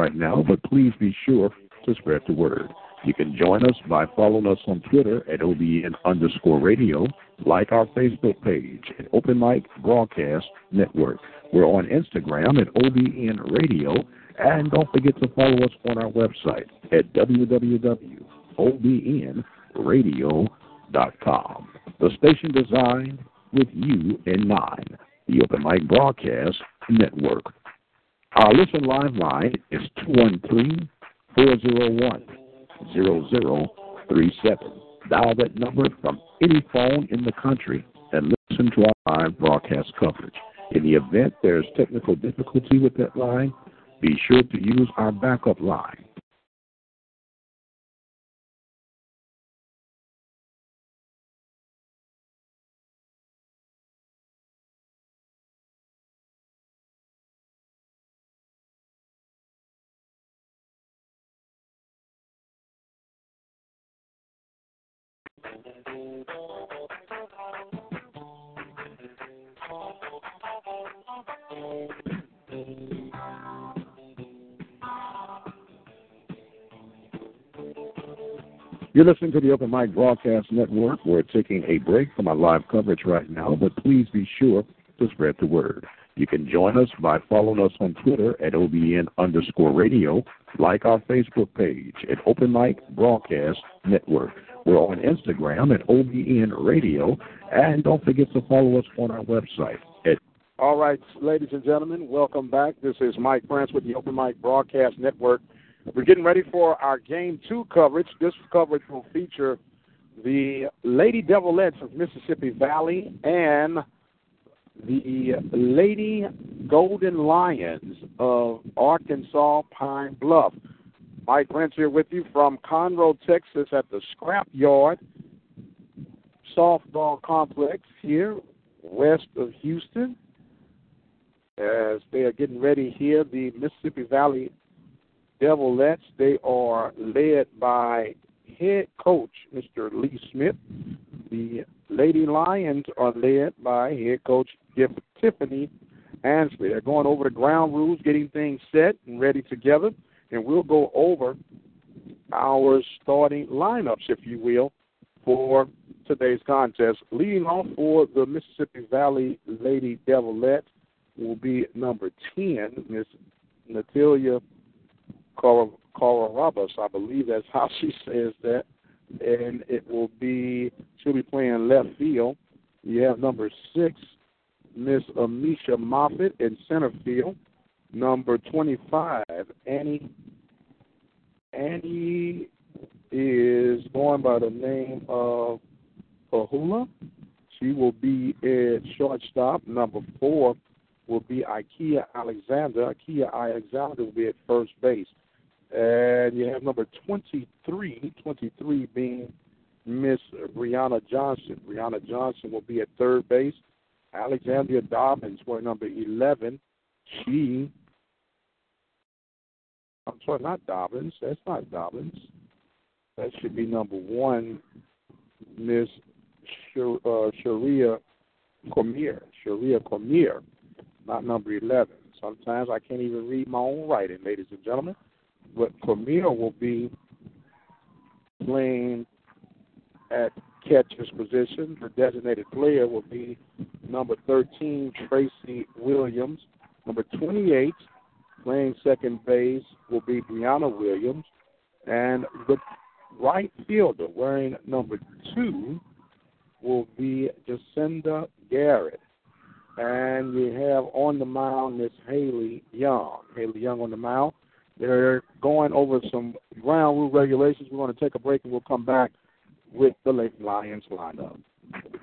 Right now, but please be sure to spread the word. You can join us by following us on Twitter at OBN_radio, like our Facebook page at Open Mic Broadcast Network. We're on Instagram at OBN Radio, and don't forget to follow us on our website at www.obnradio.com. The station designed with you in mind, the Open Mic Broadcast Network. Our listen live line is 213-401-0037. Dial that number from any phone in the country and listen to our live broadcast coverage. In the event there's technical difficulty with that line, be sure to use our backup line. You're listening to the Open Mic Broadcast Network. We're taking a break from our live coverage right now, but please be sure to spread the word. You can join us by following us on Twitter at OBN_radio, like our Facebook page at Open Mic Broadcast Network. We're on Instagram at OBN Radio, and don't forget to follow us on our website. All right, ladies and gentlemen, welcome back. This is Mike France with the Open Mic Broadcast Network. We're getting ready for our Game 2 coverage. This coverage will feature the Lady Devilettes of Mississippi Valley and the Lady Golden Lions of Arkansas Pine Bluff. Mike Lentz here with you from Conroe, Texas at the Scrapyard Softball Complex here west of Houston. As they are getting ready here, the Mississippi Valley Devilettes, they are led by head coach, Mr. Lee Smith. The Lady Lions are led by head coach Tiffany Ansley. They're going over the ground rules, getting things set and ready together, and we'll go over our starting lineups, if you will, for today's contest. Leading off for the Mississippi Valley Lady Devilettes will be number 10, Miss Natalia Kararabas. I believe that's how she says that. And she'll be playing left field. You have number 6, Miss Amisha Moffitt in center field. Number 25, Annie. Annie is going by the name of Pahulu. She will be at shortstop. Number 4 will be Ikea Alexander. Ikea Alexander will be at first base. And you have number 23 being Miss Brianna Johnson. Brianna Johnson will be at third base. Alexandria Dobbins for number 11. I'm sorry, not Dobbins. That's not Dobbins. That should be number 1, Miss Sharia Cormier. Sharia Cormier, not number 11. Sometimes I can't even read my own writing, ladies and gentlemen. But Cormier will be playing at catcher's position. The designated player will be number 13, Tracy Williams. Number 28, playing second base, will be Brianna Williams. And the right fielder, wearing number 2, will be Jacinda Garrett. And you have on the mound Miss Haley Young. Haley Young on the mound. They're going over some ground rule regulations. We're going to take a break, and we'll come back with the Lady Lions lineup.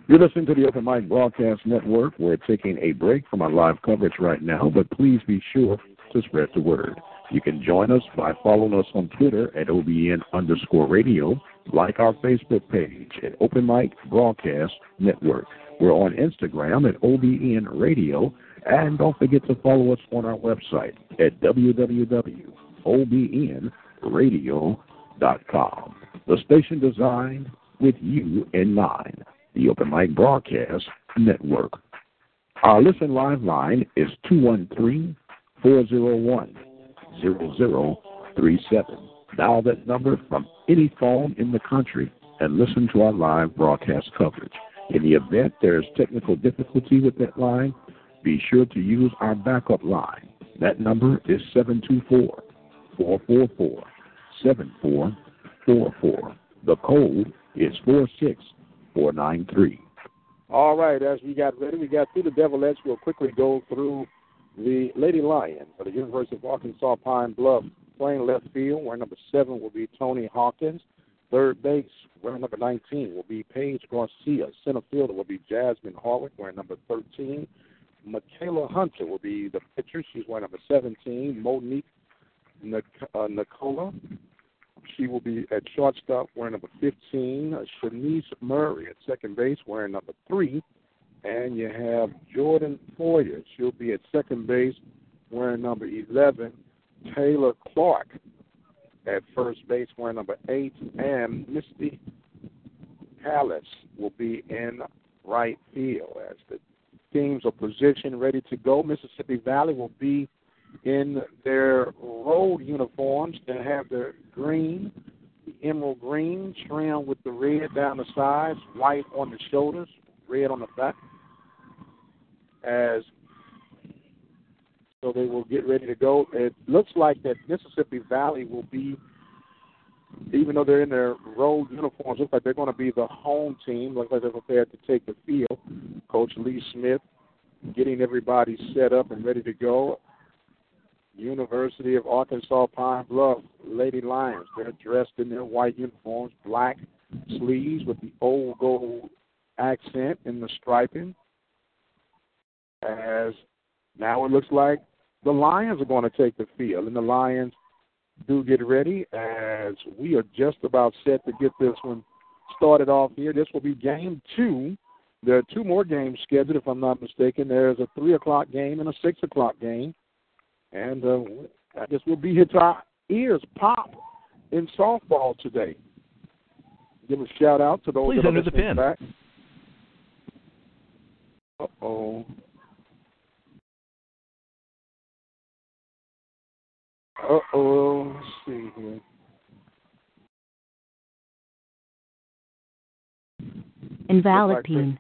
You're listening to the Open Mic Broadcast Network. We're taking a break from our live coverage right now, but please be sure to spread the word. You can join us by following us on Twitter at OBN_radio, like our Facebook page at Open Mic Broadcast Network. We're on Instagram at OBN Radio, and don't forget to follow us on our website at www.obnradio.com. The station designed with you in mind, the Open Mic Broadcast Network. Our listen live line is 213-401-0037. Dial that number from any phone in the country and listen to our live broadcast coverage. In the event there is technical difficulty with that line, be sure to use our backup line. That number is 724-444-7444. The code is 46493. All right, as we got ready, we got through the Devilettes. We'll quickly go through the Lady Lions for the University of Arkansas Pine Bluff, playing left field, where number 7 will be Tony Hawkins. Third base, where number 19 will be Paige Garcia. Center fielder will be Jasmine Hardwick, where number 13. Michaela Hunter will be the pitcher. She's wearing number 17. Monique Nicola. She will be at shortstop wearing number 15. Shanice Murray at second base wearing number 3. And you have Jordan Poyer. She'll be at second base wearing number 11. Taylor Clark at first base wearing number 8. And Misty Callis will be in right field. As the teams are positioned ready to go, Mississippi Valley will be in their road uniforms that have the green, the emerald green, trimmed with the red down the sides, white on the shoulders, red on the back. So they will get ready to go. It looks like that Mississippi Valley will be, even though they're in their road uniforms, looks like they're going to be the home team, looks like they're prepared to take the field. Coach Lee Smith getting everybody set up and ready to go. University of Arkansas Pine Bluff Lady Lions. They're dressed in their white uniforms, black sleeves with the old gold accent and the striping. As now it looks like the Lions are going to take the field, and the Lions do get ready as we are just about set to get this one started off here. This will be game two. There are two more games scheduled, if I'm not mistaken. There's a 3 o'clock game and a 6 o'clock game. And I guess we'll be here till our ears pop in softball today. Give a shout-out to those that are listening back. Uh-oh. Uh-oh. Let's see here. Invalid pin.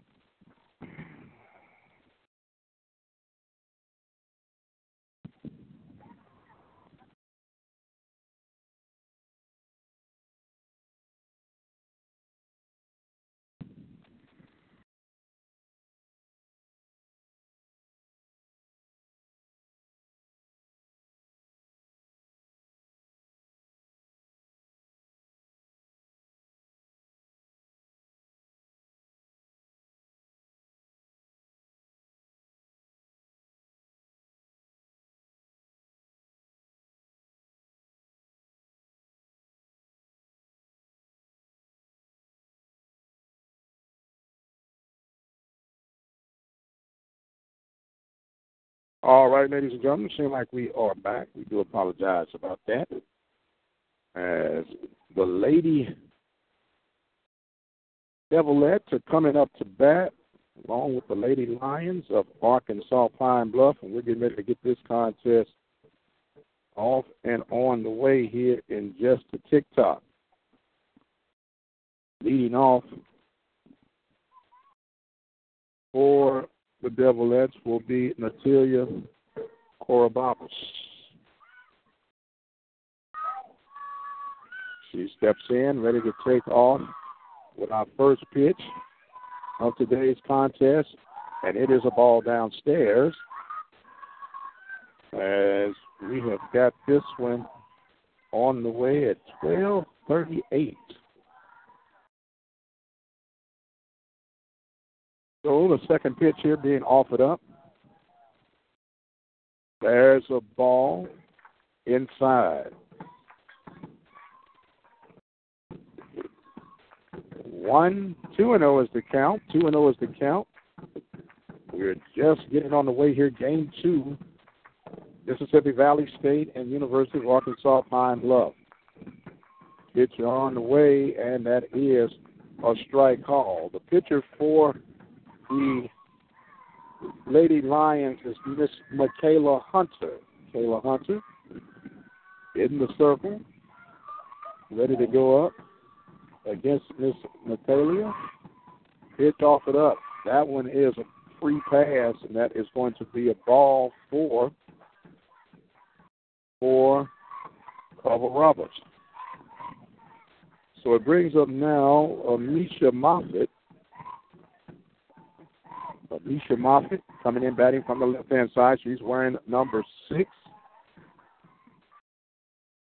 All right, ladies and gentlemen, seems like we are back. We do apologize about that. As the Lady Devilettes are coming up to bat, along with the Lady Lions of Arkansas Pine Bluff, and we're getting ready to get this contest off and on the way here in just a tick-tock. Leading off for the Devilettes will be Natalia Kararabas. She steps in, ready to take off with our first pitch of today's contest, and it is a ball downstairs as we have got this one on the way at 12:38. So the second pitch here being offered up. There's a ball inside. 2-0 is the count. 2-0 is the count. We're just getting on the way here. Game two, Mississippi Valley State and University of Arkansas Pine Bluff. Pitch on the way, and that is a strike call. The pitcher for the Lady Lions is Miss Michaela Hunter. Michaela Hunter in the circle, ready to go up against Miss Natalia. Pitch off it up. That one is a free pass, and that is going to be a ball for Kararabas. So it brings up now Amisha Moffitt. Amisha Moffitt coming in batting from the left-hand side. She's wearing number 6.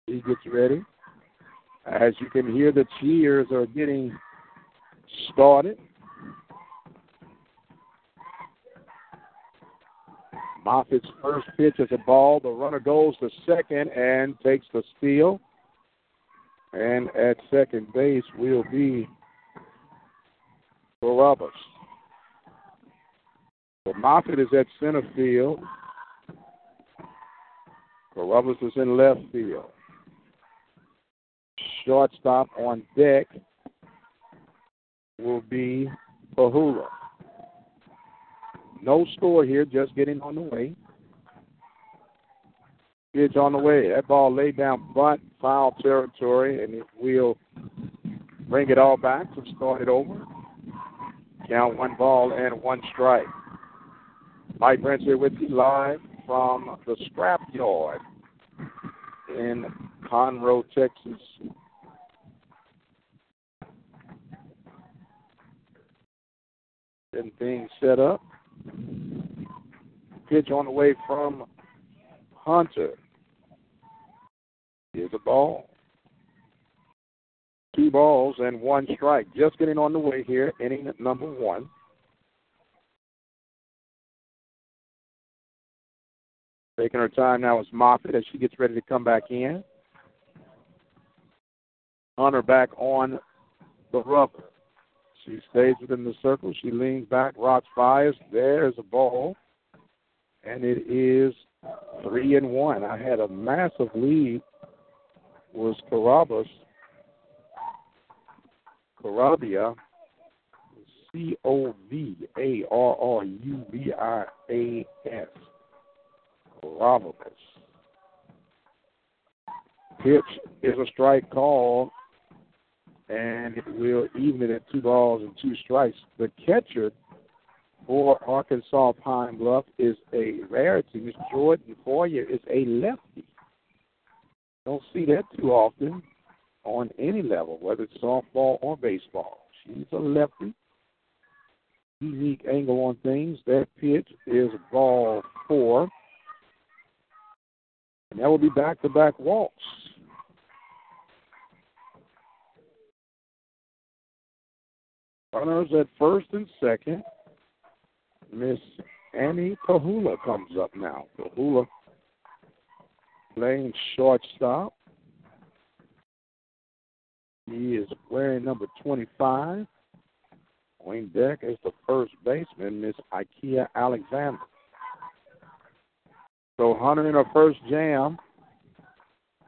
She gets ready. As you can hear, the cheers are getting started. Moffitt's first pitch is a ball. The runner goes to second and takes the steal. And at second base will be Kararabas. So Moffitt is at center field. Kararabas is in left field. Shortstop on deck will be Pahulu. No score here, just getting on the way. Pitch on the way. That ball laid down front, foul territory, and it will bring it all back to start it over. Count 1 ball and 1 strike. Mike Brent here with you live from the scrap yard in Conroe, Texas. Getting things set up. Pitch on the way from Hunter. Here's a ball. 2 balls and 1 strike. Just getting on the way here, inning number 1. Taking her time now is Moffitt as she gets ready to come back in. Hunter back on the rubber. She stays within the circle. She leans back, rocks, fires. There's a ball. And it is 3-1. I had a massive lead was Karabia, C-O-V-A-R-R-U-B-I-A-S, Karabas. Pitch is a strike call, and it will even it at 2 balls and 2 strikes. The catcher for Arkansas Pine Bluff is a rarity. Miss Jordan Poyer is a lefty. Don't see that too often on any level, whether it's softball or baseball. She's a lefty. Unique angle on things. That pitch is ball 4. And that will be back-to-back walks. Runners at first and second. Miss Annie Pahulu comes up now. Pahulu playing shortstop. He is wearing number 25. Wayne Deck is the first baseman, Miss Ikea Alexander. So Hunter in her first jam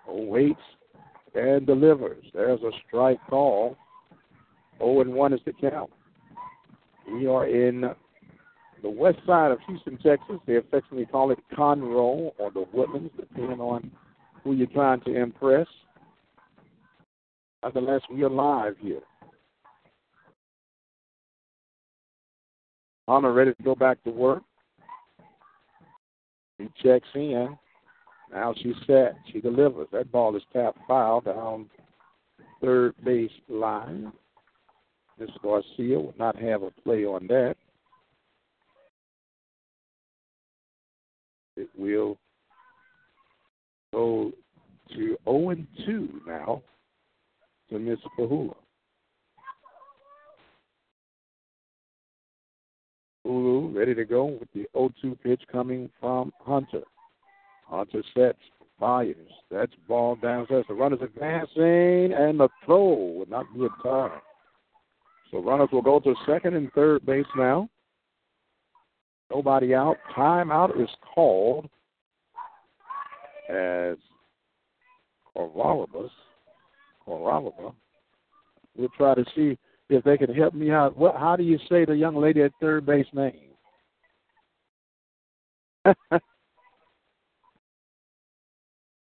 waits and delivers. There's a strike call. 0-1 is the count. We are in the west side of Houston, Texas. They affectionately call it Conroe or the Woodlands, depending on who you're trying to impress. Nonetheless, we are live here. Hunter ready to go back to work. She checks in. Now she's set. She delivers. That ball is tapped foul down third base line. Miss Garcia would not have a play on that. It will go to 0-2 now to Miss Pahula. Pahulu ready to go with the 0-2 pitch coming from Hunter. Hunter sets, fires. That's ball downstairs. The runner's advancing, and the throw would not be a time. So runners will go to second and third base now. Nobody out. Timeout is called as Karabas. We'll try to see if they can help me out. How do you say the young lady at third base name?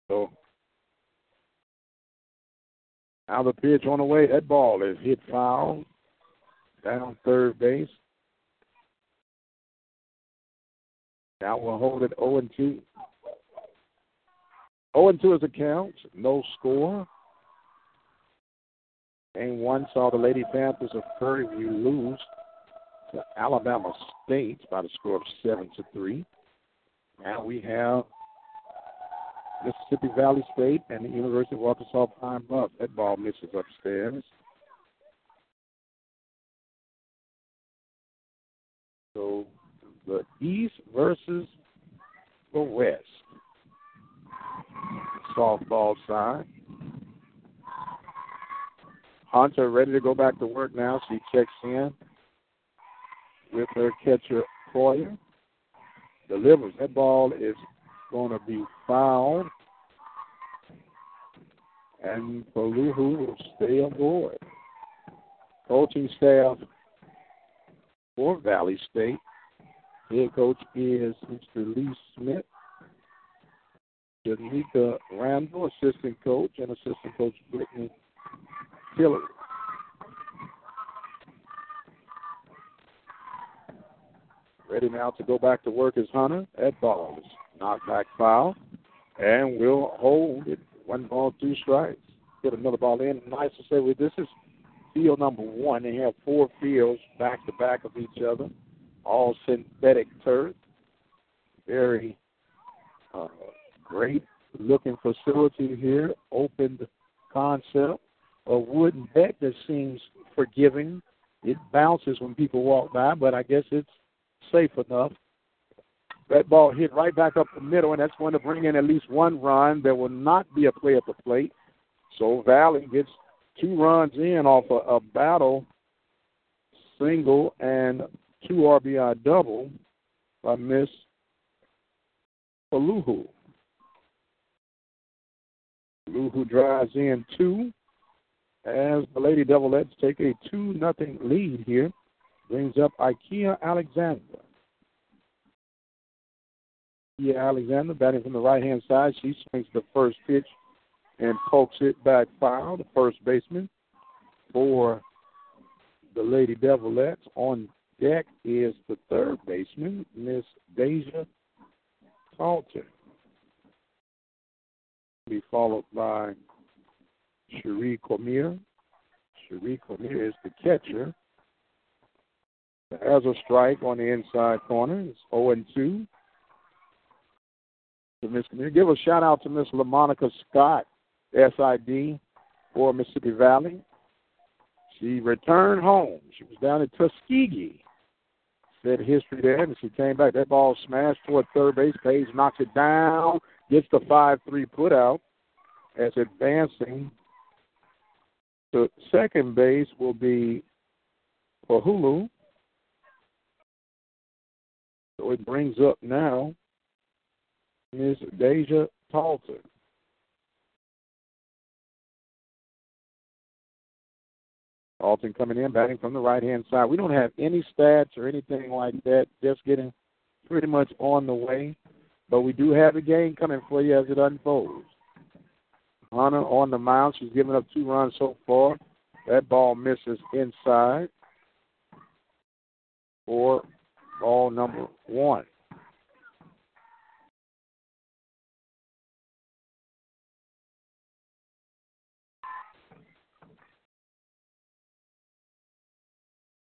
So now the pitch on the way. That ball is hit foul down third base. Now we'll hold it 0-2. 0-2 is the count. No score. Game one saw the Lady Panthers of Purview lose to Alabama State by the score of 7-3. Now we have Mississippi Valley State and the University of Arkansas Pine Bluff. That ball misses upstairs. So the East versus the West. Softball side. Hunter ready to go back to work now. She checks in with her catcher, Poyer. Delivers. That ball is going to be fouled. And Pahulu will stay aboard. Coaching staff for Valley State. Head coach is Mr. Lee Smith. Shanika Randall, assistant coach, and assistant coach Brittany Hillary. Ready now to go back to work is Hunter. That ball is knocked back foul. And we'll hold it. 1 ball, 2 strikes. Get another ball in. Nice to say, well, this is field number 1. They have 4 fields back to back of each other. All synthetic turf, very great-looking facility here, open concept. A wooden deck that seems forgiving. It bounces when people walk by, but I guess it's safe enough. That ball hit right back up the middle, and that's going to bring in at least 1 run. There will not be a play at the plate. So Valley gets two runs in off a battle single and two RBI double by Miss Pahulu. Pahulu drives in two as the Lady Devilettes take a 2-0 lead here. Brings up Ikea Alexander. Ikea Alexander batting from the right-hand side. She swings the first pitch and pokes it back foul. The first baseman for the Lady Devilettes. On deck is the third baseman, Miss Deja Talton. Be followed by Sharia Cormier. Sharia Cormier is the catcher. As a strike on the inside corner, it's 0-2. To Miss Cormier. Give a shout out to Miss LaMonica Scott, SID for Mississippi Valley. She returned home. She was down at Tuskegee. Set history there, and she came back. That ball smashed toward third base. Paige knocks it down, gets the 5-3 put out. As advancing to second base will be Pahulu. So it brings up now Miss Deja Talton. Alton coming in, batting from the right-hand side. We don't have any stats or anything like that, just getting pretty much on the way. But we do have a game coming for you as it unfolds. Hunter on the mound. She's given up two runs so far. That ball misses inside for ball number one.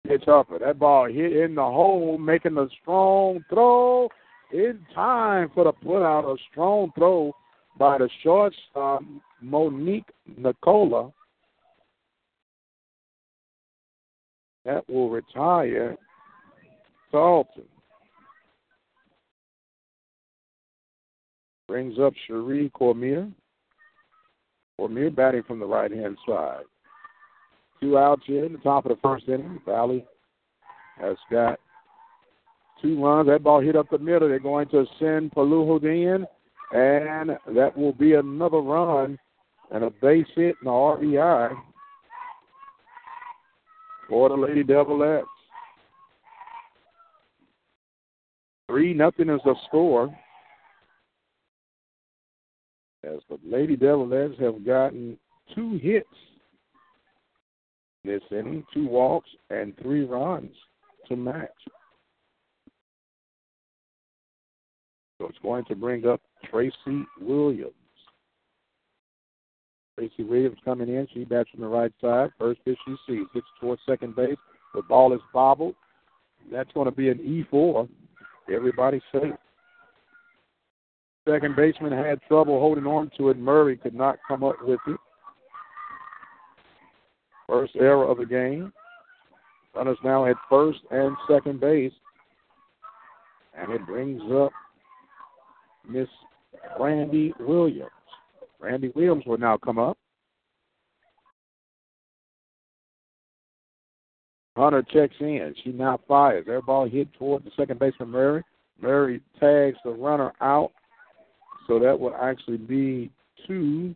It's Hopper. That ball hit in the hole, making a strong throw in time for the putout. A strong throw by the shortstop, Monique Nicola. That will retire Talton. Brings up Sharia Cormier. Cormier batting from the right-hand side. Two outs here in the top of the first inning. Valley has got two runs. That ball hit up the middle. They're going to send Pahulu in, and that will be another run and a base hit and an RBI for the Lady Devilettes. 3-0 is the score, as the Lady Devilettes have gotten two hits this inning, two walks, and three runs to match. So it's going to bring up Tracy Williams. Tracy Williams coming in. She bats from the right side. First pitch she sees. Gets towards second base. The ball is bobbled. That's going to be an E4. Everybody safe. Second baseman had trouble holding on to it. Murray could not come up with it. First error of the game. Runners now at first and second base. And it brings up Miss Randy Williams. Randy Williams will now come up. Hunter checks in. She now fires. Their ball hit toward the second baseman, Murray. Murray tags the runner out. So that will actually be two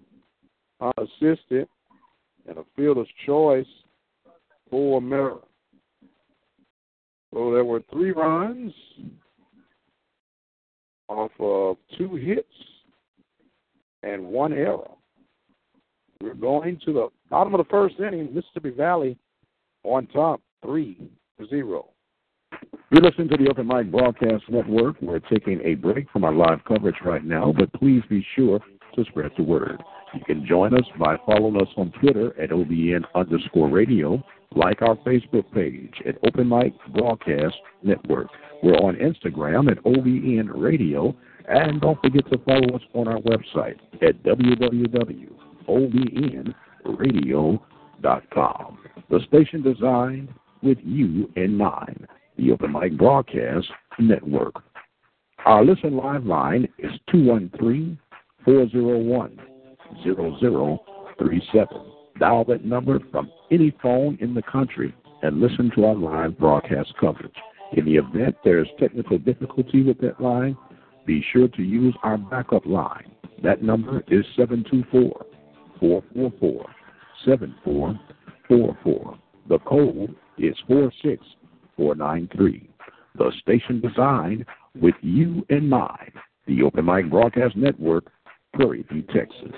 unassisted. And a fielder's choice for Murray. So there were three runs off of two hits and one error. We're going to the bottom of the first inning. Mississippi Valley on top, 3-0. You're listening to the Open Mic Broadcast Network. We're taking a break from our live coverage right now, but please be sure to spread the word. You can join us by following us on Twitter at OBN_radio, like our Facebook page at Open Mic Broadcast Network. We're on Instagram at OBN Radio, and don't forget to follow us on our website at www.obnradio.com. The station designed with you in mind, the Open Mic Broadcast Network. Our listen live line is 213-401-0037. Dial that number from any phone in the country and listen to our live broadcast coverage. In the event there is technical difficulty with that line, be sure to use our backup line. That number is 724-444-7444. The code is 46493. The station designed with you in mind. The Open Mic Broadcast Network, Prairie View, Texas.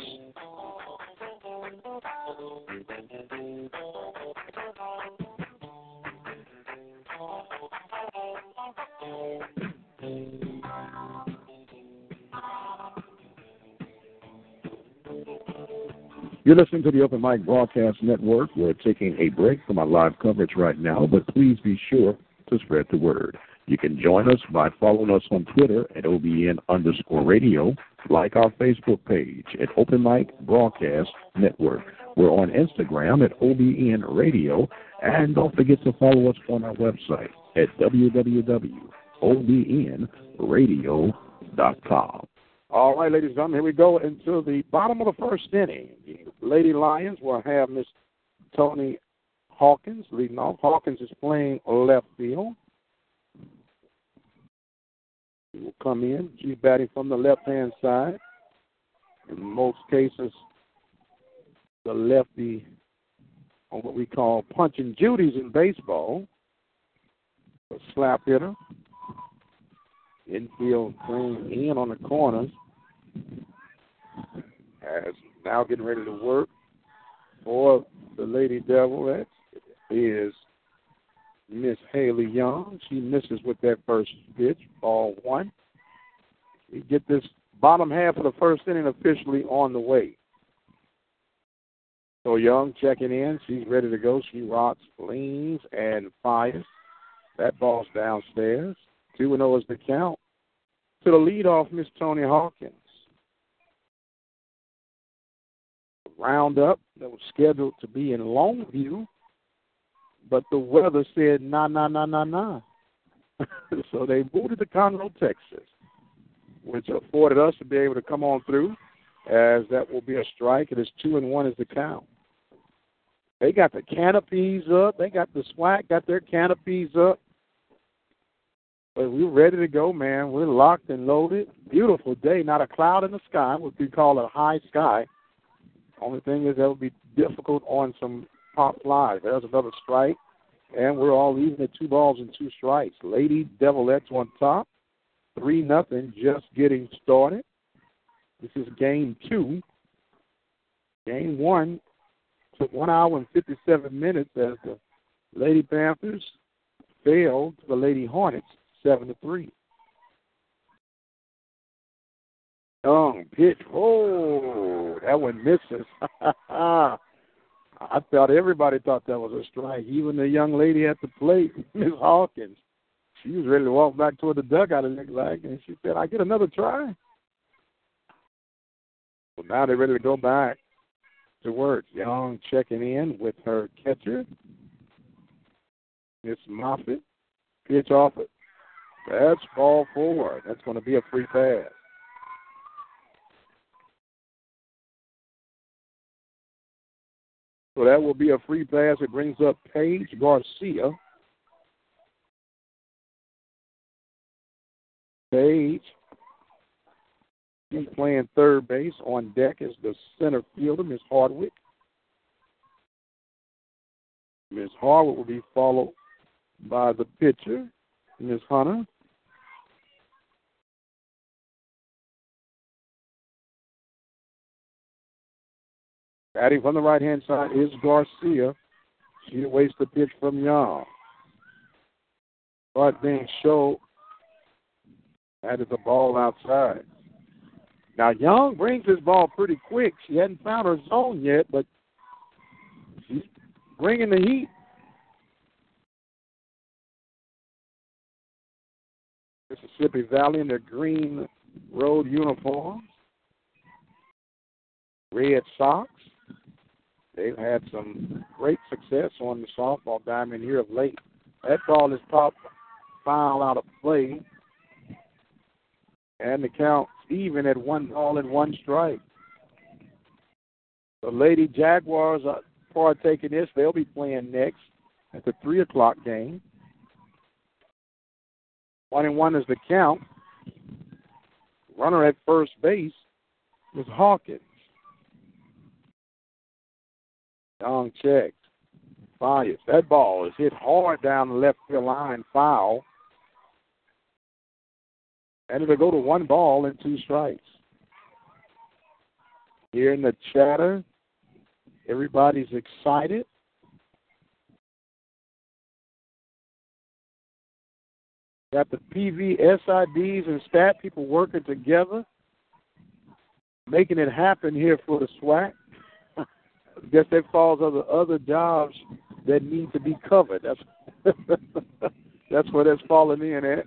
You're listening to the Open Mic Broadcast Network. We're taking a break from our live coverage right now, but please be sure to spread the word. You can join us by following us on Twitter at OBN_radio, like our Facebook page at Open Mic Broadcast Network. We're on Instagram at OBN Radio, and don't forget to follow us on our website at www.obnradio.com. All right, ladies and gentlemen, here we go into the bottom of the first inning. The Lady Lions will have Miss Tony Hawkins leading off. Hawkins is playing left field. She will come in. She's batting from the left-hand side. In most cases, the lefty on what we call punching Judy's in baseball. A slap hitter. Infield playing in on the corners. As now getting ready to work for the Lady Devil. That is Miss Haley Young. She misses with that first pitch, ball one. We get this bottom half of the first inning officially on the way. So Young checking in. She's ready to go. She rocks, leans, and fires. That ball's downstairs. 2-0 is the count to the leadoff, Miss Tony Hawkins. Roundup that was scheduled to be in Longview, but the weather said, nah. So they moved to Conroe, Texas, which afforded us to be able to come on through, as that will be a strike. It is 2-1 is the count. They got the canopies up. They got the SWAC, got their canopies up. But we're ready to go, man. We're locked and loaded. Beautiful day. Not a cloud in the sky, what we call a high sky. Only thing is that would be difficult on some pop flies. There's another strike, and we're all even at 2-2. Lady Devilettes on top, 3-0, just getting started. This is game two. Game one took 1 hour and 57 minutes as the Lady Panthers failed to the Lady Hornets. 7-3. Young pitch. Oh, that one misses. I thought everybody thought that was a strike. Even the young lady at the plate, Miss Hawkins. She was ready to walk back toward the dugout, it looked like, and she said, "I get another try." Well, now they're ready to go back to work. Young checking in with her catcher, Miss Moffitt. Pitch off it. That's ball four. That's going to be a free pass. So that will be a free pass. It brings up Paige Garcia. Paige, she's playing third base. On deck is the center fielder, Miss Hardwick. Miss Hardwick will be followed by the pitcher, Miss Hunter. Batting from the right-hand side is Garcia. She awaits the pitch from Young. But being showed, that is a ball outside. Now, Young brings this ball pretty quick. She hadn't found her zone yet, but she's bringing the heat. Mississippi Valley in their green road uniforms, red socks. They've had some great success on the softball diamond here of late. That ball is popped foul out of play, and the count's even at 1-1. The Lady Jaguars are partaking this. They'll be playing next at the 3 o'clock game. 1-1 is the count. Runner at first base was Hawkins. Young checked. Fires. That ball is hit hard down the left field line, foul. And it'll go to 1 ball and 2 strikes. Here in the chatter, everybody's excited. Got the PV, SIDs, and stat people working together, making it happen here for the SWAC. I guess that falls under other jobs that need to be covered. That's that's where that's falling in at.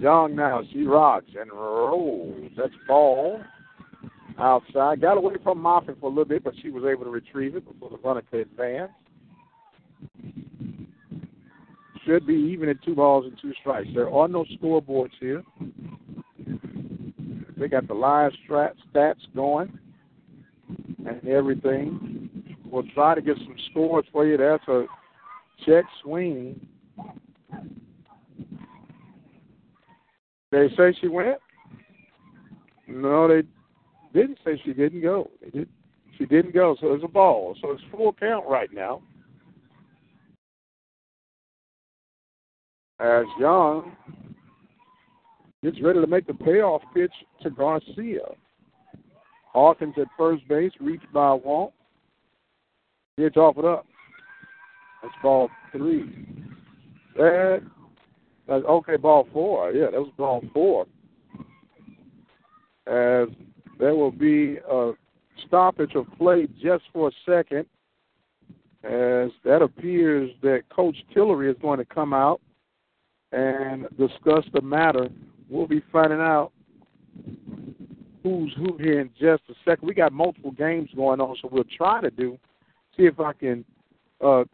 Young now, she rocks and rolls. That's ball outside. Got away from Moffitt for a little bit, but she was able to retrieve it before the runner could advance. Should be even at 2 balls and 2 strikes. There are no scoreboards here. They got the live stats going and everything. We'll try to get some scores for you. That's a check swing. They say she went? No, they didn't say she didn't go. She didn't go, so it's a ball. So it's full count right now. As Young gets ready to make the payoff pitch to Garcia. Hawkins at first base, reached by Walt. Gets off it up. That's ball 3. Ball 4. Yeah, that was ball 4. As there will be a stoppage of play just for a second. As that appears that Coach Tillery is going to come out and discuss the matter. We'll be finding out who's who here in just a second. We got multiple games going on, so we'll try to see if I can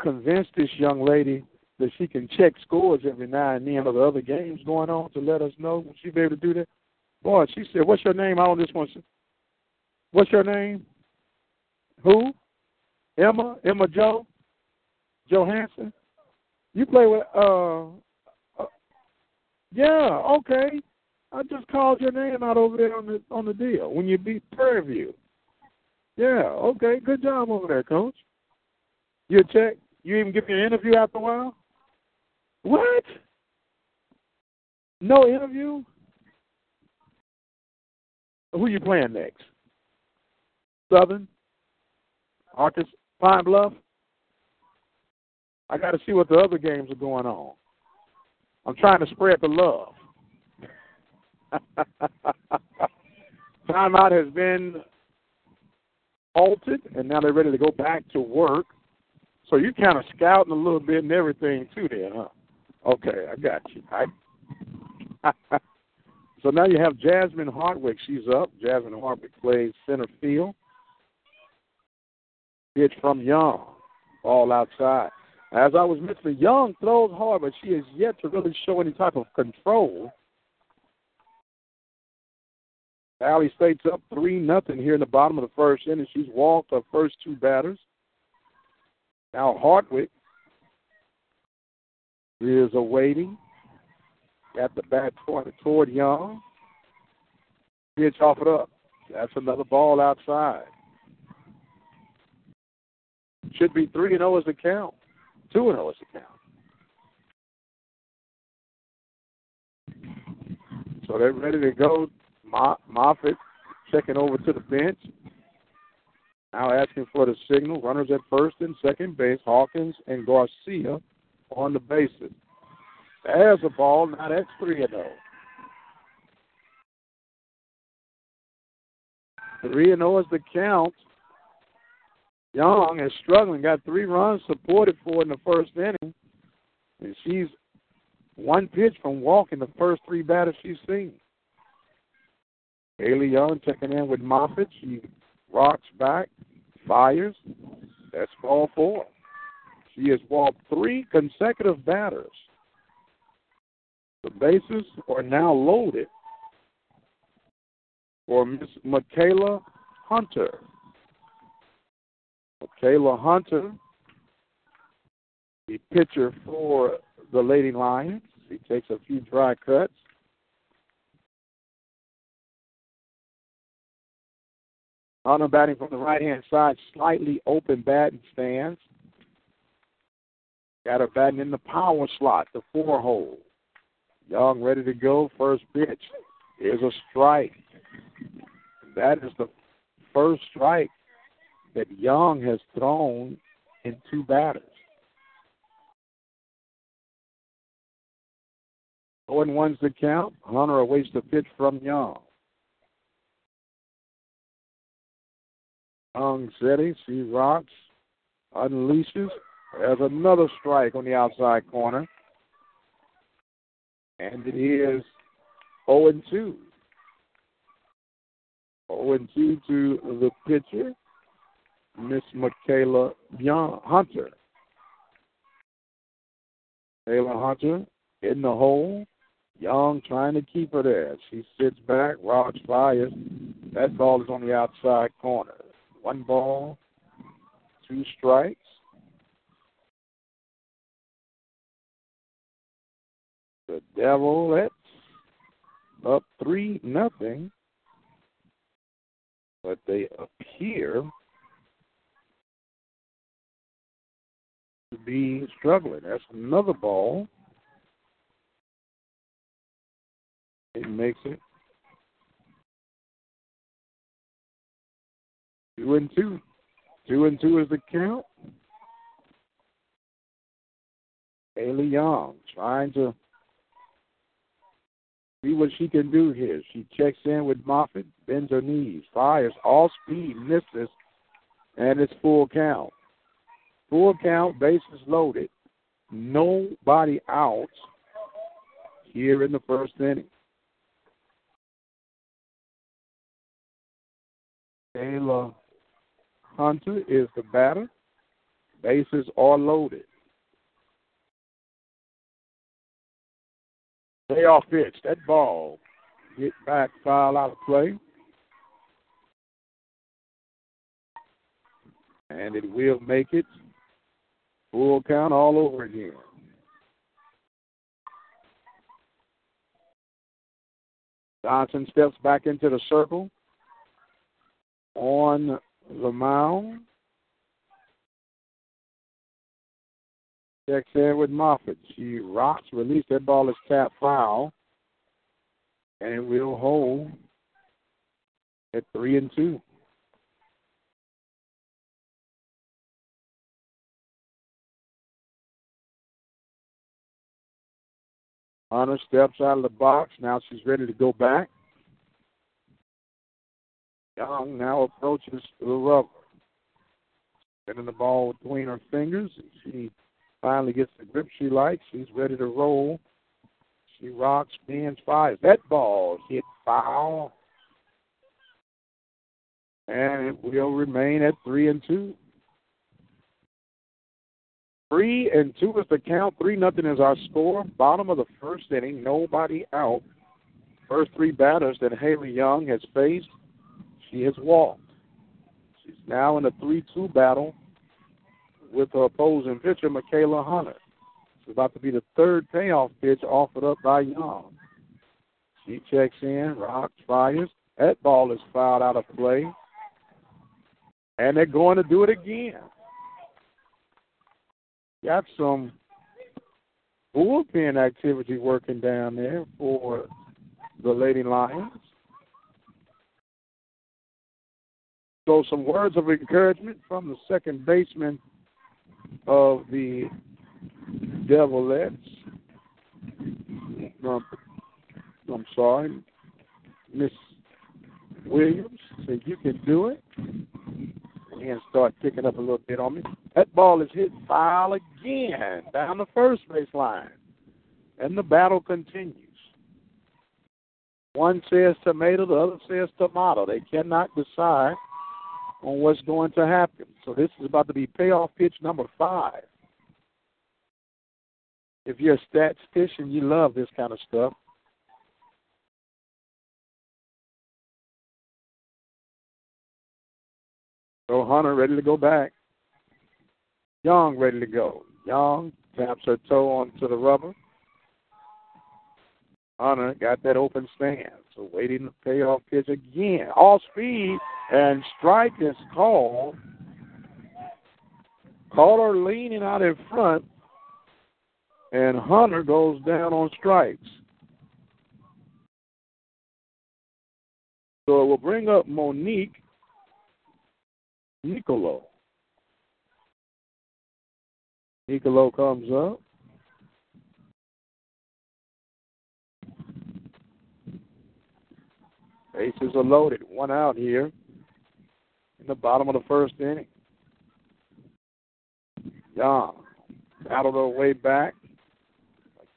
convince this young lady that she can check scores every now and then of the other games going on to let us know. Will she be able to do that? Boy, she said, what's your name? I don't just want to say, what's your name? Who? Emma? Emma Jo? Johansson? You play with... Yeah, okay. I just called your name out over there on the deal when you beat Prairie View. Yeah, okay. Good job over there, Coach. You check? You even give me an interview after a while? What? No interview? Who you playing next? Southern? Arkansas Pine Bluff? I got to see what the other games are going on. I'm trying to spread the love. Timeout has been halted, and now they're ready to go back to work. So you're kind of scouting a little bit and everything too then, huh? Okay, I got you. So now you have Jasmine Hardwick. She's up. Jasmine Hardwick plays center field. Pitch from Young. Ball outside. As I was mentioning, Young throws hard, but she has yet to really show any type of control. Valley State's up 3-0 here in the bottom of the first inning. She's walked her first 2 batters. Now Hardwick is awaiting. Got the bat toward Young. Pitch off it up. That's another ball outside. Should be 3-0 as the count. 2-0 is the count. So they're ready to go. Moffitt checking over to the bench. Now asking for the signal. Runners at first and second base. Hawkins and Garcia on the bases. There's a ball. Now that's 3-0. 3-0 is the count. Young is struggling. Got 3 runs supported for in the first inning. And she's 1 pitch from walking the first 3 batters she's seen. Haley Young checking in with Moffitt. She rocks back, fires. That's ball 4. She has walked 3 consecutive batters. The bases are now loaded for Miss Michaela Hunter. Michaela Hunter, the pitcher for the Lady Lions. She takes a few dry cuts. Hunter batting from the right-hand side, slightly open batting stance. Got her batting in the power slot, the four hole. Young ready to go, first pitch. Here's a strike. That is the first strike that Young has thrown in two batters. 0-1's the count. Hunter awaits the pitch from Young. Young steady, she rocks, unleashes. There's another strike on the outside corner. And it is 0-2. 0-2 to the pitcher, Miss Michaela Hunter. Michaela Hunter in the hole. Young trying to keep her there. She sits back, rocks, fires. That ball is on the outside corner. 1 ball, 2 strikes. The Devilettes up 3-0, but they appear to be struggling. That's another ball. It makes it 2-2. 2-2 is the count. Haley Young trying to see what she can do here. She checks in with Moffitt, bends her knees, fires, all speed, misses, and it's full count. Full count, bases loaded. Nobody out here in the first inning. Taylor Hunter is the batter. Bases are loaded. Payoff pitch. That ball hit back, foul out of play. And it will make it full count all over again. Johnson steps back into the circle on the mound. Checks in with Moffitt. She rocks, release. That ball is tapped foul. And it will hold at 3-2. Hunter steps out of the box. Now she's ready to go back. Young now approaches the rubber. Spinning the ball between her fingers. She finally gets the grip she likes. She's ready to roll. She rocks, spins, fires. That ball hit foul. And it will remain at 3-2. 3-2 is the count. 3-0 is our score. Bottom of the first inning. Nobody out. First three batters that Haley Young has faced, she has walked. She's now in a 3-2 battle with her opposing pitcher, Michaela Hunter. It's about to be the third payoff pitch offered up by Young. She checks in, rocks, fires. That ball is fouled out of play. And they're going to do it again. Got some bullpen activity working down there for the Lady Lions. So some words of encouragement from the second baseman of the Devilettes. I'm sorry, Miss Williams said, "You can do it." And start picking up a little bit on me. That ball is hit foul again down the first baseline, and the battle continues. One says tomato, the other says tomato. They cannot decide on what's going to happen. So this is about to be payoff pitch number 5. If you're a statistician, you love this kind of stuff. So Hunter ready to go back. Young ready to go. Young taps her toe onto the rubber. Hunter got that open stand. So waiting to pay off pitch again. All speed and strike is called. Caller leaning out in front. And Hunter goes down on strikes. So it will bring up Monique Nicola. Nicola comes up. Bases are loaded. One out here in the bottom of the first inning. Young battled her way back.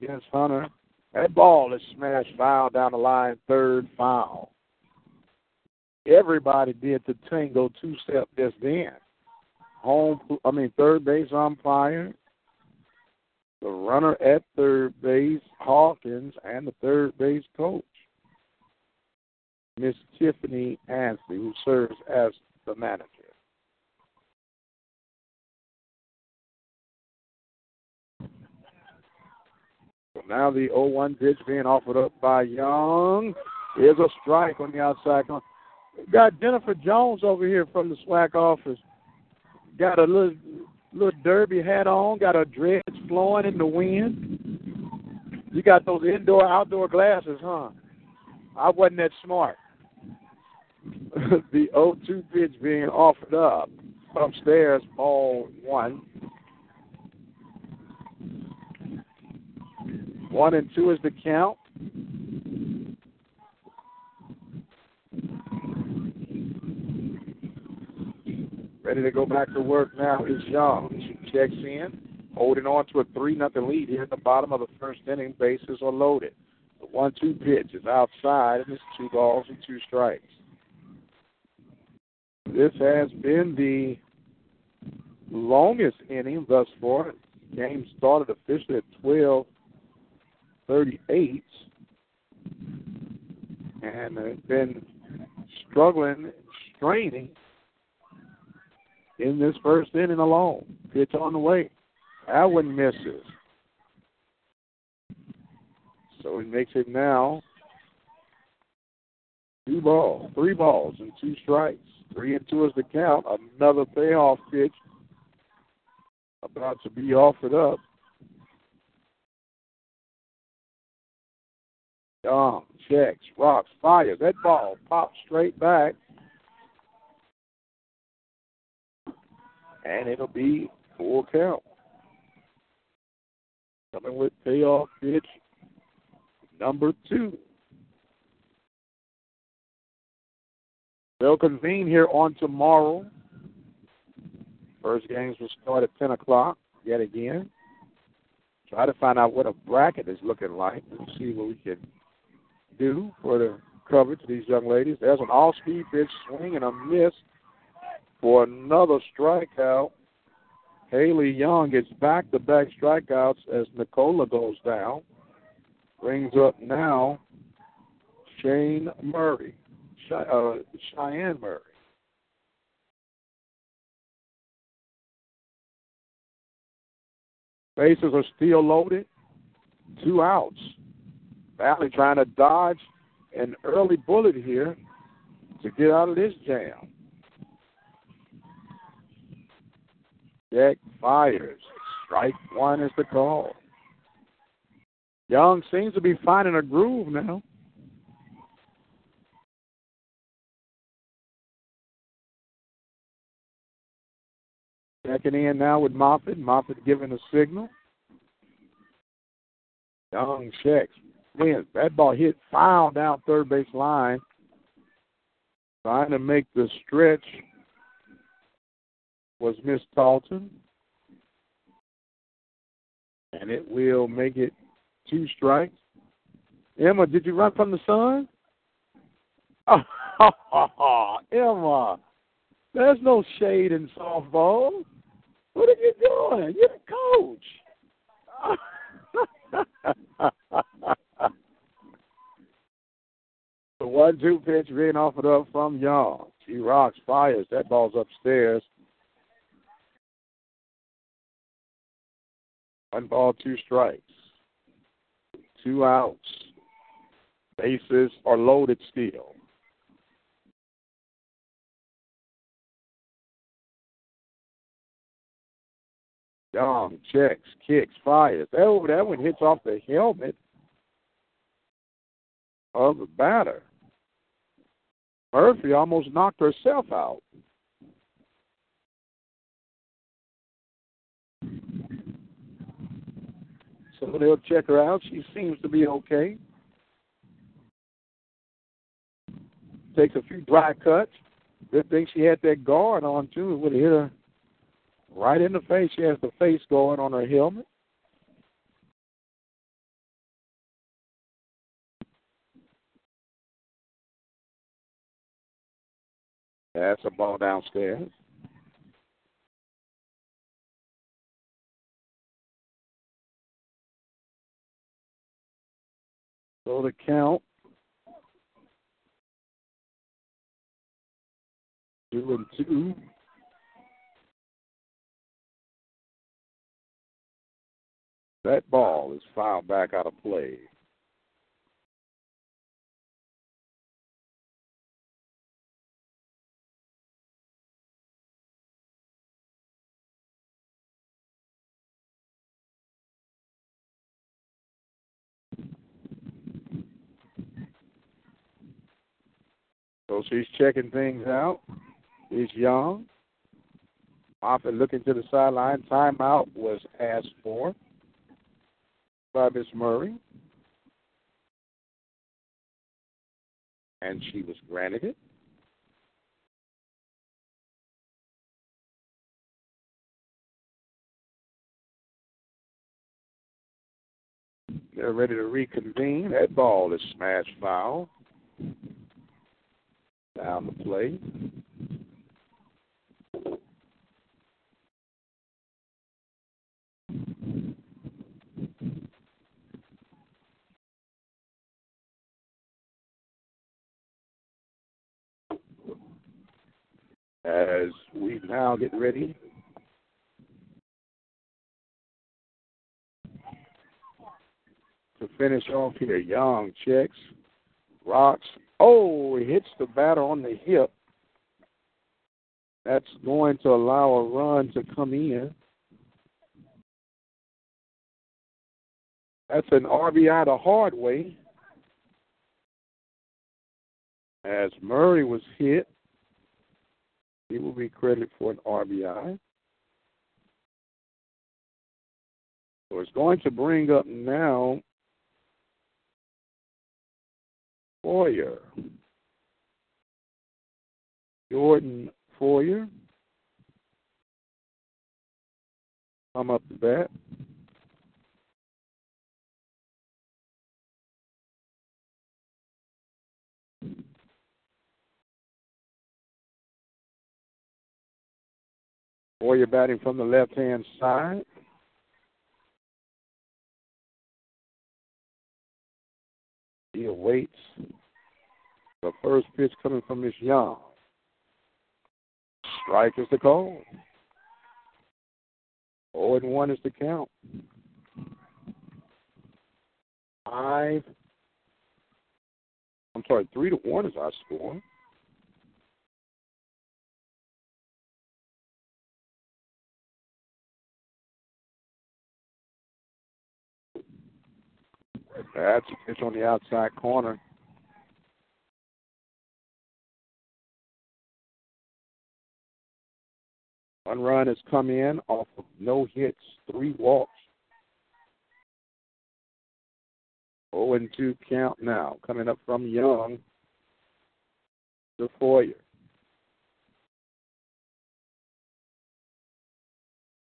Against Hunter. That ball is smashed foul down the line. Third foul. Everybody did the tango two-step just then. Third base umpire, the runner at third base, Hawkins, and the third base coach, Miss Tiffany Ansley, who serves as the manager. So now the 0-1 pitch being offered up by Young. Here's a strike on the outside. We've got Jennifer Jones over here from the SWAC office. Got a little derby hat on. Got her dreads flowing in the wind. You got those indoor-outdoor glasses, huh? I wasn't that smart. The 0-2 pitch being offered up. Upstairs, ball one. 1-2 is the count. Ready to go back to work now is Young. She checks in, holding on to a 3-0 lead here at the bottom of the first inning. Bases are loaded. The 1-2 pitch is outside, and it's 2-2. This has been the longest inning thus far. The game started officially at 12:38, and it's been struggling, straining. In this first inning alone. Pitch on the way. That one misses. So he makes it now 3 balls and 2 strikes. 3-2 is the count. Another payoff pitch about to be offered up. Dom checks, rocks, fires. That ball pops straight back. And it'll be full count. Coming with payoff pitch number 2. They'll convene here on tomorrow. First games will start at 10 o'clock yet again. Try to find out what a bracket is looking like and see what we can do for the coverage of these young ladies. There's an all-speed pitch, swing and a miss. For another strikeout, Haley Young gets back-to-back strikeouts as Nicola goes down. Brings up now Cheyenne Murray. Bases are still loaded. 2 outs. Valley trying to dodge an early bullet here to get out of this jam. Deck fires. Strike one is the call. Young seems to be finding a groove now. Checking in now with Moffitt. Moffitt giving a signal. Young checks. Wins. That ball hit foul down third base line. Trying to make the stretch. Was Miss Talton, and it will make it 2 strikes. Emma, did you run from the sun? Oh, Emma, there's no shade in softball. What are you doing? You're the coach. The 1-2 pitch being offered up from Young. She rocks, fires. That ball's upstairs. One ball, two strikes. 2 outs. Bases are loaded still. Young checks, kicks, fires. That one hits off the helmet of the batter. Murphy almost knocked herself out. So they'll check her out. She seems to be okay. Takes a few dry cuts. Good thing she had that guard on, too. It would have hit her right in the face. She has the face guard on her helmet. That's a ball downstairs. So the count, 2-2. That ball is fouled back out of play. So she's checking things out. She's Young. Often looking to the sideline. Timeout was asked for by Miss Murray. And she was granted it. They're ready to reconvene. That ball is smashed foul. Down the plate. As we now get ready to finish off here, Young checks, rocks. Oh, it hits the batter on the hip. That's going to allow a run to come in. That's an RBI the hard way. As Murray was hit, he will be credited for an RBI. So it's going to bring up now Poyer, Jordan Poyer, come up to bat. Poyer batting from the left-hand side. He awaits the first pitch coming from Miss Young. Strike is the call. 0-1 is the count. 3-1 is our score. That's a pitch on the outside corner. One run has come in off of no hits, 3 walks. 0-2 count now. Coming up from Young to Poyer.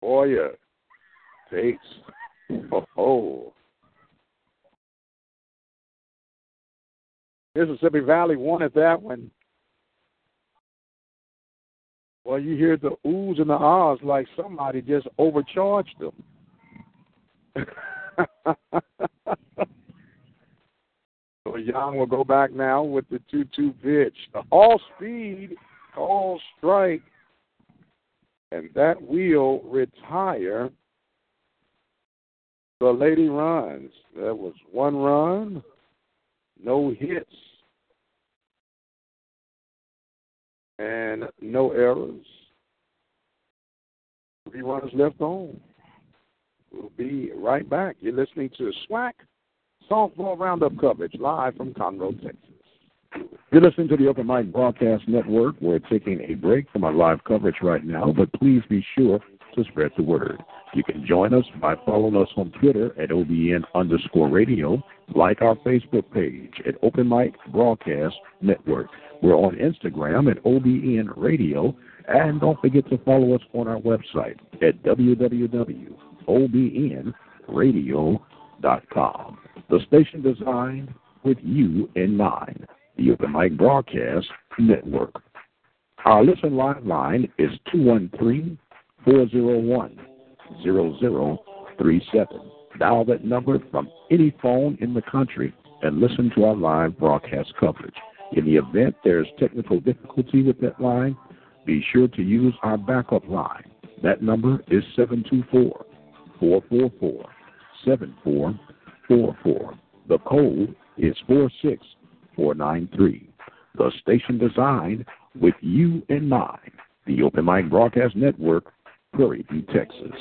Poyer takes Mississippi Valley wanted that one. Well, you hear the oohs and the ahs like somebody just overcharged them. So Young will go back now with the 2-2 pitch. The all speed Cole strike, and that will retire the lady runs. There was one run, no hits, and no errors. 3 runners left on. We'll be right back. You're listening to SWAC Softball Roundup coverage live from Conroe, Texas. You're listening to the Open Mic Broadcast Network. We're taking a break from our live coverage right now, but please be sure to spread the word. You can join us by following us on Twitter at OBN_radio, like our Facebook page at Open Mic Broadcast Network. We're on Instagram at OBN Radio, and don't forget to follow us on our website at www.obnradio.com. The station designed with you in mind, the Open Mic Broadcast Network. Our listen live line is 213-401-0037. Dial that number from any phone in the country and listen to our live broadcast coverage. In the event there's technical difficulty with that line, be sure to use our backup line. That number is 724-444-7444. The code is 46493. The station designed with you in mind. The Open Mic Broadcast Network, Prairie View, Texas.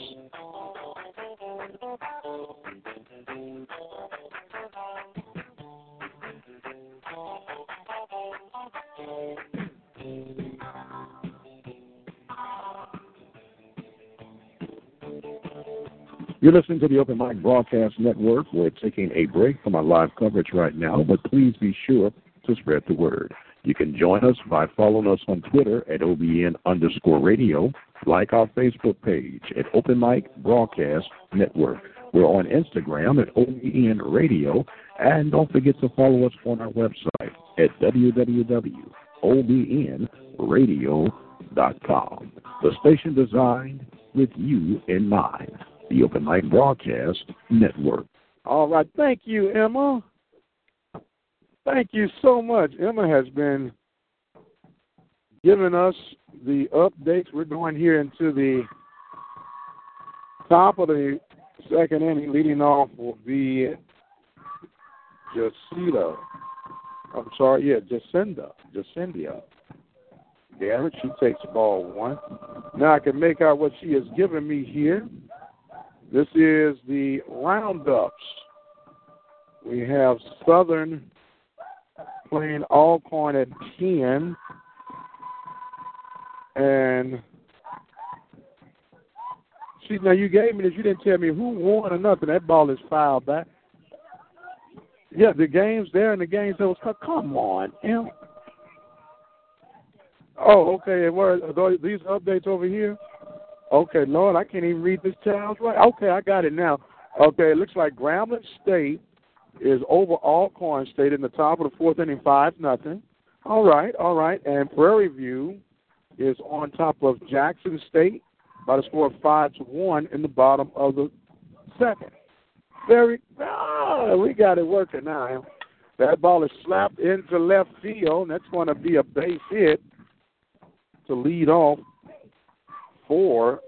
You're listening to the Open Mic Broadcast Network. We're taking a break from our live coverage right now, but please be sure to spread the word. You can join us by following us on Twitter at OBN_radio, like our Facebook page at Open Mic Broadcast Network. We're on Instagram at OBN Radio, and don't forget to follow us on our website at www.obnradio.com. The station designed with you in mind, the Open Mic Broadcast Network. All right. Thank you, Emma. Thank you so much. Emma has been giving us the updates. We're going here into the top of the second inning. Leading off will be Jacinda Garrett. She takes ball one. Now I can make out what she has given me here. This is the roundups. We have Southern playing Alcorn at 10, and see, now you gave me this. You didn't tell me who won or nothing. That ball is fouled back. Yeah, the game's there, and the game's there. Come on, Em. Oh, okay. And where are these updates over here? Okay, Lord, I can't even read this child's right. Okay, I got it now. Okay, it looks like Grambling State is over Alcorn State in the top of the fourth inning, 5-0. All right. And Prairie View is on top of Jackson State by the score of 5-1 in the bottom of the second. We got it working now. That ball is slapped into left field, and that's going to be a base hit to lead off for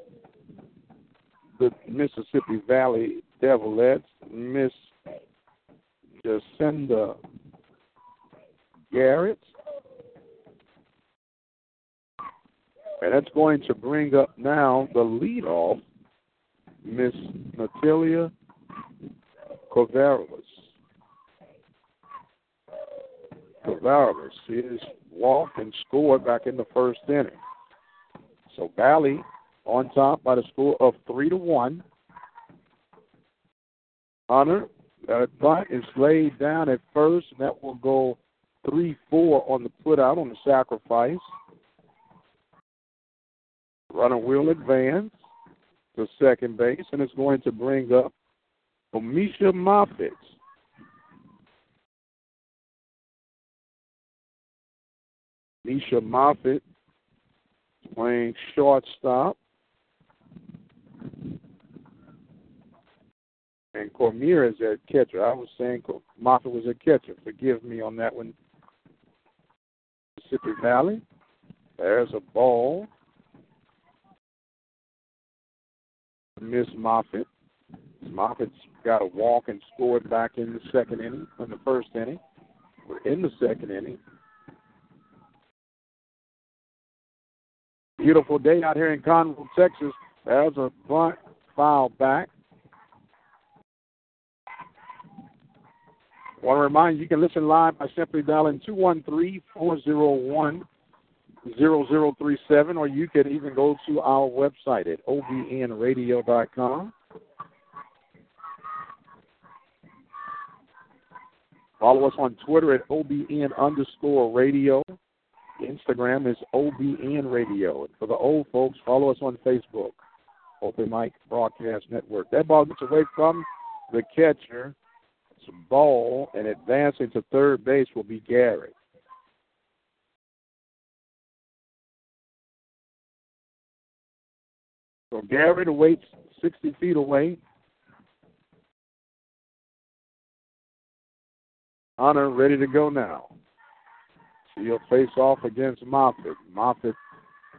the Mississippi Valley Devilettes. Miss Jacinda Garrett. And that's going to bring up now the leadoff, Miss Natalia Kararabas. She is walked and scored back in the first inning. So Valley on top by the score of 3-1. Hunter, that bunt is laid down at first, and that will go 3-4 on the put out on the sacrifice. Runner will advance to second base, and it's going to bring up Amisha Moffitt. Amisha Moffitt playing shortstop. And Cormier is at catcher. I was saying Moffitt was at catcher. Forgive me on that one, Mississippi Valley. There's a ball. Miss Moffitt. Moffitt's got a walk and scored back in the second inning, in the first inning. We're in the second inning. Beautiful day out here in Conroe, Texas. There's a bunt, foul back. I want to remind you, you can listen live by simply dialing 213-401-0037, or you can even go to our website at obnradio.com. Follow us on Twitter at OBN_radio. Instagram is OBN Radio. And for the old folks, follow us on Facebook, Open Mic Broadcast Network. That ball gets away from the catcher. It's a ball, and advancing to third base will be Garrett. So Garrett awaits 60 feet away. Hunter ready to go now. She'll face off against Moffitt. Moffitt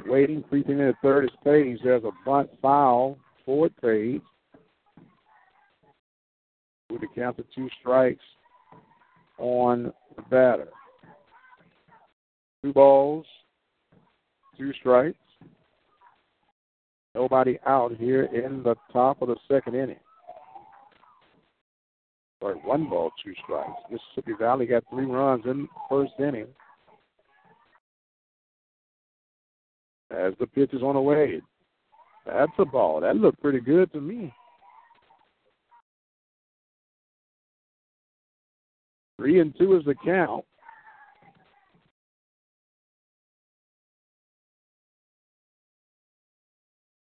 waiting, creeping in at third is Page. There's a bunt foul toward Page. With a count of two strikes on the batter. Two balls, two strikes. Nobody out here in the top of the second inning. Sorry, one ball, two strikes. Mississippi Valley got three runs in the first inning. As the pitch is on the way. That's a ball. That looked pretty good to me. 3-2 is the count.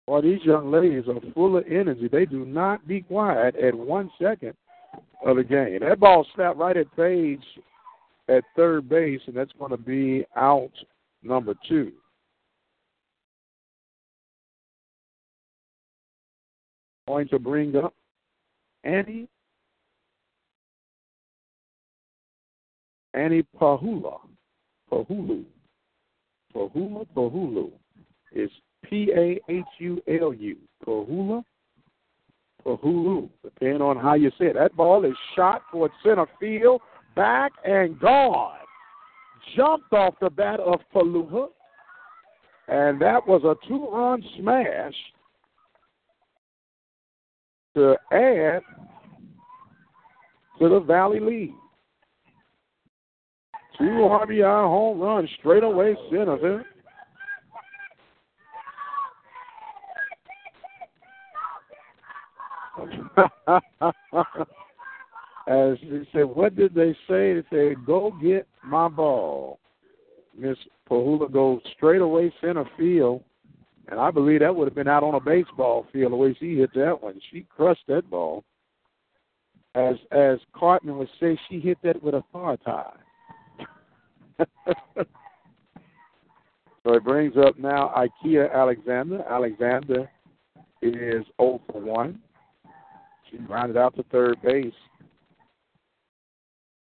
Well, these young ladies are full of energy. They do not be quiet at 1 second of the game. That ball snapped right at Page at third base, and that's going to be out number two. Going to bring up Annie Pahulu. It's P-A-H-U-L-U. Pahulu. Depending on how you say it. That ball is shot towards center field, back and gone. Jumped off the bat of Pahulu. And that was a two-run smash to add to the Valley lead. Two RBI home runs straight away center field. As they said, what did they say? They said, go get my ball. Miss Pahula goes straight away center field, and I believe that would have been out on a baseball field the way she hit that one. She crushed that ball. As Cartman would say, she hit that with authority. So it brings up now Ikea Alexander. Alexander is 0 for 1. She grounded out to third base.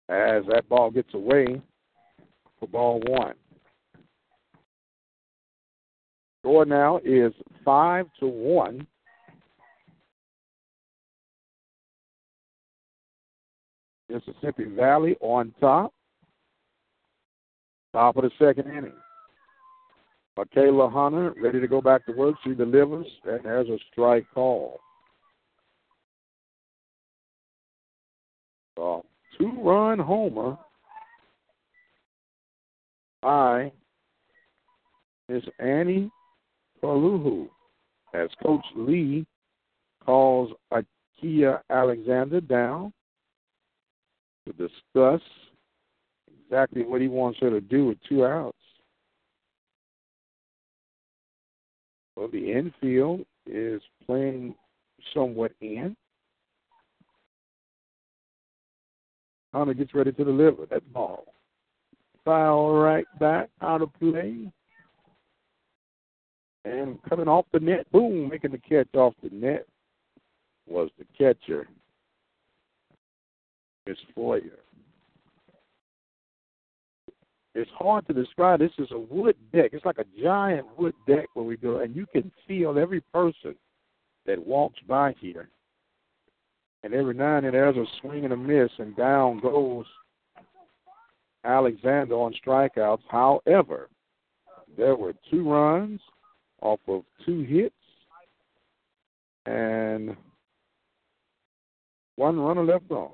As that ball gets away for ball one. Score now is 5-1. Mississippi Valley on top. Top of the second inning. Michaela Hunter ready to go back to work. She delivers, and there's a strike call. Two-run homer by Miss Annie Paluhu as Coach Lee calls Ikea Alexander down to discuss exactly what he wants her to do with 2 outs. Well, the infield is playing somewhat in. Hunter gets ready to deliver that ball. Foul right back, out of play. And coming off the net, boom, making the catch off the net was the catcher, Miss Floyer. It's hard to describe. This is a wood deck. It's like a giant wood deck where we go, and you can feel every person that walks by here. And every now and then there's a swing and a miss, and down goes Alexander on strikeouts. However, there were 2 runs off of 2 hits, and 1 runner left on.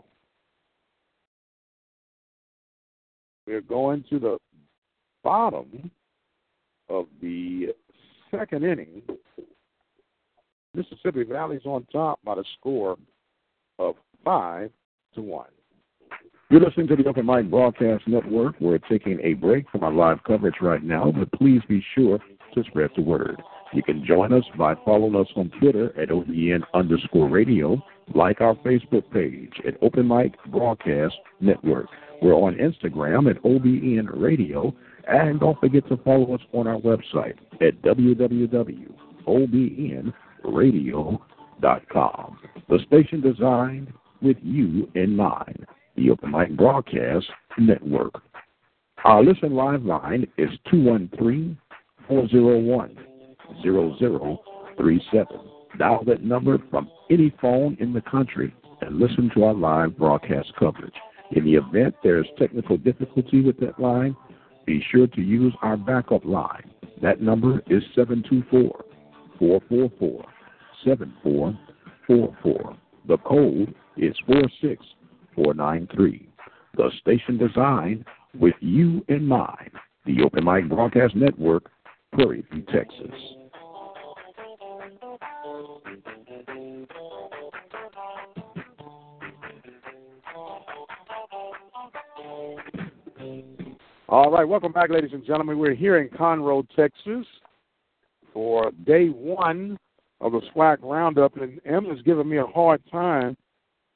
We're going to the bottom of the 2nd inning. Mississippi Valley's on top by the score of 5-1. You're listening to the Open Mic Broadcast Network. We're taking a break from our live coverage right now, but please be sure to spread the word. You can join us by following us on Twitter at OBN_radio, like our Facebook page at Open Mic Broadcast Network. We're on Instagram at OBN Radio, and don't forget to follow us on our website at www.obnradio.com. The station designed with you in mind, the Open Mic Broadcast Network. Our listen live line is 213-401-0037. Dial that number from any phone in the country and listen to our live broadcast coverage. In the event there is technical difficulty with that line, be sure to use our backup line. That number is 724-444-7444. The code is 46493. The station designed with you in mind. The Open Mic Broadcast Network, Prairie View, Texas. All right, welcome back, ladies and gentlemen. We're here in Conroe, Texas, for day 1 of the SWAC Roundup, and Emma's giving me a hard time.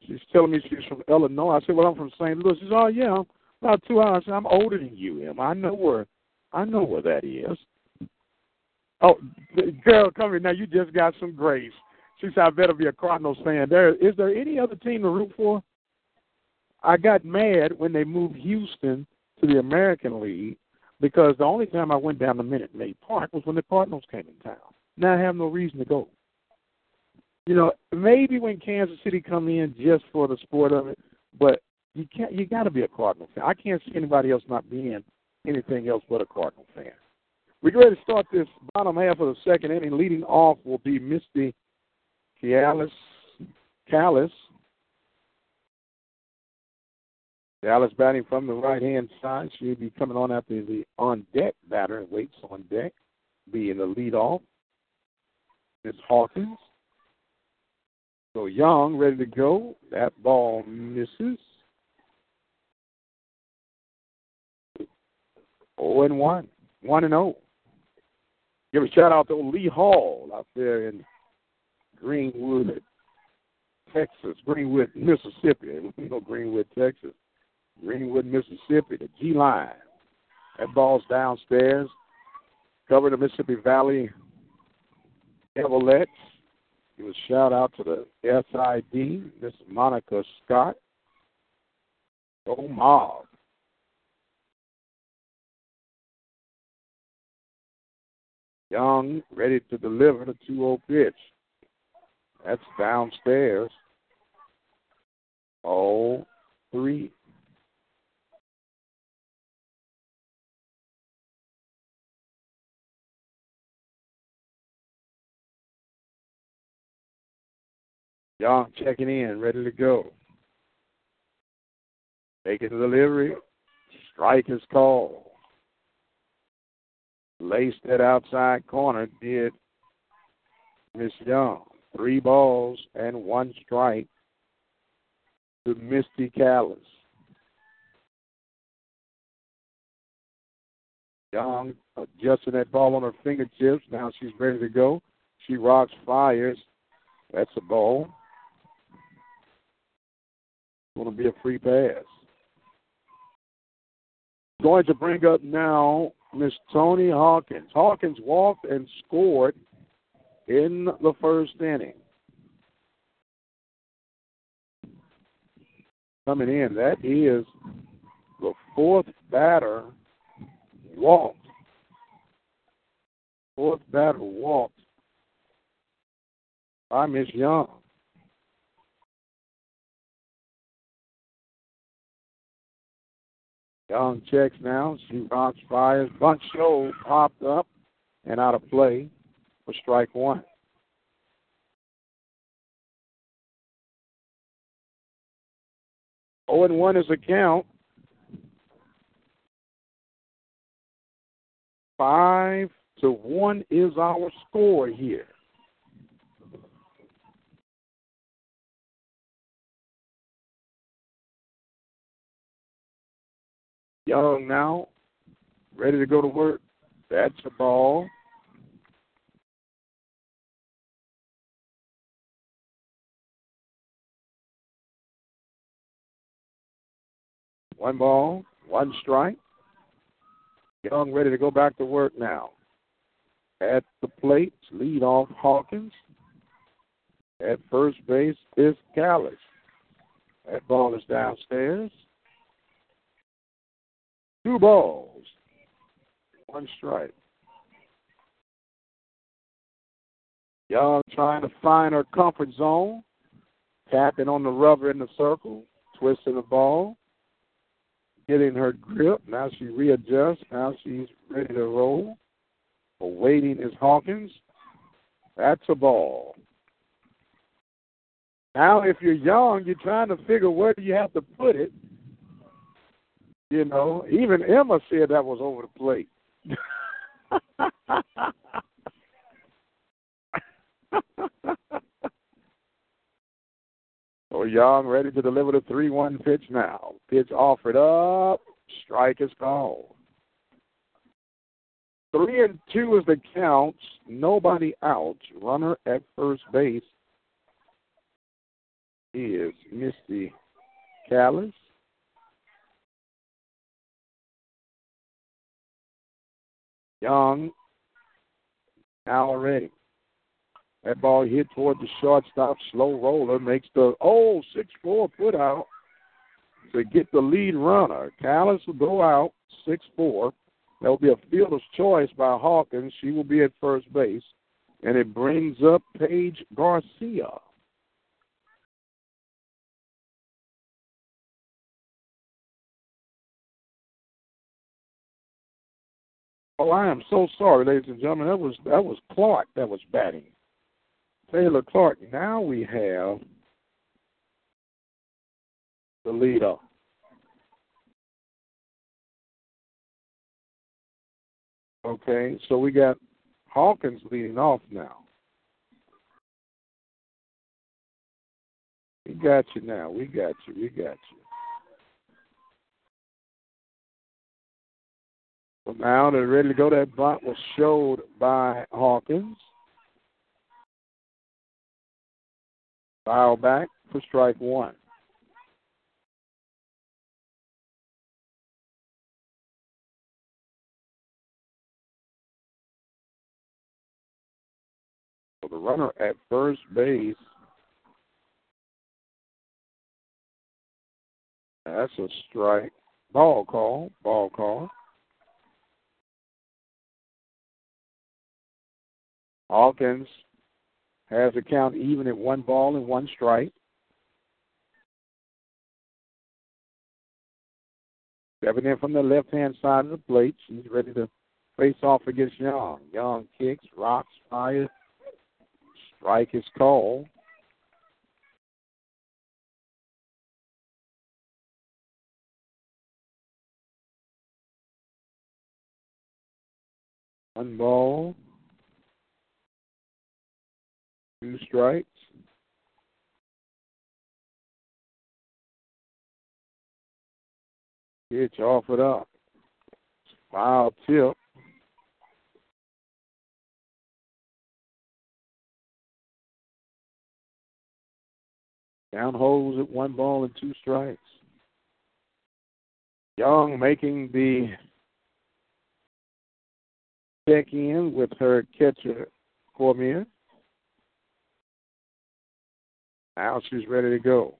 She's telling me she's from Illinois. I said, well, I'm from St. Louis. She said, oh, yeah, about 2 hours. I said, I'm older than you, Emma. I know where that is. Oh, girl, come here. Now you just got some grace. She said, I better be a Cardinals fan. Is there any other team to root for? I got mad when they moved Houston to the American League, because the only time I went down to Minute Maid Park was when the Cardinals came in town. Now I have no reason to go. You know, maybe when Kansas City come in just for the sport of it, but you got to be a Cardinal fan. I can't see anybody else not being anything else but a Cardinal fan. We're ready to start this bottom half of the 2nd inning. Leading off will be Misty Callis. Dallas batting from the right-hand side. She'll be coming on after the on-deck batter and waits on deck, being the leadoff. Miss Hawkins. So Young ready to go. That ball misses. 0-1. 1-0. Give a shout-out to Lee Hall out there in Greenwood, Texas. Greenwood, Mississippi. We know Greenwood, Texas. Greenwood, Mississippi, the G-line. That ball's downstairs. Cover the Mississippi Valley Evelets. Give a shout-out to the SID, Miss Monica Scott. Go Mob. Young, ready to deliver the 2-0 pitch. That's downstairs. 0-3. Young checking in, ready to go. Making the delivery. Strike is called. Laced that outside corner, did Miss Young. 3 balls and 1 strike to Misty Callis. Young adjusting that ball on her fingertips. Now she's ready to go. She rocks, fires. That's a ball. It's going to be a free pass. Going to bring up now Miss Tony Hawkins. Hawkins walked and scored in the 1st inning. Coming in, that is the 4th batter walked. Fourth battle walked by Miss Young. Young checks now. She rocks, fires. Bunch show popped up and out of play for strike one. Oh, and 1 is a count. 5-1 is our score here. Young now, ready to go to work. That's a ball. One ball, one strike. Young ready to go back to work now. At the plate, lead off Hawkins. At first base is Callis. That ball is downstairs. 2 balls, 1 strike. Young trying to find her comfort zone, tapping on the rubber in the circle, twisting the ball, getting her grip. Now she readjusts. Now she's ready to roll. Awaiting is Hawkins. That's a ball. Now, if you're young, you're trying to figure where do you have to put it. You know, even Emma said that was over the plate. So Young ready to deliver the 3-1 pitch now. Pitch offered up. Strike is called. 3-2 is the count. Nobody out. Runner at first base is Misty Callis. Young, now ready. That ball hit toward the shortstop. Slow roller makes the 6-4 put out to get the lead runner. Callis will go out 6-4. That will be a fielder's choice by Hawkins. She will be at first base. And it brings up Paige Garcia. Oh, I am so sorry, ladies and gentlemen. That was Clark that was batting. Taylor Clark. Now we have the leadoff. Okay, so we got Hawkins leading off now. We got you now. We got you. So now they're ready to go. That bunt was showed by Hawkins. Foul back for strike one. So the runner at first base. That's a strike. Ball call. Hawkins has the count even at 1 ball and 1 strike. 7 in from the left-hand side of the plate. She's ready to face off against Young. Young kicks, rocks, fires. Strike is called. One ball. 2 strikes. Pitch offered up. Foul tip. Down holds at 1 ball and 2 strikes. Young making the check in with her catcher, Cormier. Now she's ready to go.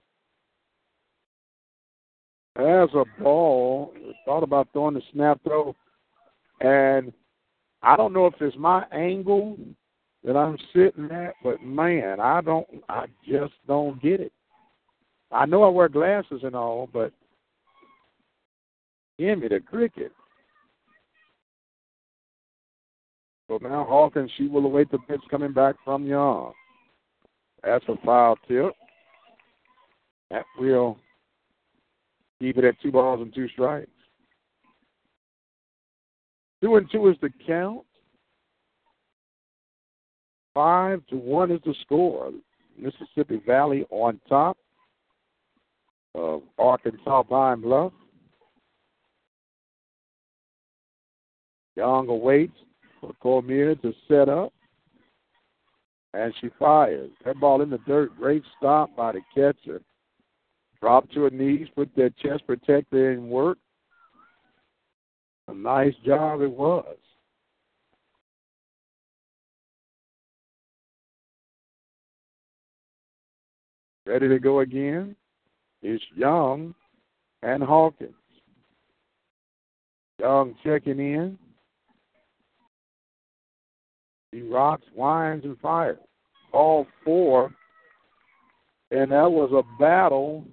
As a ball, thought about throwing the snap throw. And I don't know if it's my angle that I'm sitting at, but, man, I just don't get it. I know I wear glasses and all, but give me the cricket. So now Hawkins, she will await the pitch coming back from Young. That's a foul tip. That will keep it at 2 balls and 2 strikes. 2-2 is the count. 5-1 is the score. Mississippi Valley on top of Arkansas Pine Bluff. Young awaits for Cormier to set up, and she fires. That ball in the dirt. Great stop by the catcher. Drop to her knees, put that chest protector in work. A nice job it was. Ready to go again is Young and Hawkins. Young checking in. He rocks, winds, and fires. All four. And that was a battle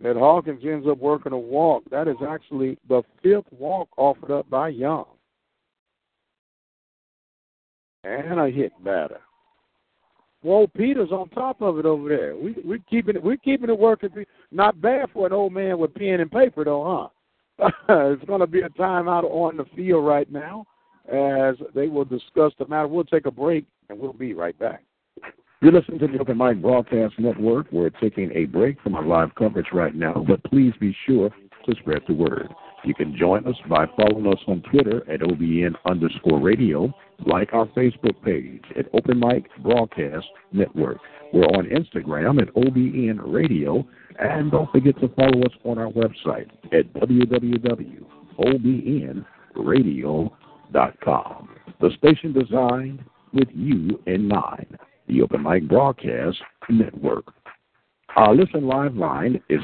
that Hawkins ends up working a walk. That is actually the 5th walk offered up by Young. And a hit batter. Whoa, Peter's on top of it over there. We're keeping it working. Not bad for an old man with pen and paper, though, huh? It's going to be a timeout on the field right now as they will discuss the matter. We'll take a break, and we'll be right back. You're listening to the Open Mic Broadcast Network. We're taking a break from our live coverage right now, but please be sure to spread the word. You can join us by following us on Twitter at OBN_radio, like our Facebook page at Open Mic Broadcast Network. We're on Instagram at OBN Radio, and don't forget to follow us on our website at www.obnradio.com. The station designed with you in mind. The Open Mic Broadcast Network. Our listen live line is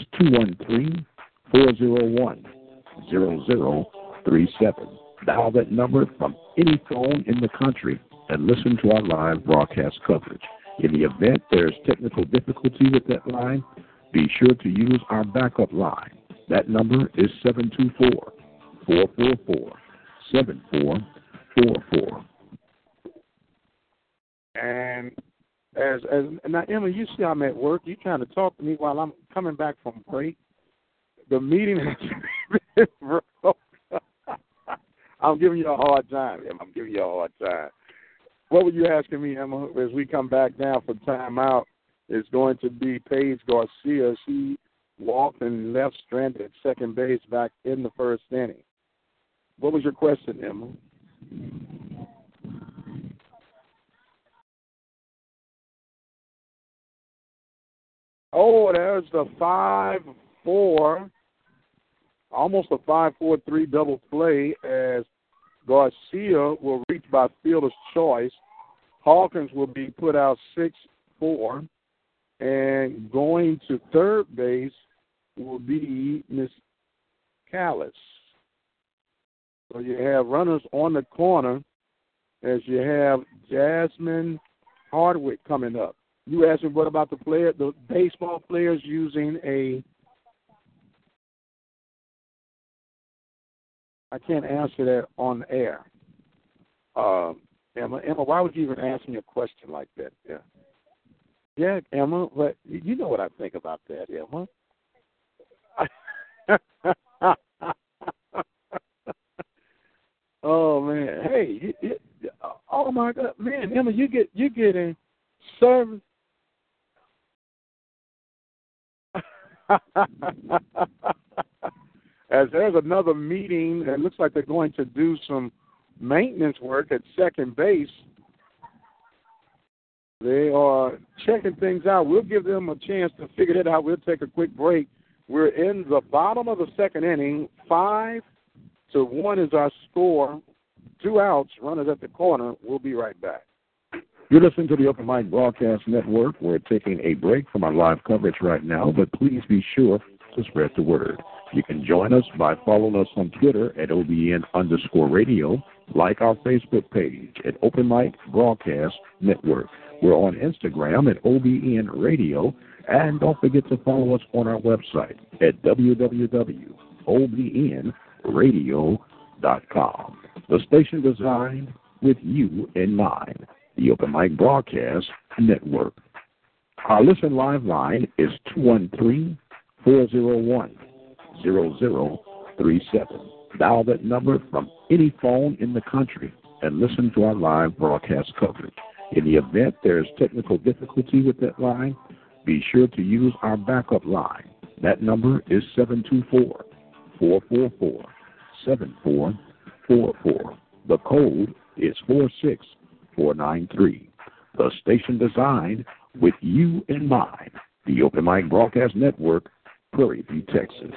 213-401-0037. Dial that number from any phone in the country and listen to our live broadcast coverage. In the event there is technical difficulty with that line, be sure to use our backup line. That number is 724-444-7444. And as now, Emma, you see I'm at work. You trying to talk to me while I'm coming back from break. The meeting has been I'm giving you a hard time, Emma. I'm giving you a hard time. What were you asking me, Emma, as we come back now for timeout? It's going to be Paige Garcia. She walked and left stranded at second base back in the first inning. What was your question, Emma? Oh, there's the 5-4, almost a 5-4-3 double play as Garcia will reach by fielder's choice. Hawkins will be put out 6-4, and going to third base will be Miss Callis. So you have runners on the corner as you have Jasmine Hardwick coming up. You asked me what about the baseball players using a – I can't answer that on air. Emma, why would you even ask me a question like that? Yeah, Emma, but you know what I think about that, Emma. Oh, man. Hey, oh, my God. Man, Emma, you get in service. As there's another meeting, it looks like they're going to do some maintenance work at second base. They are checking things out. We'll give them a chance to figure it out. We'll take a quick break. We're in the bottom of the second inning. 5-1 is our score. 2 outs, runners at the corner. We'll be right back. You're listening to the Open Mic Broadcast Network. We're taking a break from our live coverage right now, but please be sure to spread the word. You can join us by following us on Twitter at OBN_radio, like our Facebook page at Open Mic Broadcast Network. We're on Instagram at OBN Radio, and don't forget to follow us on our website at www.obnradio.com. The station designed with you in mind, the Open Mic Broadcast Network. Our listen live line is 213-401-0037. Dial that number from any phone in the country and listen to our live broadcast coverage. In the event there is technical difficulty with that line, be sure to use our backup line. That number is 724-444-7444. The code is 46493. The station designed with you in mind, the Open Mic Broadcast Network, Prairie View, Texas.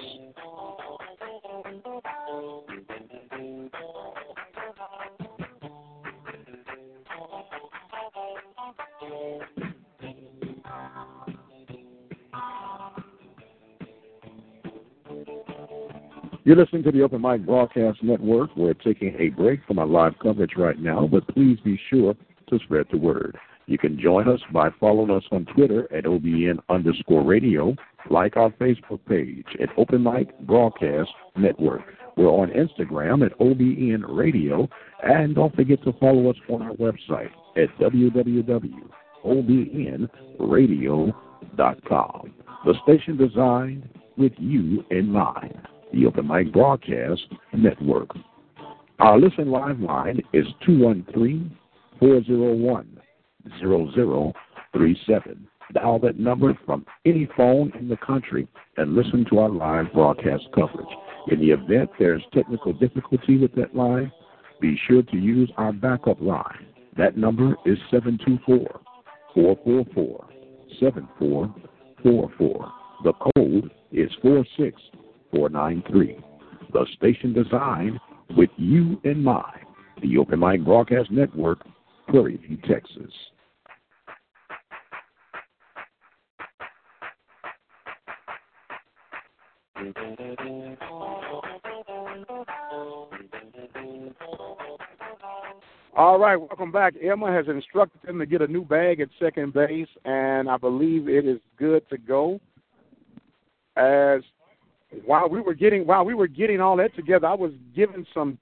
You're listening to the Open Mic Broadcast Network. We're taking a break from our live coverage right now, but please be sure to spread the word. You can join us by following us on Twitter at OBN_radio, like our Facebook page at Open Mic Broadcast Network. We're on Instagram at OBN Radio, and don't forget to follow us on our website at www.obnradio.com. The station designed with you in mind, the Open Mic Broadcast Network. Our listen live line is 213-401-0037. Dial that number from any phone in the country and listen to our live broadcast coverage. In the event there's technical difficulty with that line, be sure to use our backup line. That number is 724-444-7444. The code is 46493. The station designed with you in mind, the Open Mic Broadcast Network, Prairie View, Texas. All right, welcome back. Emma has instructed them to get a new bag at second base, and I believe it is good to go. As while we were getting all that together, I was given some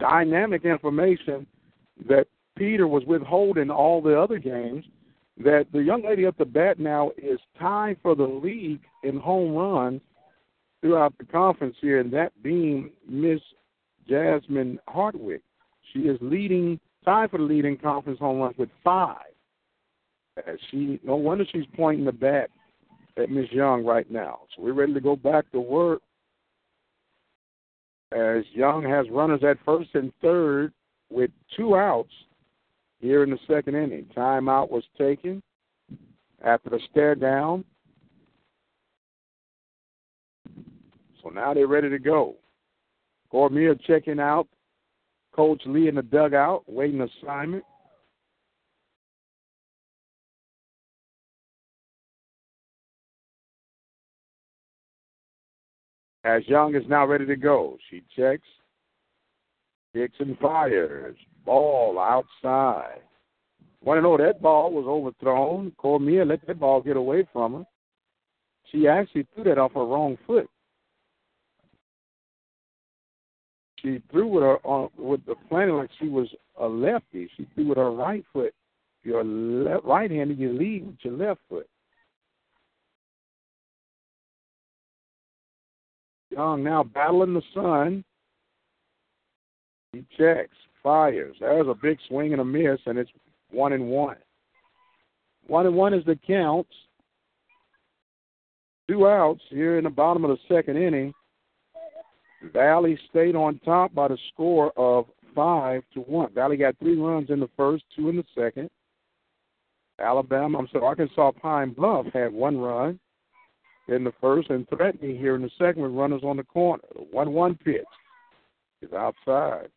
dynamic information that Peter was withholding all the other games, that the young lady up to bat now is tied for the league in home runs throughout the conference here, and that being Miss Jasmine Hardwick. She is tied for the leading conference home runs with 5. No wonder she's pointing the bat at Miss Young right now. So we're ready to go back to work, as Young has runners at first and third with 2 outs here in the second inning. Timeout was taken after the stare down. So now they're ready to go. Cormier checking out. Coach Lee in the dugout, waiting assignment. As Young is now ready to go, she checks. Kicks and fires. Ball outside. Want to know, that ball was overthrown. Cormier let that ball get away from her. She actually threw that off her wrong foot. She threw with her with the planning like she was a lefty. She threw with her right foot. If you're right-handed, you lead with your left foot. Young now battling the sun. He checks, fires. There's a big swing and a miss, and it's 1-1. 1-1 is the count. 2 outs here in the bottom of the second inning. Valley stayed on top by the score of 5-1. Valley got 3 runs in the first, 2 in the second. Arkansas Pine Bluff had 1 run in the first and threatening here in the second with runners on the corner. The 1-1 pitch is outside.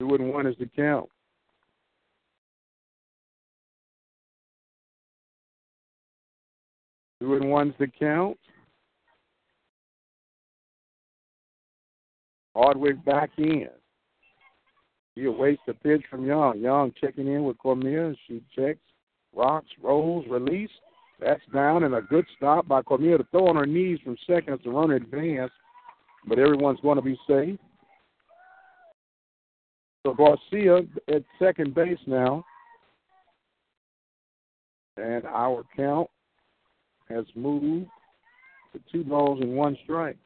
2-1 is the count. Hardwick back in. She awaits the pitch from Young. Young checking in with Cormier. She checks, rocks, rolls, release. That's down, and a good stop by Cormier to throw on her knees from second as the runner advanced. But everyone's going to be safe. So Garcia at second base now. And our count has moved to 2-1 strike.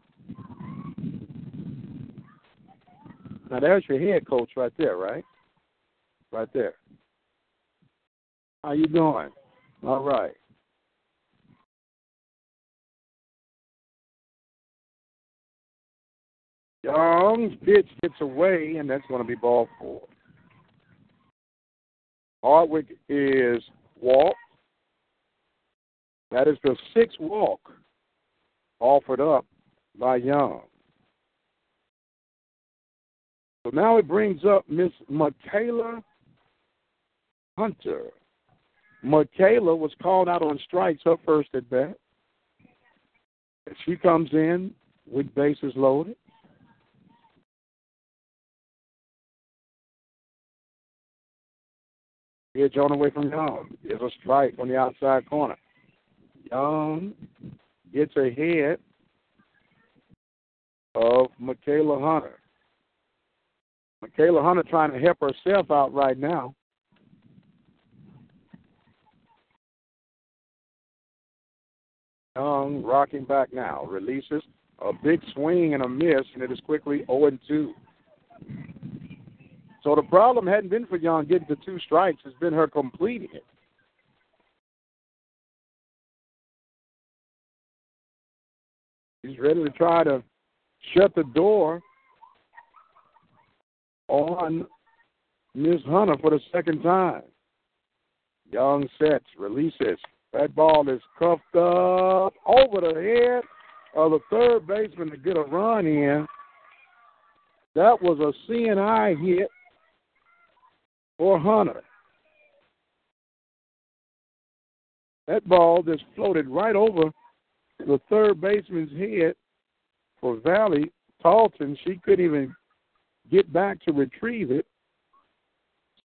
Now, there's your head coach right there, right? Right there. How you doing? All right. Young's pitch gets away, and that's going to be ball four. Hardwick is walked. That is the sixth walk offered up by Young. So now it brings up Miss Michaela Hunter. Michaela was called out on strikes her first at bat. She comes in with bases loaded. Edge on away from Young. There's a strike on the outside corner. Young gets ahead of Michaela Hunter. Michaela Hunter trying to help herself out right now. Young rocking back now. Releases a big swing and a miss, and it is quickly 0-2. So the problem hadn't been for Young getting the two strikes. It's been her completing it. She's ready to try to shut the door on Ms. Hunter for the second time. Young sets, releases. That ball is cuffed up over the head of the third baseman to get a run in. That was a C&I hit for Hunter. That ball just floated right over the third baseman's head for Valley. Talton, she couldn't even get back to retrieve it.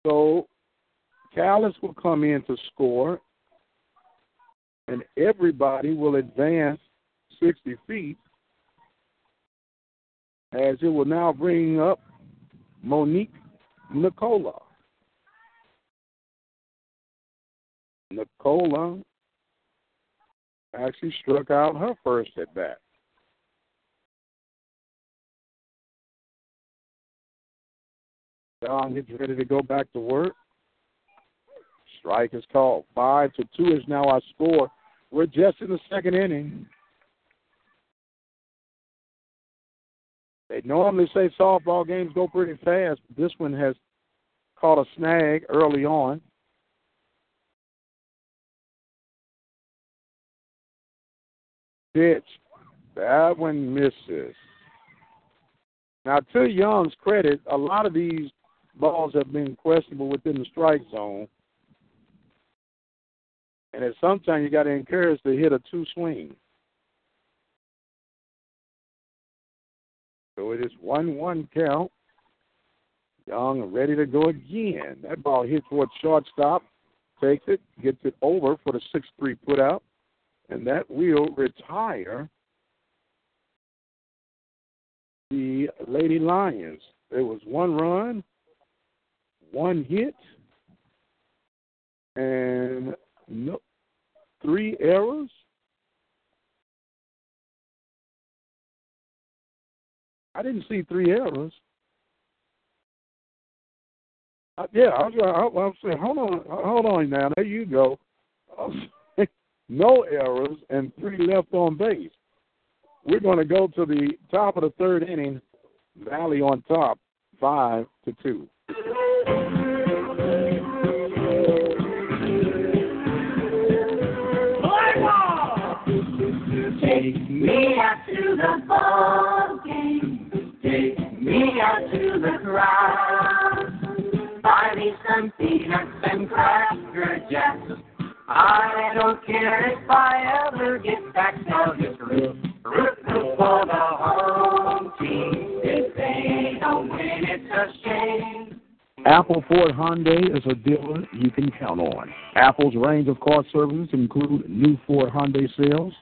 So Callis will come in to score, and everybody will advance 60 feet, as it will now bring up Monique Nicola. Nicola actually struck out her first at bat. John gets ready to go back to work. Strike is called. 5-2 is now our score. We're just in the second inning. They normally say softball games go pretty fast. This one has caught a snag early on. Pitch. That one misses. Now, to Young's credit, a lot of these balls have been questionable within the strike zone. And at some time, you got to encourage the hit a two swing. So it is 1-1 count. Young ready to go again. That ball hits towards shortstop, takes it, gets it over for the 6-3 put out, and that will retire the Lady Lions. There was one run, one hit, and three errors. I didn't see three errors. I'm saying, hold on now. There you go. No errors and three left on base. We're going to go to the top of the third inning. Valley on top, 5-2. Take me out to the ball game. Take me out to the crowd. Buy me some peanuts and Cracker Jacks. I don't care if I ever get back. Now just root for the home team. If they Apple Ford Hyundai is a dealer you can count on. Apple's range of car services include new Ford Hyundai sales,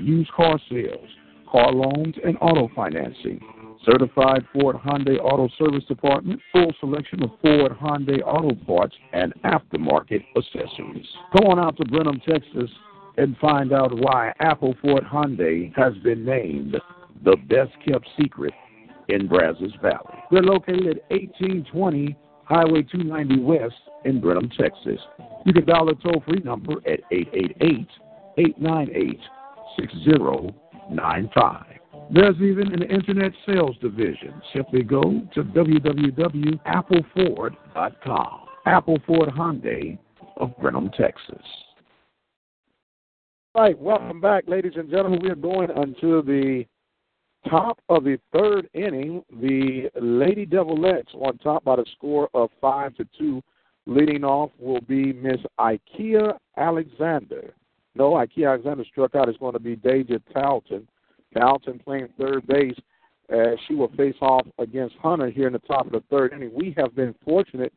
used car sales, car loans, and auto financing. Certified Ford Hyundai Auto Service Department, full selection of Ford Hyundai auto parts and aftermarket accessories. Go on out to Brenham, Texas, and find out why Apple Ford Hyundai has been named the best-kept secret in Brazos Valley. They're located at 1820 Highway 290 West in Brenham, Texas. You can dial the toll-free number at 888-898-6095. There's even an internet sales division. Simply go to www.appleford.com. Apple Ford Hyundai of Brenham, Texas. All right, welcome back, ladies and gentlemen. We are going until the top of the third inning. The Lady Devilettes on top by the score of 5-2. Leading off will be Miss Ikea Alexander. No, Ikea Alexander struck out. It's going to be Deja Talton. Dalton playing third base as she will face off against Hunter here in the top of the third inning. We have been fortunate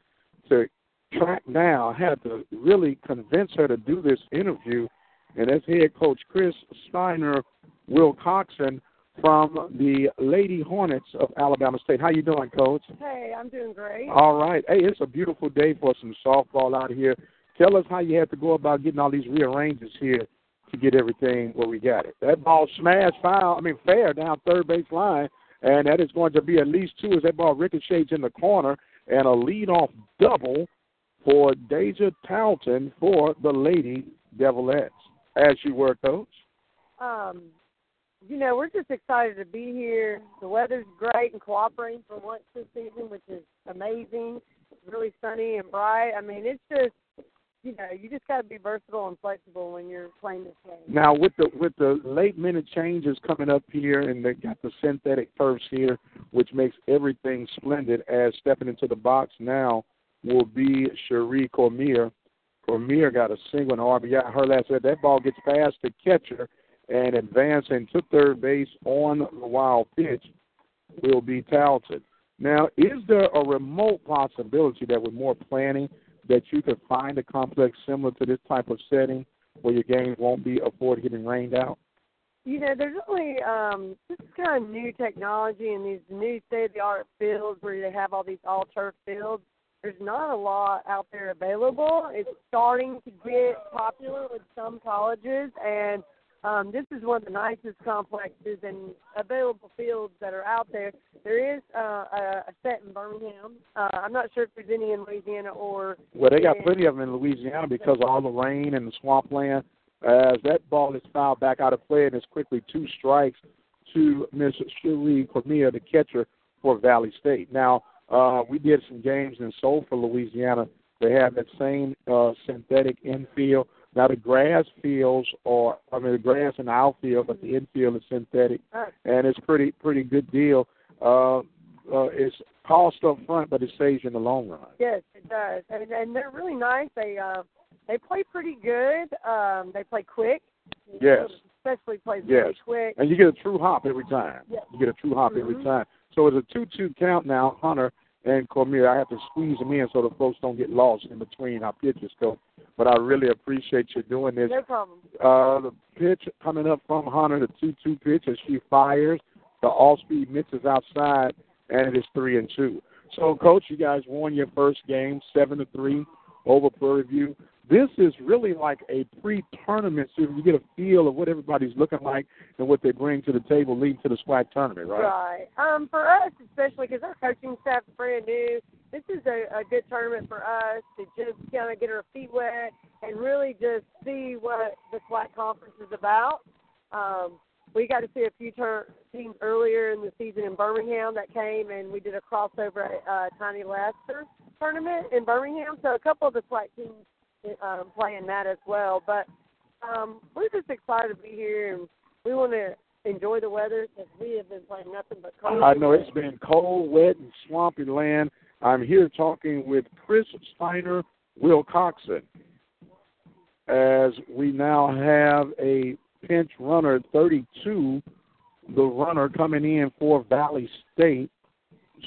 to track now. I had to really convince her to do this interview, and that's head coach Chris Steiner-Wilcoxon from the Lady Hornets of Alabama State. How you doing, Coach? Hey, I'm doing great. All right. Hey, it's a beautiful day for some softball out here. Tell us how you had to go about getting all these rearranges here to get everything where we got it. That ball smashed fair down third base line, and that is going to be at least two as that ball ricochets in the corner, and a leadoff double for Deja Talton for the Lady Devilettes. As you were, Coach? We're just excited to be here. The weather's great and cooperating for once this season, which is amazing. It's really sunny and bright. It's just, you just got to be versatile and flexible when you're playing this game. Now, with the late-minute changes coming up here, and they got the synthetic turfs here, which makes everything splendid, as stepping into the box now will be Sharia Cormier. Cormier got a single and RBI. Her last hit, that ball gets past the catcher and advancing to third base on the wild pitch will be Talton. Now, is there a remote possibility that with more planning that you could find a complex similar to this type of setting where your games won't be afforded getting rained out? There's only this is kind of new technology and these new state-of-the-art fields where they have all these all-turf fields. There's not a lot out there available. It's starting to get popular with some colleges, and this is one of the nicest complexes and available fields that are out there. There is a set in Birmingham. I'm not sure if there's any in Louisiana or... Well, they got plenty of them in Louisiana because of all the rain and the swampland. As that ball is fouled back out of play, and it's quickly two strikes to Ms. Sharia Cormier, the catcher for Valley State. Now, we did some games in Sulphur, Louisiana. They have that same synthetic infield. Now, the grass in the outfield, but the infield is synthetic, and it's pretty good deal. It's cost up front, but it saves you in the long run. Yes, it does, and they're really nice. They play pretty good. They play quick. Yes. Especially plays really quick. And you get a true hop every time. Yes. You get a true hop every time. So it's a 2-2 count now, Hunter and Cormier. I have to squeeze them in so the folks don't get lost in between our pitches, Coach. But I really appreciate you doing this. No problem. The pitch coming up from Hunter, the 2-2 pitch, as she fires. The all-speed misses outside, and it is 3-2. So, Coach, you guys won your first game, 7-3 over Prairie View. This is really like a pre-tournament, so you get a feel of what everybody's looking like and what they bring to the table leading to the SWAC tournament, right? Right. For us, especially because our coaching staff is brand new, this is a good tournament for us to just kind of get our feet wet and really just see what the SWAC conference is about. We got to see a few teams earlier in the season in Birmingham that came, and we did a crossover at Tiny Laster tournament in Birmingham, so a couple of the SWAC teams playing that as well. But we're just excited to be here, and we want to enjoy the weather because we have been playing nothing but cold. I know it's been cold, wet, and swampy land. I'm here talking with Chris Steiner-Wilcoxon as we now have a pinch runner, 32, the runner coming in for Valley State.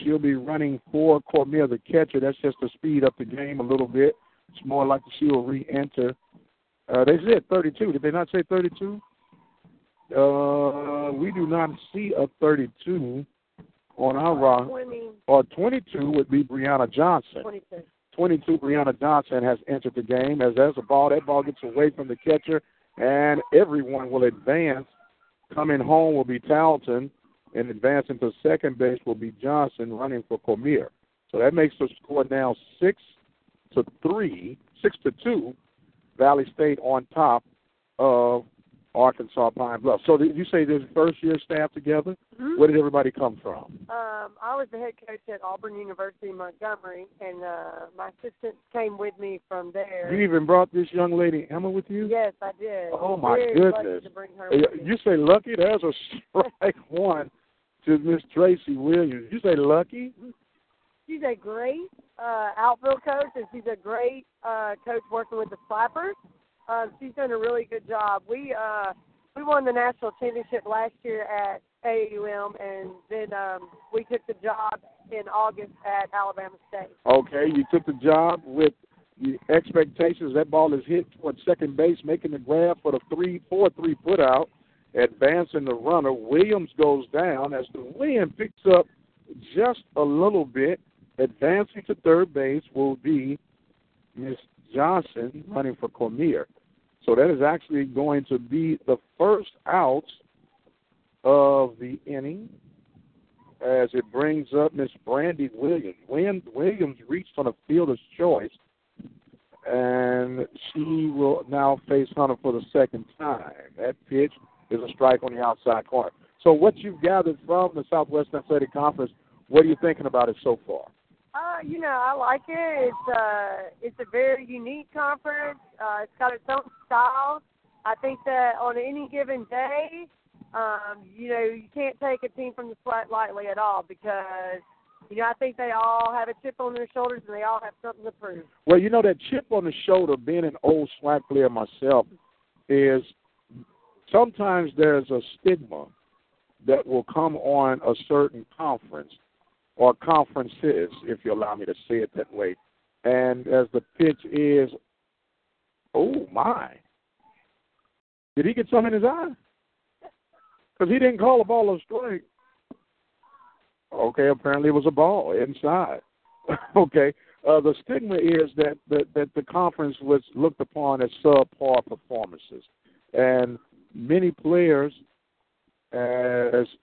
She'll be running for Cormier, the catcher. That's just to speed up the game a little bit. It's more like she'll re-enter. They said 32. Did they not say 32? We do not see a 32 on our roster. 20. Or 22 would be Brianna Johnson. 22. 22, Brianna Johnson has entered the game. As there's a ball, that ball gets away from the catcher, and everyone will advance. Coming home will be Talton, and advancing to second base will be Johnson running for Cormier. So that makes the score now 6-2, Valley State on top of Arkansas Pine Bluff. So did you say there's first-year staff together? Mm-hmm. Where did everybody come from? I was the head coach at Auburn University, Montgomery, and my assistant came with me from there. You even brought this young lady, Emma, with you? Yes, I did. Oh, my goodness. To bring her with you say lucky? There's a strike one to Miss Tracy Williams. You say lucky? She's a great outfield coach, and she's a great coach working with the slappers. She's done a really good job. We won the national championship last year at AUM, and then we took the job in August at Alabama State. Okay, you took the job with the expectations. That ball is hit toward second base, making the grab for the 4-3 put out, advancing the runner. Williams goes down as the wind picks up just a little bit. Advancing to third base will be Miss Johnson running for Cormier. So that is actually going to be the first out of the inning as it brings up Miss Brandy Williams. Williams reached on a fielder's choice, and she will now face Hunter for the second time. That pitch is a strike on the outside corner. So what you've gathered from the Southwestern Athletic Conference, what are you thinking about it so far? I like it. It's a very unique conference. It's got its own style. I think that on any given day, you can't take a team from the SWAC lightly at all because, I think they all have a chip on their shoulders and they all have something to prove. Well, that chip on the shoulder, being an old SWAC player myself, is sometimes there's a stigma that will come on a certain conference. Or conferences, if you allow me to say it that way. And as the pitch is, oh, my. Did he get something in his eye? Because he didn't call a ball a strike. Okay, apparently it was a ball inside. Okay. The stigma is that the conference was looked upon as subpar performances. And many players, that's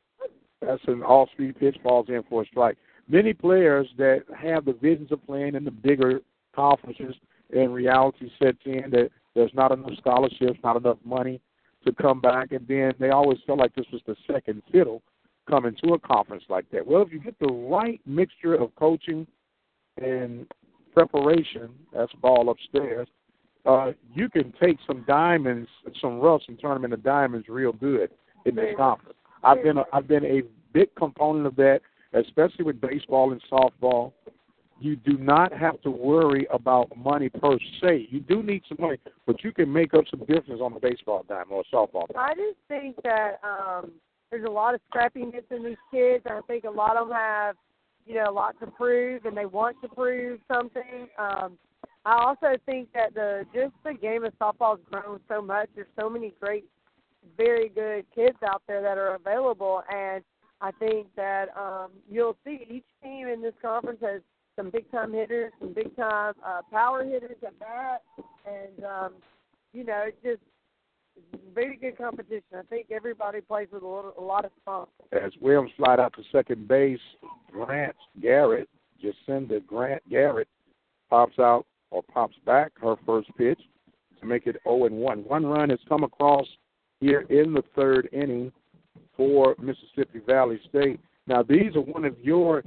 an off-speed pitch, falls in for a strike. Many players that have the visions of playing in the bigger conferences, and reality sets in that there's not enough scholarships, not enough money to come back, and then they always felt like this was the second fiddle coming to a conference like that. Well, if you get the right mixture of coaching and preparation, that's ball upstairs, you can take some diamonds, some roughs, and turn them into diamonds real good in this conference. I've been a big component of that, especially with baseball and softball. You do not have to worry about money per se. You do need some money, but you can make up some difference on the baseball dime or softball dime. I just think that there's a lot of scrappiness in these kids. I think a lot of them have, a lot to prove, and they want to prove something. I also think that the game of softball has grown so much. There's so many very good kids out there that are available, and I think that you'll see each team in this conference has some big-time hitters, some big-time power hitters at bat, and, it's just very good competition. I think everybody plays with a lot of fun. As Williams slide out to second base, Jacinda Grant Garrett pops back her first pitch to make it 0-1. One run has come across here in the third inning for Mississippi Valley State. Now, these are one of your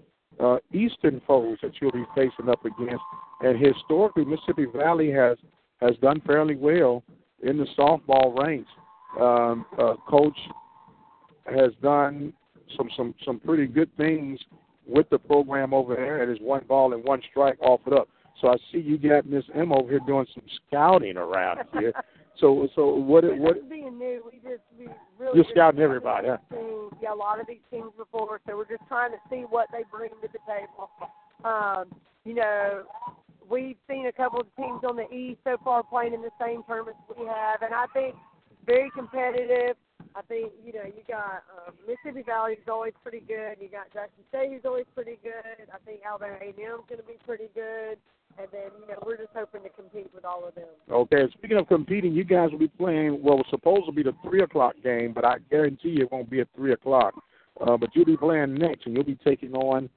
eastern foes that you'll be facing up against. And historically, Mississippi Valley has done fairly well in the softball ranks. Coach has done some pretty good things with the program over there. It is one ball and one strike off it up. So I see you got Miss M over here doing some scouting around here. So what? Being new, we really you're scouting everybody, huh? a lot of these things before, so we're just trying to see what they bring to the table. You know, we've seen a couple of teams on the East so far playing in the same tournaments we have, and I think very competitive. I think, you know, you got Mississippi Valley is always pretty good. You got Jackson State is always pretty good. I think Alabama A&M is going to be pretty good. And then, you know, we're just hoping to compete with all of them. Okay, speaking of competing, you guys will be playing what was supposed to be the 3 o'clock game, but I guarantee you it won't be at 3 o'clock. But you'll be playing next, and you'll be taking on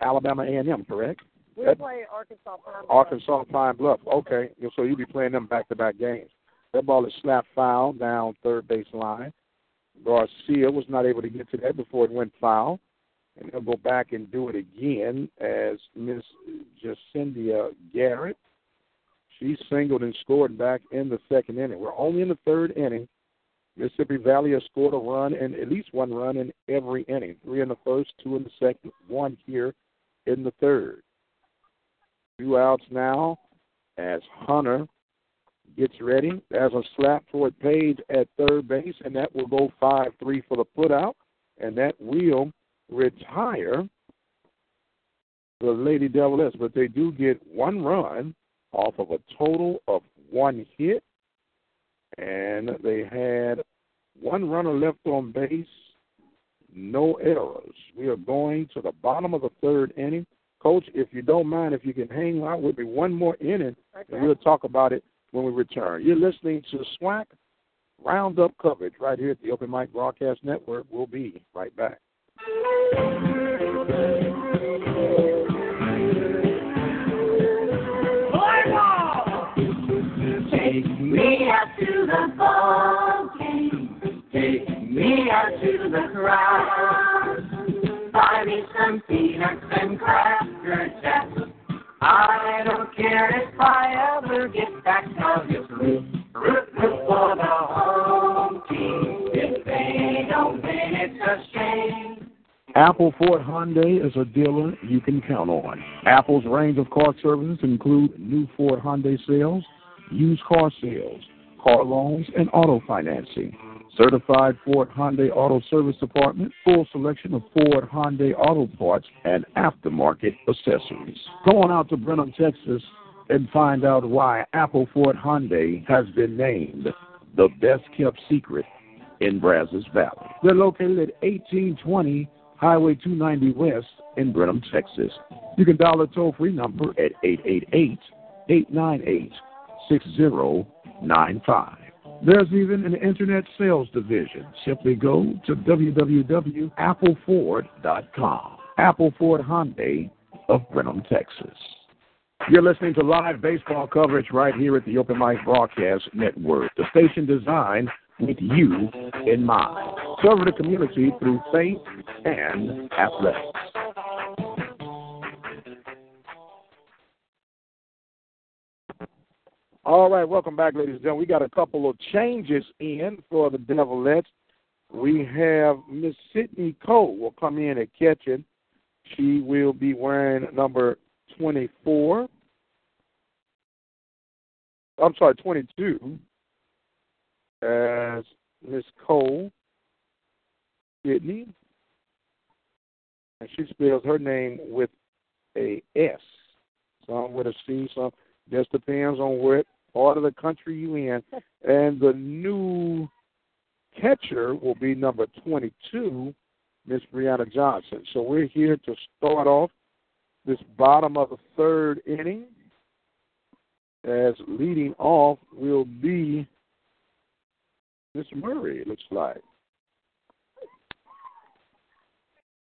Alabama A&M, correct? We'll play Arkansas Pine Bluff. Arkansas Pine Bluff, okay. So you'll be playing them back-to-back games. That ball is slapped foul down third baseline. Garcia was not able to get to that before it went foul. And they'll go back and do it again as Miss Jacinda Garrett. She singled and scored back in the second inning. We're only in the third inning. Mississippi Valley has scored a run, and at least one run in every inning. 3 in the first, 2 in the second, 1 here in the third. 2 outs now as Hunter gets ready. There's a slap toward Page at third base, and that will go 5-3 for the putout, and that will retire the Lady Devil S, but they do get one run off of a total of 1 hit, and they had 1 runner left on base, no errors. We are going to the bottom of the third inning. Coach, if you don't mind, if you can hang out with me one more inning, okay, and we'll talk about it when we return. You're listening to SWAC Roundup coverage right here at the Open Mic Broadcast Network. We'll be right back. Take me out to the ball game. Take me out to the crowd. Buy me some peanuts and Cracker Jack. I don't care if I ever get back. I'll just root for the home team. If they don't win, it's a shame. Apple Ford Hyundai is a dealer you can count on. Apple's range of car services include new Ford Hyundai sales, used car sales, car loans, and auto financing. Certified Ford Hyundai Auto Service Department, full selection of Ford Hyundai auto parts and aftermarket accessories. Go on out to Brenham, Texas, and find out why Apple Ford Hyundai has been named the best-kept secret in Brazos Valley. They're located at 1820 Highway 290 West in Brenham, Texas. You can dial the toll-free number at 888-898-6095. There's even an internet sales division. Simply go to www.appleford.com. Apple Ford Hyundai of Brenham, Texas. You're listening to live baseball coverage right here at the Open Mic Broadcast Network, the station designed with you in mind. Serve the community through faith and athletics. All right, welcome back, ladies and gentlemen. We got a couple of changes in for the Devilettes. We have Miss Sydney Cole will come in at catching. She will be wearing number 24. I'm sorry, 22. As Miss Cole, Sydney, and she spells her name with a S, some with a C, some just depends on what part of the country you in. And the new catcher will be number 22, Miss Brianna Johnson. So we're here to start off this bottom of the third inning. As leading off will be Miss Murray, it looks like.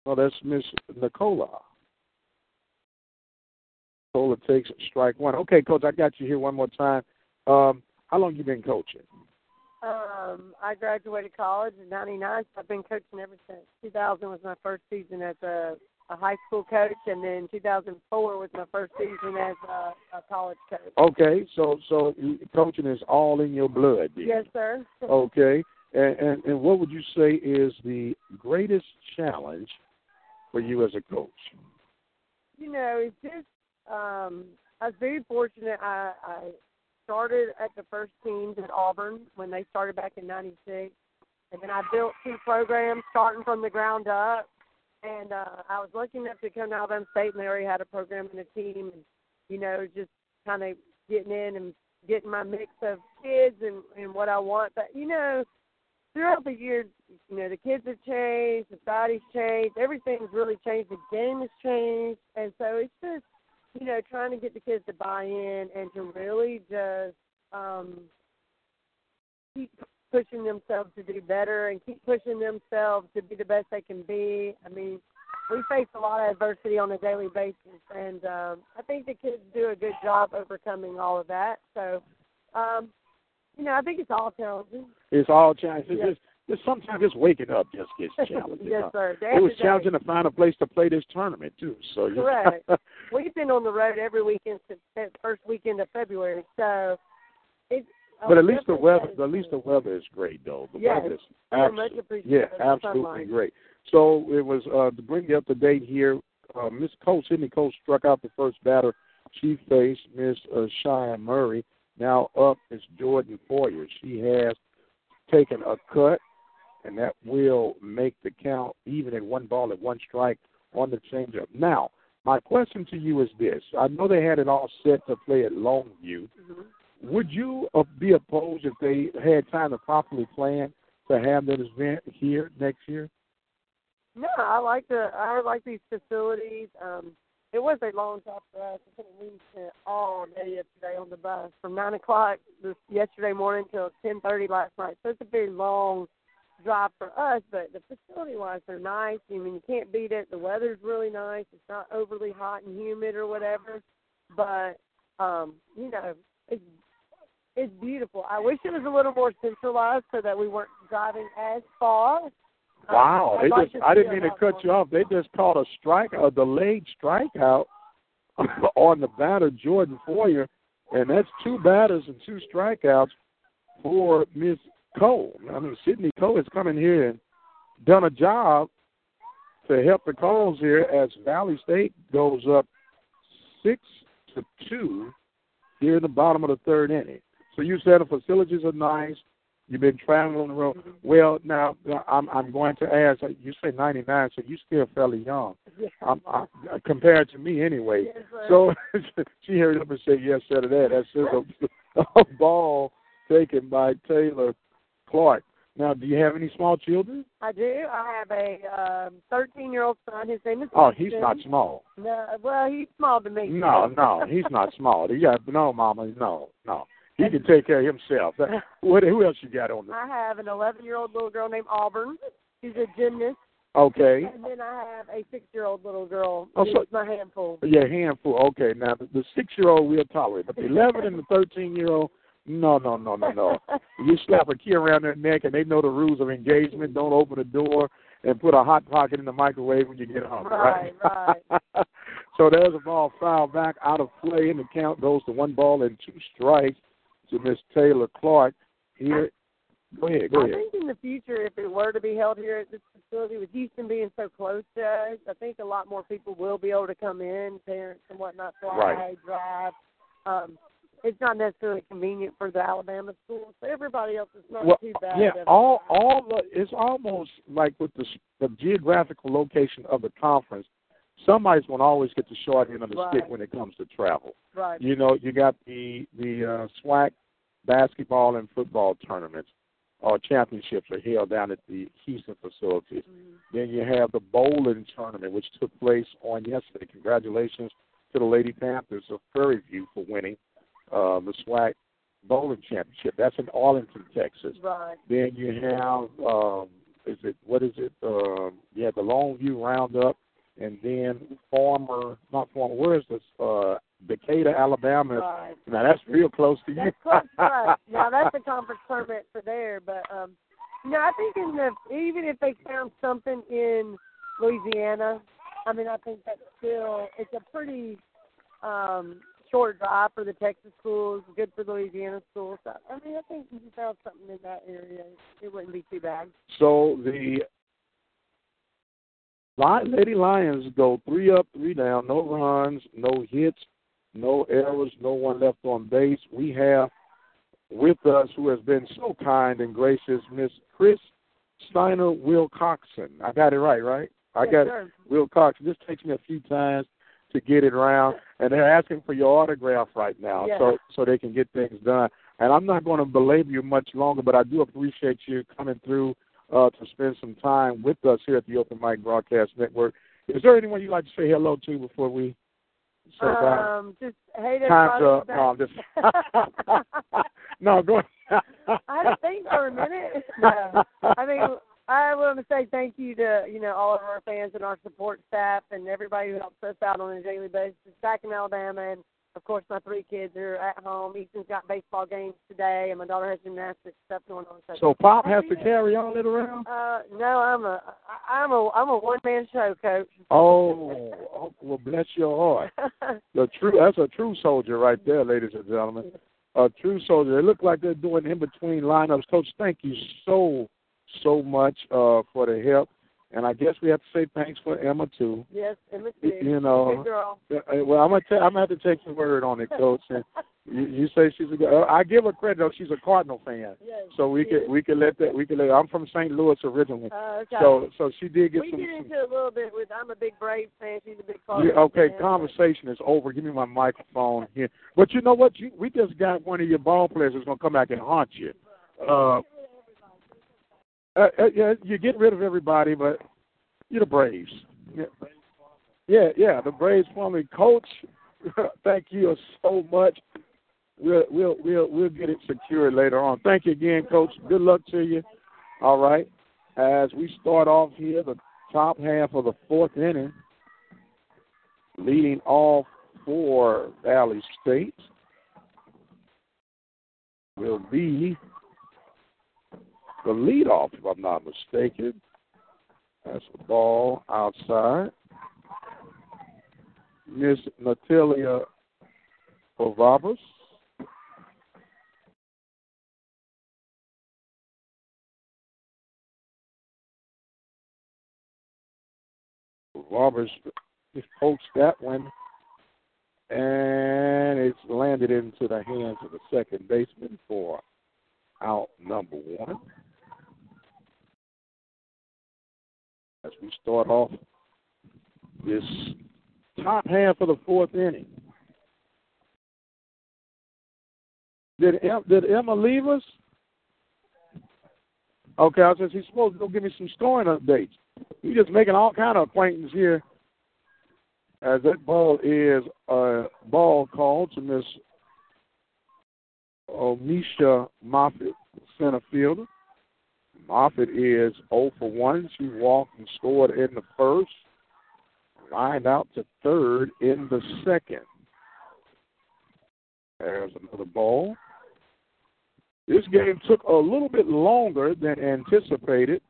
Oh, that's Miss Nicola. Nicola takes strike one. Okay, Coach, I got you here one more time. How long you been coaching? I graduated college in 99, so I've been coaching ever since. 2000 was my first season as a high school coach, and then 2004 was my first season as a college coach. Okay, so coaching is all in your blood, then. Yes, sir. Okay, and what would you say is the greatest challenge for you as a coach? You know, it's just I was very fortunate. I started at the first teams at Auburn when they started back in 96. And then I built two programs starting from the ground up. And I was lucky enough to come to Alabama State, and they already had a program and a team. And, you know, just kind of getting in and getting my mix of kids and what I want. But, you know, throughout the years, you know, the kids have changed, society's changed, everything's really changed, the game has changed. And so it's just, you know, trying to get the kids to buy in and to really just keep pushing themselves to do better and keep pushing themselves to be the best they can be. I mean, we face a lot of adversity on a daily basis, and I think the kids do a good job overcoming all of that. So, you know, I think it's all challenging. It's all challenging. Yes. It's sometimes just waking up just gets challenging. Yes, sir. It was challenging to find a place to play this tournament, too. So, correct. We've been on the road every weekend since the first weekend of February. So, it's but at least the weather is great, though. The weather is absolutely great. So it was to bring you up to date here. Miss Cole, Sydney Cole, struck out the first batter. She faced Miss Sharia Murray. Now up is Jordan Poyer. She has taken a cut, and that will make the count even at one ball at one strike on the changeup. Now, my question to you is this: I know they had it all set to play at Longview. Mm-hmm. Would you be opposed if they had time to properly plan to have that event here next year? No, I like these facilities. It was a long time for us. We spent all day yesterday on the bus from 9 o'clock yesterday morning till 10:30 last night. So it's a very long drive for us, but the facility-wise, they're nice. I mean, you can't beat it. The weather's really nice. It's not overly hot and humid or whatever, but you know, it's beautiful. I wish it was a little more centralized so that we weren't driving as far. Wow. I didn't mean to cut you off. They just called a delayed strikeout on the batter, Jordan Poyer, and that's two batters and two strikeouts for Miss Cole. I mean, Sydney Cole has come in here and done a job to help the Coles here as Valley State goes up 6-2 here in the bottom of the third inning. So you said the facilities are nice. You've been traveling on the road. Mm-hmm. Well, now I'm going to ask. You say 99, so you're still fairly young, yes, compared to me, anyway. Yes, so she hurried up and said yes, sir, to that. That's just a ball taken by Taylor Clark. Now, do you have any small children? I do. I have a 13-year-old son. His name is. Oh, he's not small. No, well, he's small to me. No, he's not small. No, Mama, no. He can take care of himself. Who else you got on there? I have an 11-year-old little girl named Auburn. She's a gymnast. Okay. And then I have a 6-year-old little girl. Oh, so, my handful. Yeah, handful. Okay. Now, the 6-year-old we'll tolerate, but the 11 and the 13-year-old, no. You slap a key around their neck, and they know the rules of engagement. Don't open the door and put a hot pocket in the microwave when you get home. Right. So there's a ball fouled back out of play, and the count goes to one ball and two strikes to Miss Taylor Clark here. Go ahead. I think in the future, if it were to be held here at this facility, with Houston being so close to us, I think a lot more people will be able to come in, parents and whatnot, drive. It's not necessarily convenient for the Alabama schools, so everybody else is not too bad. Yeah, it's almost like with the geographical location of the conference, somebody's going to always get the short end of the stick when it comes to travel. Right. You know, you got the SWAC basketball and football tournaments or championships are held down at the Houston facilities. Mm-hmm. Then you have the bowling tournament, which took place on yesterday. Congratulations to the Lady Panthers of Prairie View for winning the SWAC bowling championship. That's in Arlington, Texas. Right. Then you have, the Longview Roundup. And then Decatur, Alabama? Right. Now, that's real close to you. That's close to us. Now, that's a conference permit for there. But, you know, I think even if they found something in Louisiana, I mean, I think that's still – it's a pretty short drive for the Texas schools, good for Louisiana schools. So, I mean, I think if you found something in that area, it wouldn't be too bad. So the – Lady Lions go 3 up, 3 down, no runs, no hits, no errors, no one left on base. We have with us, who has been so kind and gracious, Miss Chris Steiner-Wilcoxon. I got it right, right? I got it. Wilcoxon. This takes me a few times to get it around, and they're asking for your autograph right now, so they can get things done. And I'm not going to belabor you much longer, but I do appreciate you coming through to spend some time with us here at the Open Mic Broadcast Network. Is there anyone you'd like to say hello to before we say bye? Just hate everybody. No, go ahead. I had to think for a minute. No. I mean, I want to say thank you to, all of our fans and our support staff and everybody who helps us out on a daily basis back in Alabama. And, of course, my three kids are at home. Ethan's got baseball games today, and my daughter has gymnastics stuff going on. So Pop has to carry all it around? No, I'm a one-man show, Coach. Oh, well, bless your heart. That's a true soldier right there, ladies and gentlemen. A true soldier. It looks like they're doing in-between lineups. Coach, thank you so much for the help. And I guess we have to say thanks for Emma, too. Yes, Emma, too. Good girl. Well, I'm going to have to take your word on it, Coach. And you say she's a good girl. I give her credit, though. She's a Cardinal fan. Yes, so we can let that. I'm from St. Louis originally. Okay. So she did get some. We get into a little bit with, I'm a big Braves fan. She's a big Cardinal fan. Okay, conversation is over. Give me my microphone here. But you know what? We just got one of your ball players that's going to come back and haunt you. You get rid of everybody, but you're the Braves. Yeah, the Braves formerly. Coach, thank you so much. We'll get it secured later on. Thank you again, Coach. Good luck to you. All right. As we start off here, the top half of the fourth inning, leading off for Valley State will be the leadoff, if I'm not mistaken. That's a ball outside. Miss Natalia Kararabas. Kararabas pokes that one, and it's landed into the hands of the second baseman for out number one. As we start off this top half of the fourth inning. Did Emma leave us? Okay, I said she's supposed to go give me some scoring updates. You're just making all kind of acquaintances here. As that ball is a ball called to Miss Amisha Moffitt, center fielder. Moffitt is 0 for 1. She walked and scored in the first. Lined out to third in the second. There's another ball. This game took a little bit longer than anticipated.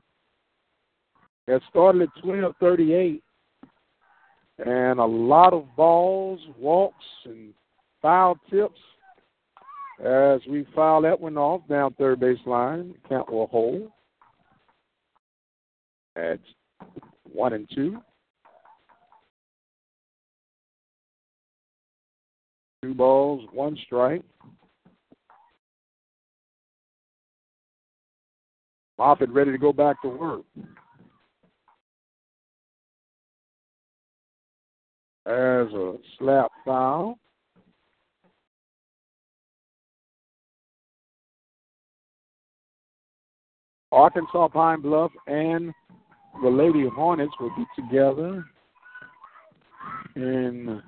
It started at 12:38. And a lot of balls, walks, and foul tips. As we foul that one off down third baseline, count will hold at 1-2. 2 balls, 1 strike. Moffitt ready to go back to work. There's a slap foul. Arkansas Pine Bluff and the Lady Hornets will be together in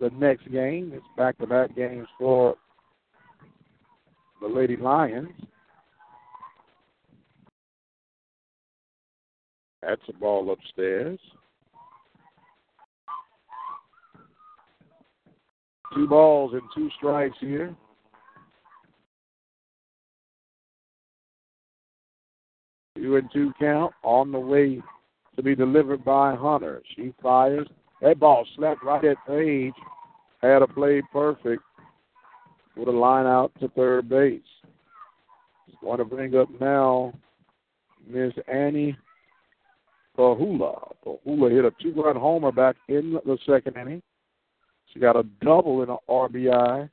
the next game. It's back-to-back games for the Lady Lions. That's a ball upstairs. 2 balls and 2 strikes here. Two and two count on the way to be delivered by Hunter. She fires. That ball slapped right at Paige. Had a play perfect with a line out to third base. Want to bring up now Miss Annie Pahulu. Pahulu hit a 2-run homer back in the second inning. She got a double and an RBI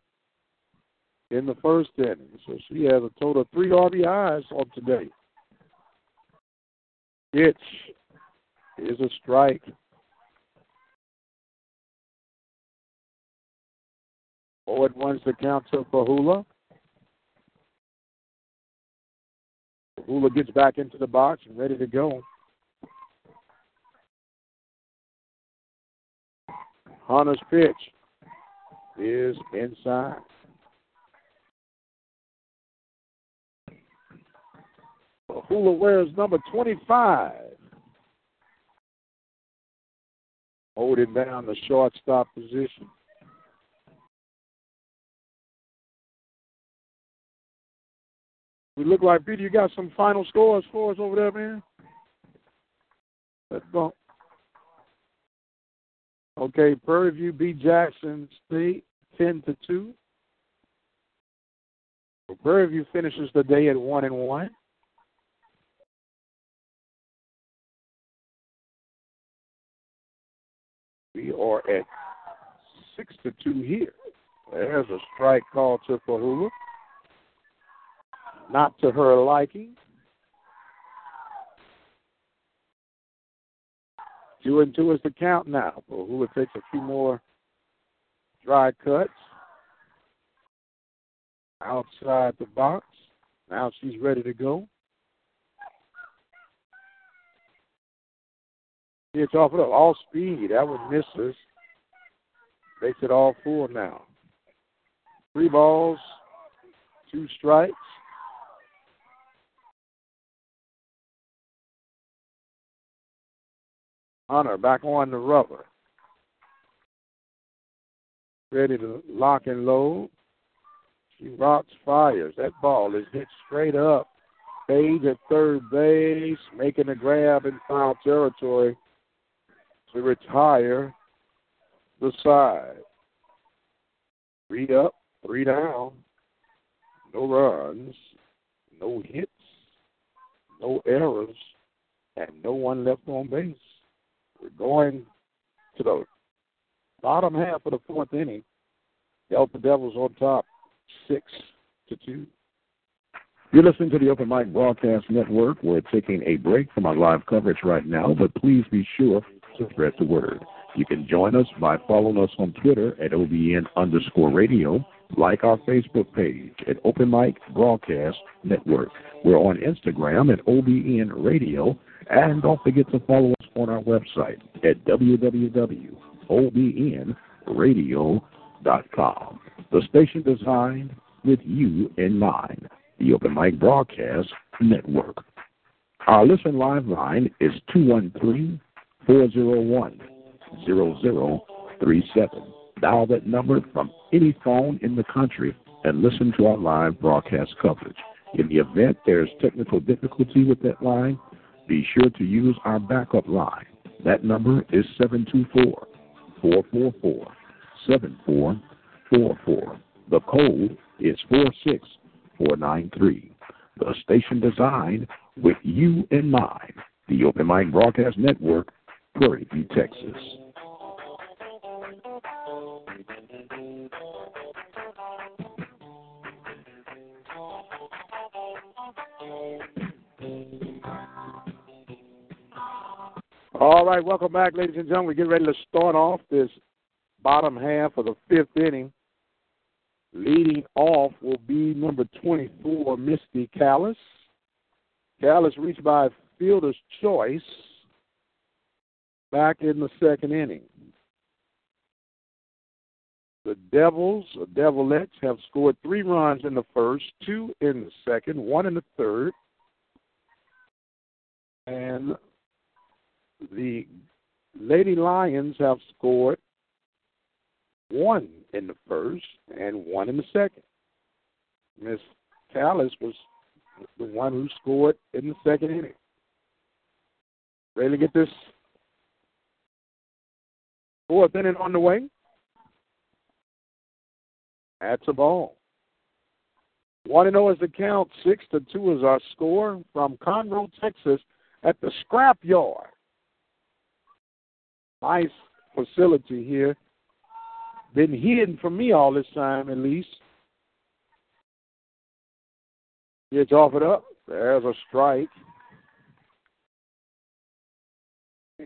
in the first inning. So she has a total of 3 RBIs on today. It is a strike. Oh, it wants the count to Pahulu. Pahulu gets back into the box and ready to go. Hunter's pitch is inside. Pahulu wears number 25. Holding down the shortstop position. We look like, Peter, you got some final scores for us over there, man? Let's go. Okay, Prairie View beat Jackson State 10-2. Prairie View finishes the day at 1-1. We are at 6-2 here. There's a strike call to Pahulu. Not to her liking. 2-2 is the count now. Pahulu takes a few more dry cuts outside the box. Now she's ready to go. It's off it up. All speed. That was misses. Makes it all four now. 3 balls, 2 strikes. Hunter back on the rubber. Ready to lock and load. She rocks, fires. That ball is hit straight up. Paige at third base, making a grab in foul territory to retire the side. 3 up, 3 down. No runs, no hits, no errors, and no one left on base. We're going to the bottom half of the fourth inning. Delta Devils on top, 6-2. You're listening to the Open Mic Broadcast Network. We're taking a break from our live coverage right now, but please be sure to spread the word. You can join us by following us on Twitter at OBN_radio, like our Facebook page at Open Mic Broadcast Network. We're on Instagram at OBN Radio, and don't forget to follow us on our website at www.obnradio.com. The station designed with you in mind, the Open Mic Broadcast Network. Our listen live line is 213-401-0037. Dial that number from any phone in the country and listen to our live broadcast coverage. In the event there's technical difficulty with that line, be sure to use our backup line. That number is 724-444-7444. The code is 46493. The station designed with you in mind, the Open Mic Broadcast Network, Prairie View, Texas. All right, welcome back, ladies and gentlemen. We're getting ready to start off this bottom half of the fifth inning. Leading off will be number 24, Misty Callis. Callis reached by fielder's choice back in the second inning. The Devils, or Devilettes, have scored 3 runs in the first, 2 in the second, 1 in the third. And the Lady Lions have scored 1 in the first and 1 in the second. Miss Callis was the one who scored in the second inning. Ready to get this fourth inning on the way? That's a ball. 1-0 is the count. 6-2 is our score from Conroe, Texas, at the Scrapyard. Nice facility here. Been hidden from me all this time, at least. It's offered up. There's a strike.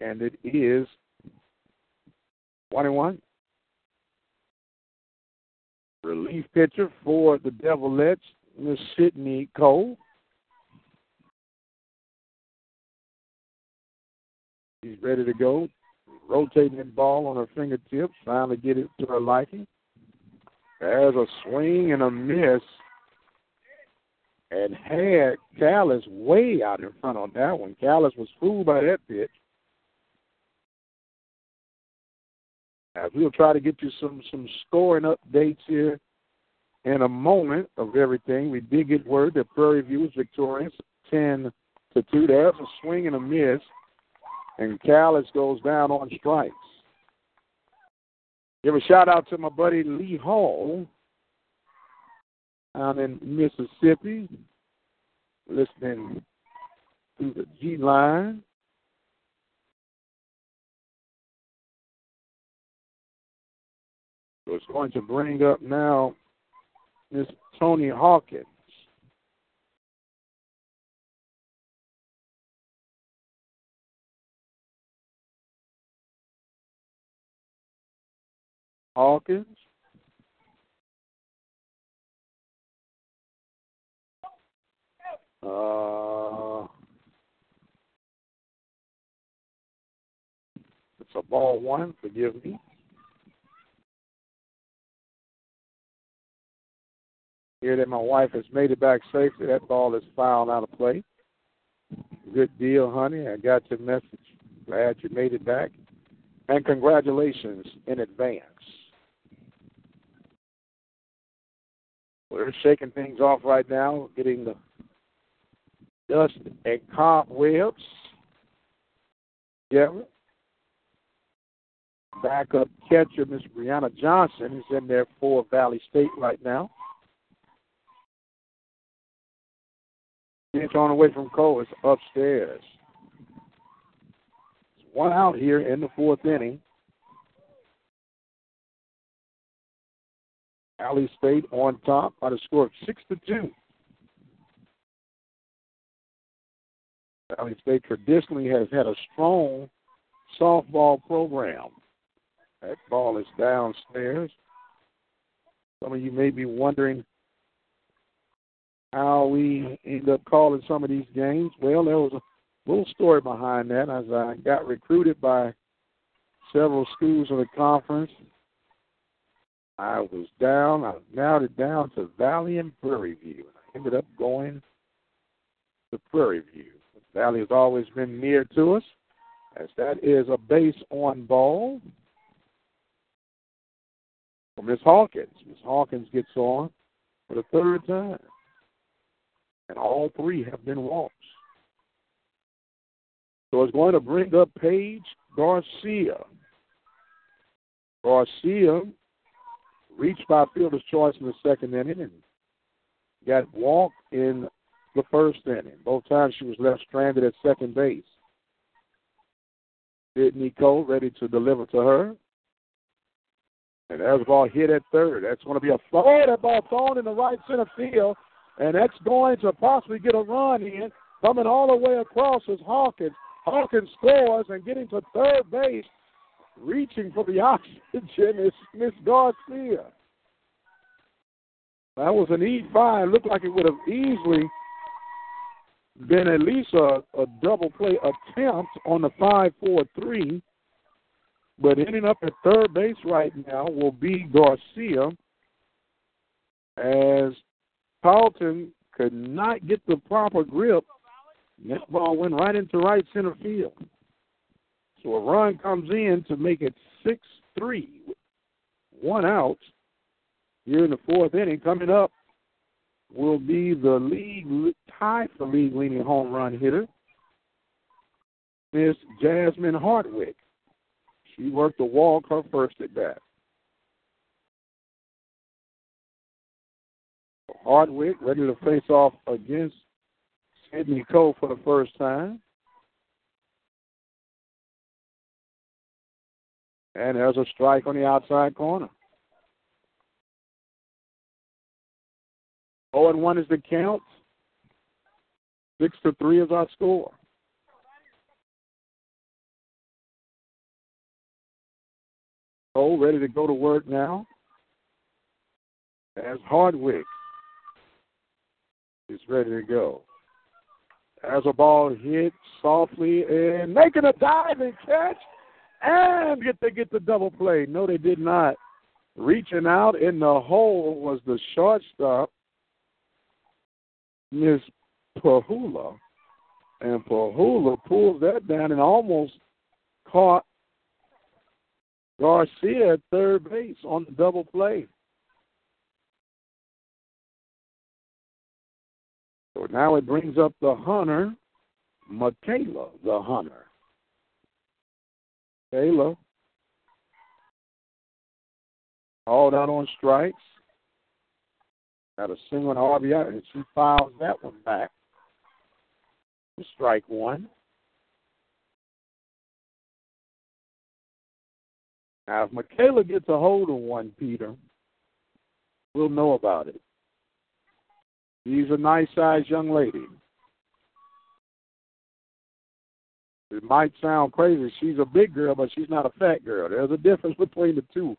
and it is 1-1. Relief pitcher for the Devilettes, Miss Sydney Cole. She's ready to go. Rotating that ball on her fingertips, trying to get it to her liking. There's a swing and a miss. And had Callis way out in front on that one. Callis was fooled by that pitch. As we'll try to get you some scoring updates here in a moment of everything. We did get word that Prairie View is victorious 10-2. There's a swing and a miss. And Callis goes down on strikes. Give a shout-out to my buddy Lee Hall down in Mississippi, listening to the G-Line. So it's going to bring up now Miss Tony Hawkins. Hawkins. It's a ball one, forgive me. Here that my wife has made it back safely. That ball is fouled out of play. Good deal, honey. I got your message. Glad you made it back. And congratulations in advance. We're shaking things off right now, getting the dust and cobwebs. Yeah. Backup catcher, Miss Brianna Johnson, is in there for Valley State right now. It's on away from Cole. It's upstairs. It's one out here in the fourth inning. Valley State on top by the score of 6-2. Valley State traditionally has had a strong softball program. That ball is downstairs. Some of you may be wondering how we end up calling some of these games. Well, there was a little story behind that. As I got recruited by several schools in the conference, I was down. I mounted down to Valley and Prairie View. I ended up going to Prairie View. Valley has always been near to us, as that is a base on ball for Miss Hawkins. Miss Hawkins gets on for the third time, and all three have been walks. So it's going to bring up Paige Garcia. Garcia reached by fielder's choice in the second inning and got walked in the first inning. Both times she was left stranded at second base. Sydney Cole ready to deliver to her. And that ball hit at third. That's going to be a fly. That ball thrown in the right center field. And that's going to possibly get a run in. Coming all the way across is Hawkins. Hawkins scores, and getting to third base, reaching for the oxygen, is Miss Garcia. That was an E5. Looked like it would have easily been at least a double play attempt on the 5-4-3. But ending up at third base right now will be Garcia, as Carlton could not get the proper grip. That ball went right into right center field. So a run comes in to make it 6-3. One out here in the fourth inning. Coming up will be the league tie for league-leading home run hitter, Miss Jasmine Hardwick. She worked a walk her first at bat. Hardwick ready to face off against Sydney Cole for the first time. And there's a strike on the outside corner. 0-1 is the count. 6-3 is our score. Cole ready to go to work now as Hardwick is ready to go. As a ball hit softly and making a dive and catch, and did they get the double play? No, they did not. Reaching out in the hole was the shortstop, Miss Pahulu. And Pahulu pulls that down and almost caught Garcia at third base on the double play. So now it brings up the hunter, Michaela the hunter. Taylor called out on strikes. Got a single and RBI, and she fouls that one back. Strike one. Now, if Michaela gets a hold of one, Peter, we'll know about it. She's a nice-sized young lady. It might sound crazy. She's a big girl, but she's not a fat girl. There's a difference between the two.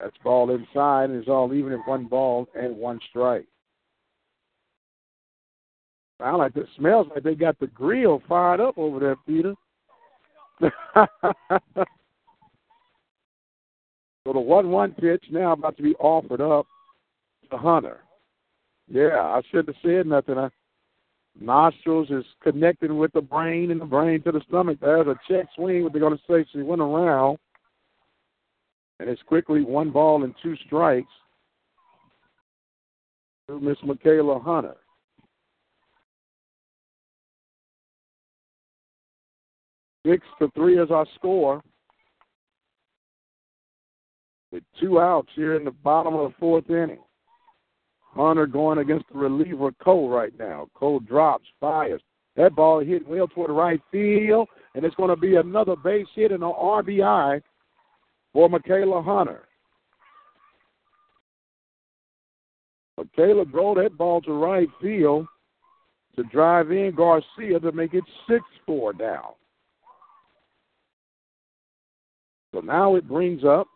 That's ball inside, and it's all even at one ball and one strike. Sounds like it smells like they got the grill fired up over there, Peter. So the 1-1 pitch now about to be offered up to Hunter. Yeah, I shouldn't have said nothing. Nostrils is connected with the brain and the brain to the stomach. There's a check swing, what they're going to say. She went around, and it's quickly 1 ball and 2 strikes to Miss Michaela Hunter. Six to three is our score. With 2 outs here in the bottom of the 4th inning. Hunter going against the reliever, Cole, right now. Cole drops, fires. That ball hit well toward the right field, and it's going to be another base hit and an RBI for Michaela Hunter. Michaela drove that ball to right field to drive in Garcia to make it 6-4 down. So now it brings up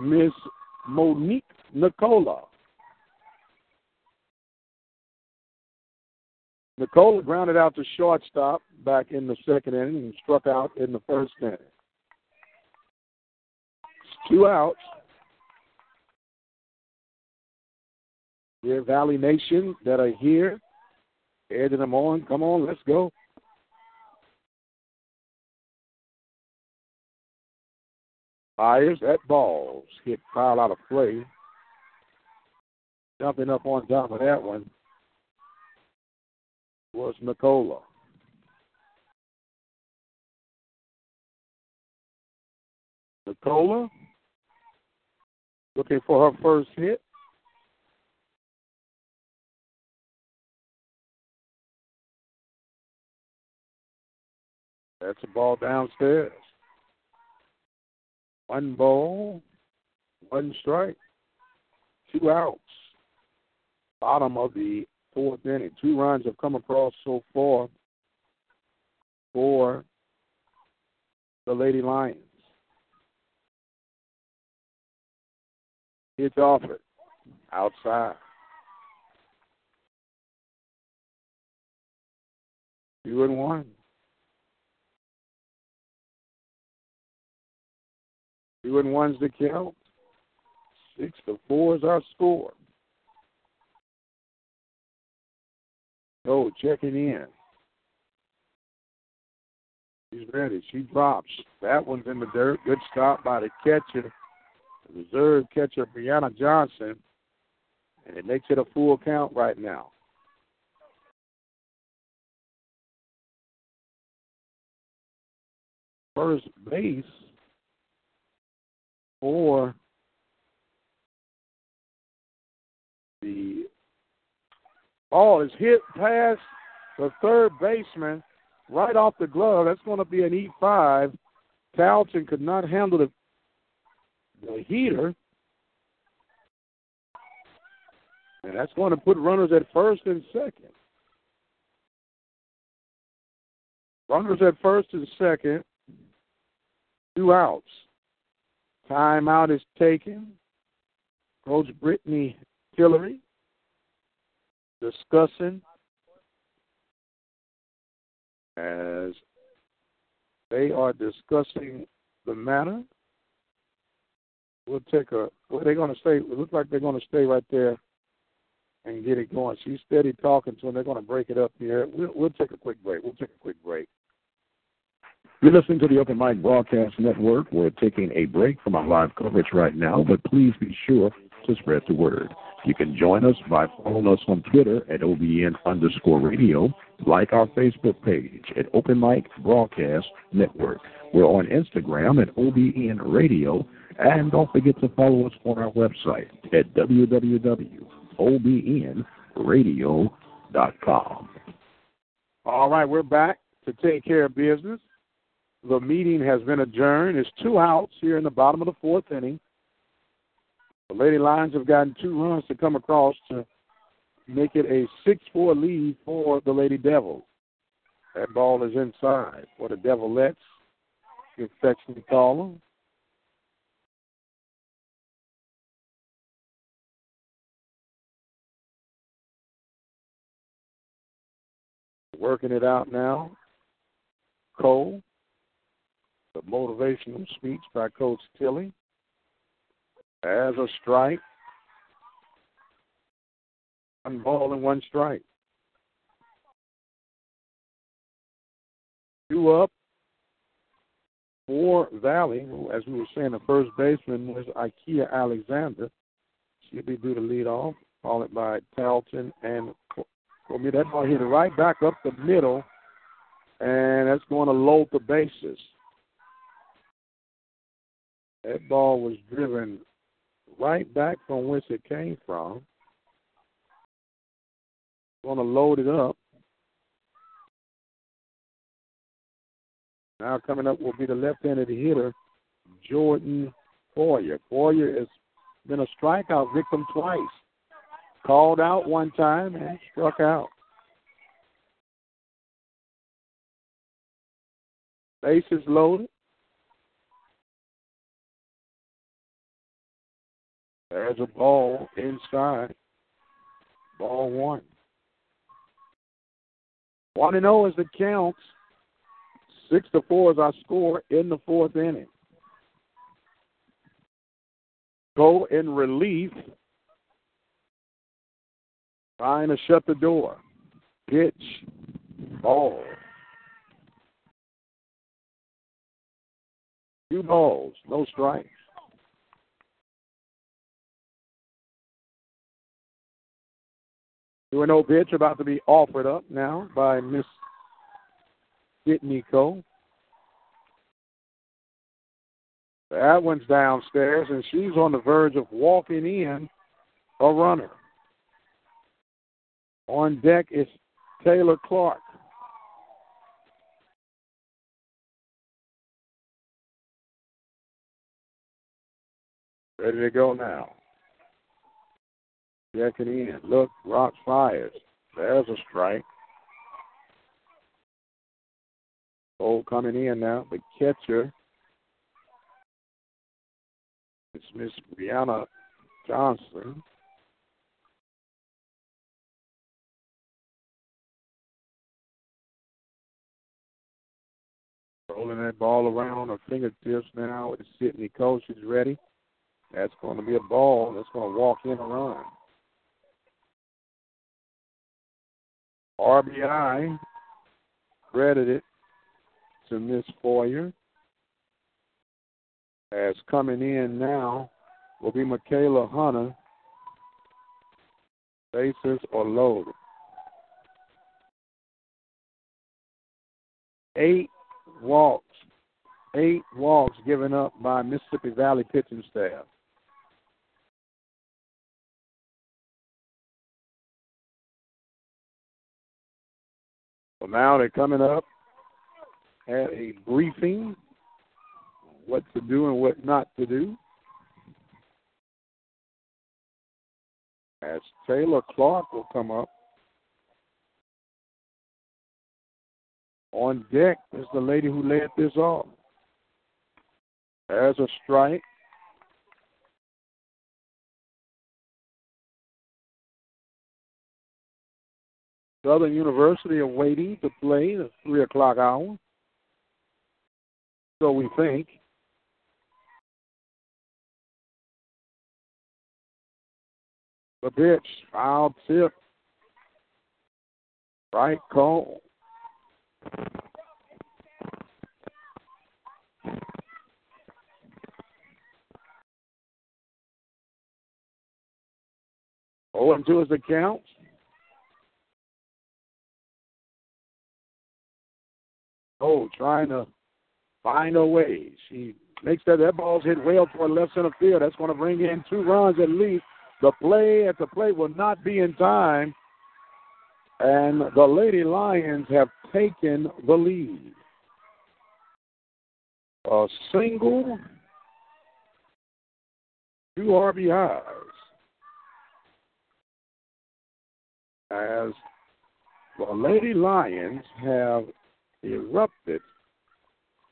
Miss Monique Nicola. Nicola grounded out to shortstop back in the 2nd inning and struck out in the 1st inning. It's 2 outs. Dear Valley Nation that are here, edging them on. Come on, let's go. Fires at balls. Hit foul out of play. Jumping up on top of that one was Nicola. Nicola looking for her first hit. That's a ball downstairs. 1 ball, 1 strike, 2 outs. Bottom of the 4th inning. 2 runs have come across so far for the Lady Lions. It's offered outside. 2-1. 2-1's the count. 6-4 is our score. Oh, checking in. She's ready. She drops. That one's in the dirt. Good stop by the catcher, the reserve catcher, Brianna Johnson. And it makes it a full count right now. First base for the ball is hit past the third baseman right off the glove. That's going to be an E5. Talton could not handle the heater. And that's going to put runners at first and second. Runners at first and second, 2 outs. Timeout is taken. Coach Brittany Hillary discussing as they are discussing the matter. We'll take a. Well, they're going to stay. It looks like they're going to stay right there and get it going. She's steady talking to them. They're going to break it up here. We'll take a quick break. You're listening to the Open Mic Broadcast Network. We're taking a break from our live coverage right now, but please be sure to spread the word. You can join us by following us on Twitter at OBN_radio, like our Facebook page at Open Mic Broadcast Network. We're on Instagram at OBN Radio, and don't forget to follow us on our website at www.obnradio.com. All right, we're back to take care of business. The meeting has been adjourned. It's 2 outs here in the bottom of the 4th inning. The Lady Lions have gotten 2 runs to come across to make it a 6-4 lead for the Lady Devils. That ball is inside for the Devilettes. Good fetching the caller. Working it out now. Cole. The motivational speech by Coach Tilly. As a strike. 1 ball and 1 strike. 2 up for Valley. As we were saying, the first baseman was Ikea Alexander. She'll be due to lead off. Followed by Talton and Cormier. That ball hit right back up the middle, and that's going to load the bases. That ball was driven right back from whence it came from. Going to load it up. Now coming up will be the left-handed hitter, Jordan Poyer. Poyer has been a strikeout victim twice. Called out 1 time and struck out. Base is loaded. There's a ball inside. Ball 1. 1-0 is the count. 6-4 is our score in the 4th inning. Go in relief. Trying to shut the door. Pitch. Ball. 2 balls, no strikes. You and O pitch about to be offered up now by Miss Sydney Cole. That one's downstairs, and she's on the verge of walking in a runner. On deck is Taylor Clark. Ready to go now. Check it in. Look, Rock fires. There's a strike. Cole coming in now. The catcher. It's Miss Brianna Johnson. Rolling that ball around on her fingertips now. It's Sydney Cole. She's ready. That's going to be a ball that's going to walk in a run. RBI credited to Miss Poyer. As coming in now will be Michaela Hunter. Bases are loaded. 8 walks. 8 walks given up by Mississippi Valley pitching staff. So now they're coming up at a briefing, what to do and what not to do. As Taylor Clark will come up. On deck is the lady who led this off. There's a strike. Southern University awaiting to play the 3 o'clock hour. So we think. The pitch, foul tip. Right call. Oh, and 2 is the count. Oh, trying to find a way. She makes that ball's hit well toward left center field. That's going to bring in 2 runs at least. The play at the plate will not be in time. And the Lady Lions have taken the lead. A single, 2 RBIs. As the Lady Lions have erupted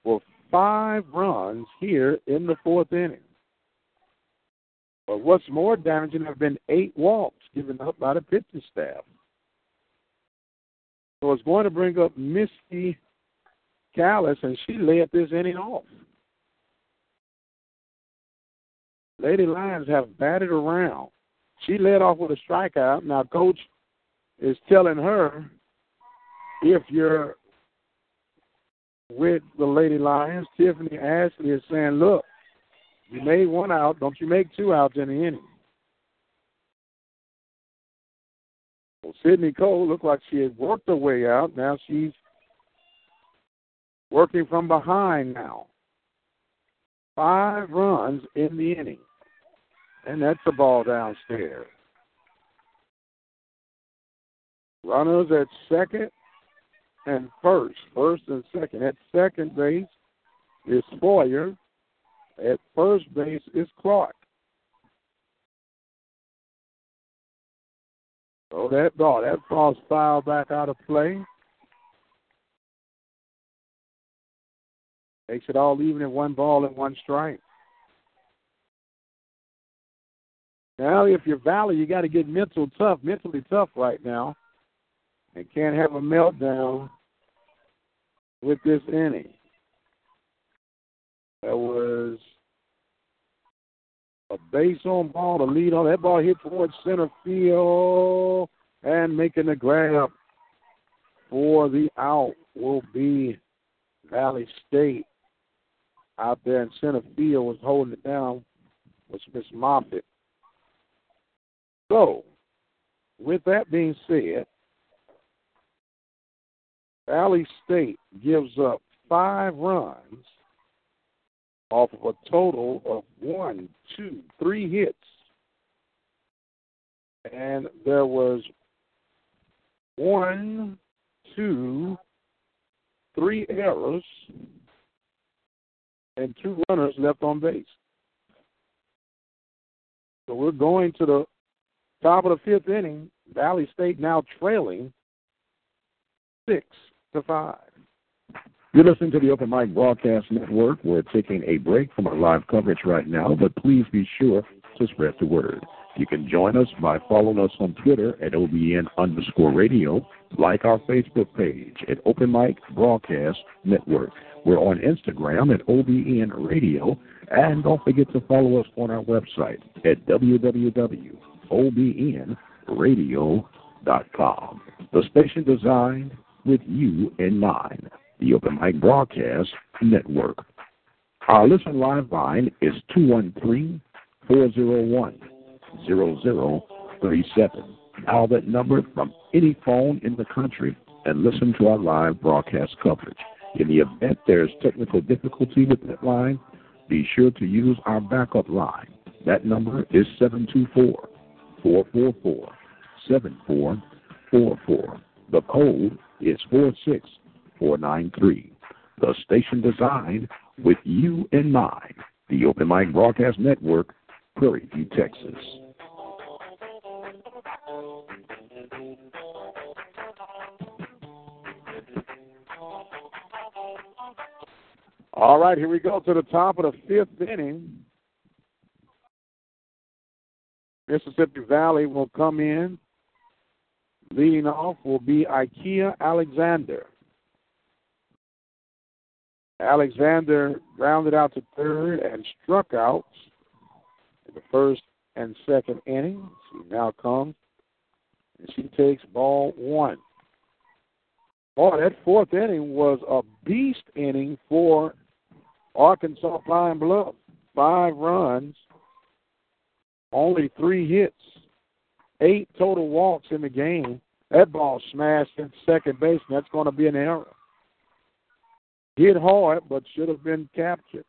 for 5 runs here in the 4th inning. But what's more damaging have been 8 walks given up by the pitching staff. So it's going to bring up Misty Callis, and she led this inning off. Lady Lions have batted around. She led off with a strikeout. Now, Coach is telling her, if you're with the Lady Lions, Tiffany Ansley is saying, look, you made 1 out. Don't you make 2 outs in the inning. Well, Sydney Cole looked like she had worked her way out. Now she's working from behind now. 5 runs in the inning. And that's the ball downstairs. Runners at second and first. First and second. At second base is Poyer. At first base is Clark. So that ball, that ball's fouled back out of play. Makes it all even at 1 ball and 1 strike. Now, if you're Valley, you got to get mentally tough right now, and can't have a meltdown with this inning. That was a base on ball to lead on. That ball hit towards center field, and making the grab for the out will be Valley State. Out there in center field was holding it down was Miss Moffitt. So, with that being said, Valley State gives up 5 runs off of a total of 1, 2, 3 hits. And there was 1, 2, 3 errors and 2 runners left on base. So we're going to the top of the 5th inning. Valley State now trailing 6-5. You're listening to the Open Mic Broadcast Network. We're taking a break from our live coverage right now, but please be sure to spread the word. You can join us by following us on Twitter at OBN_radio, like our Facebook page at Open Mic Broadcast Network. We're on Instagram at OBN Radio, and don't forget to follow us on our website at www.obnradio.com. The station designed with you in mind. The Open Mic Broadcast Network. Our listen live line is 213-401-0037. Dial that number from any phone in the country and listen to our live broadcast coverage. In the event there's technical difficulty with that line, be sure to use our backup line. That number is 724-444-7444. The code is 46493. The station designed with you in mind. The Open Mic Broadcast Network, Prairie View, Texas. All right, here we go to the top of the fifth inning. Mississippi Valley will come in. Leading off will be Ikea Alexander. Alexander rounded out to third and struck out in the first and second inning. She now comes, and she takes ball one. Oh, that fourth inning was a beast inning for Arkansas Pine Bluff. 5 runs, only 3 hits, 8 total walks in the game. That ball smashed into second base, and that's going to be an error. Hit hard, but should have been captured.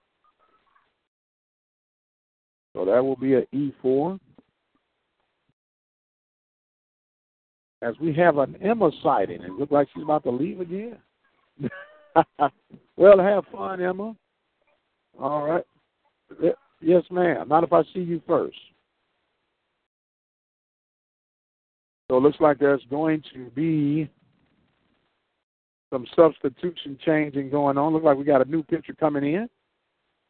So that will be an E4. As we have an Emma sighting, it looks like she's about to leave again. Well, have fun, Emma. All right. Yes, ma'am. Not if I see you first. So it looks like there's going to be some substitution changing going on. Looks like we got a new pitcher coming in.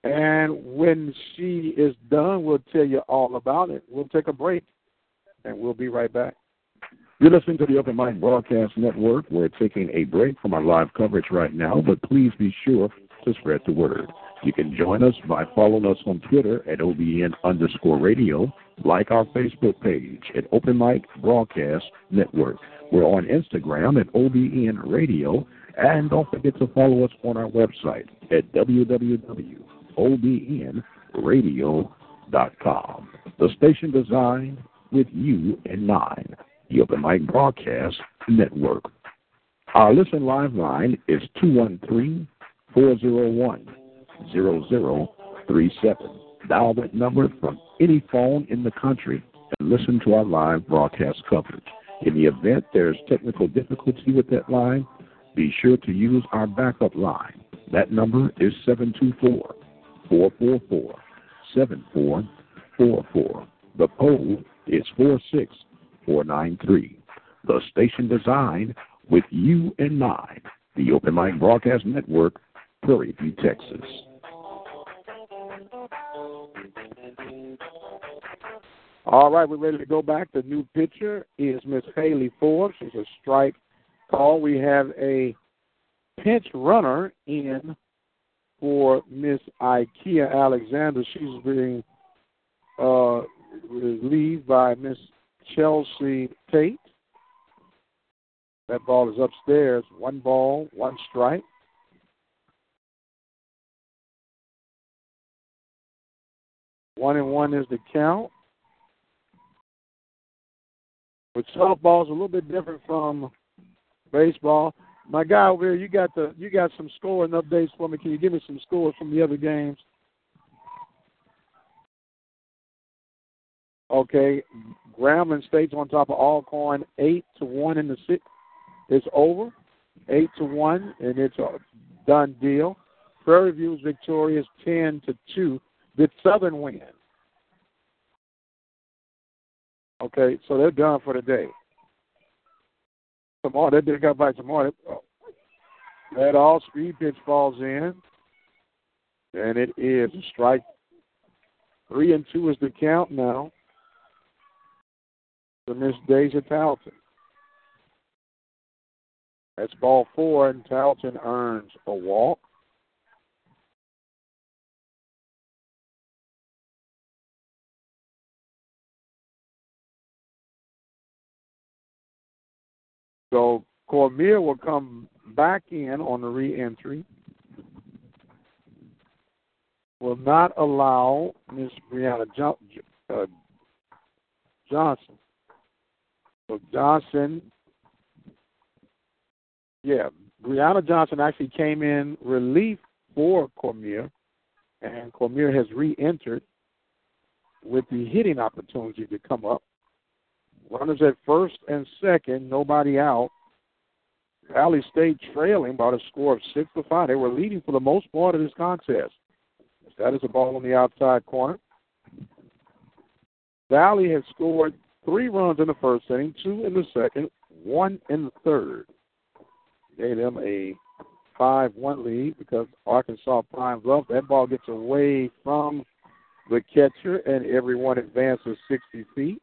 And when she is done, we'll tell you all about it. We'll take a break, and we'll be right back. You're listening to the Open Mic Broadcast Network. We're taking a break from our live coverage right now, but please be sure to spread the word. You can join us by following us on Twitter at OBN_radio, like our Facebook page at Open Mic Broadcast Network. We're on Instagram at OBN Radio, and don't forget to follow us on our website at www.obnradio.com. The station designed with you in mind. The Open Mic Broadcast Network. Our listen live line is 213-401-0037. Dial that number from any phone in the country and listen to our live broadcast coverage. In the event there's technical difficulty with that line, be sure to use our backup line. That number is 724-444-7444. The poll is 46493. The station designed with you in mind. The Open Mic Broadcast Network, Prairie View, Texas. All right, we're ready to go back. The new pitcher is Miss Haley Forbes. It's a strike call. We have a pinch runner in for Miss Ikea Alexander. She's being relieved by Miss Chelsea Tate. That ball is upstairs. 1 ball, 1 strike. One and one is the count. But softball is a little bit different from baseball. My guy over here, you got some scoring updates for me. Can you give me some scores from the other games? Okay, Grambling State's on top of Alcorn, 8-1 in the sixth. It's over, 8-1, and it's a done deal. Prairie View's victorious, 10-2. Did Southern win? Okay, so they're done for the day. Tomorrow, they got by tomorrow. That all-speed pitch falls in, and it is a strike. 3-2 is the count now. Miss Deja Talton. That's ball 4, and Talton earns a walk. So Cormier will come back in on the re-entry. Will not allow Miss Brianna Johnson. So Brianna Johnson actually came in relief for Cormier, and Cormier has re-entered with the hitting opportunity to come up. Runners at first and second, nobody out. Valley State trailing by the score of 6-5. They were leading for the most part of this contest. That is a ball on the outside corner. Valley has scored 3 runs in the first inning, 2 in the second, 1 in the third. Gave them a 5-1 lead because Arkansas Pine Bluff, that ball gets away from the catcher, and everyone advances 60 feet.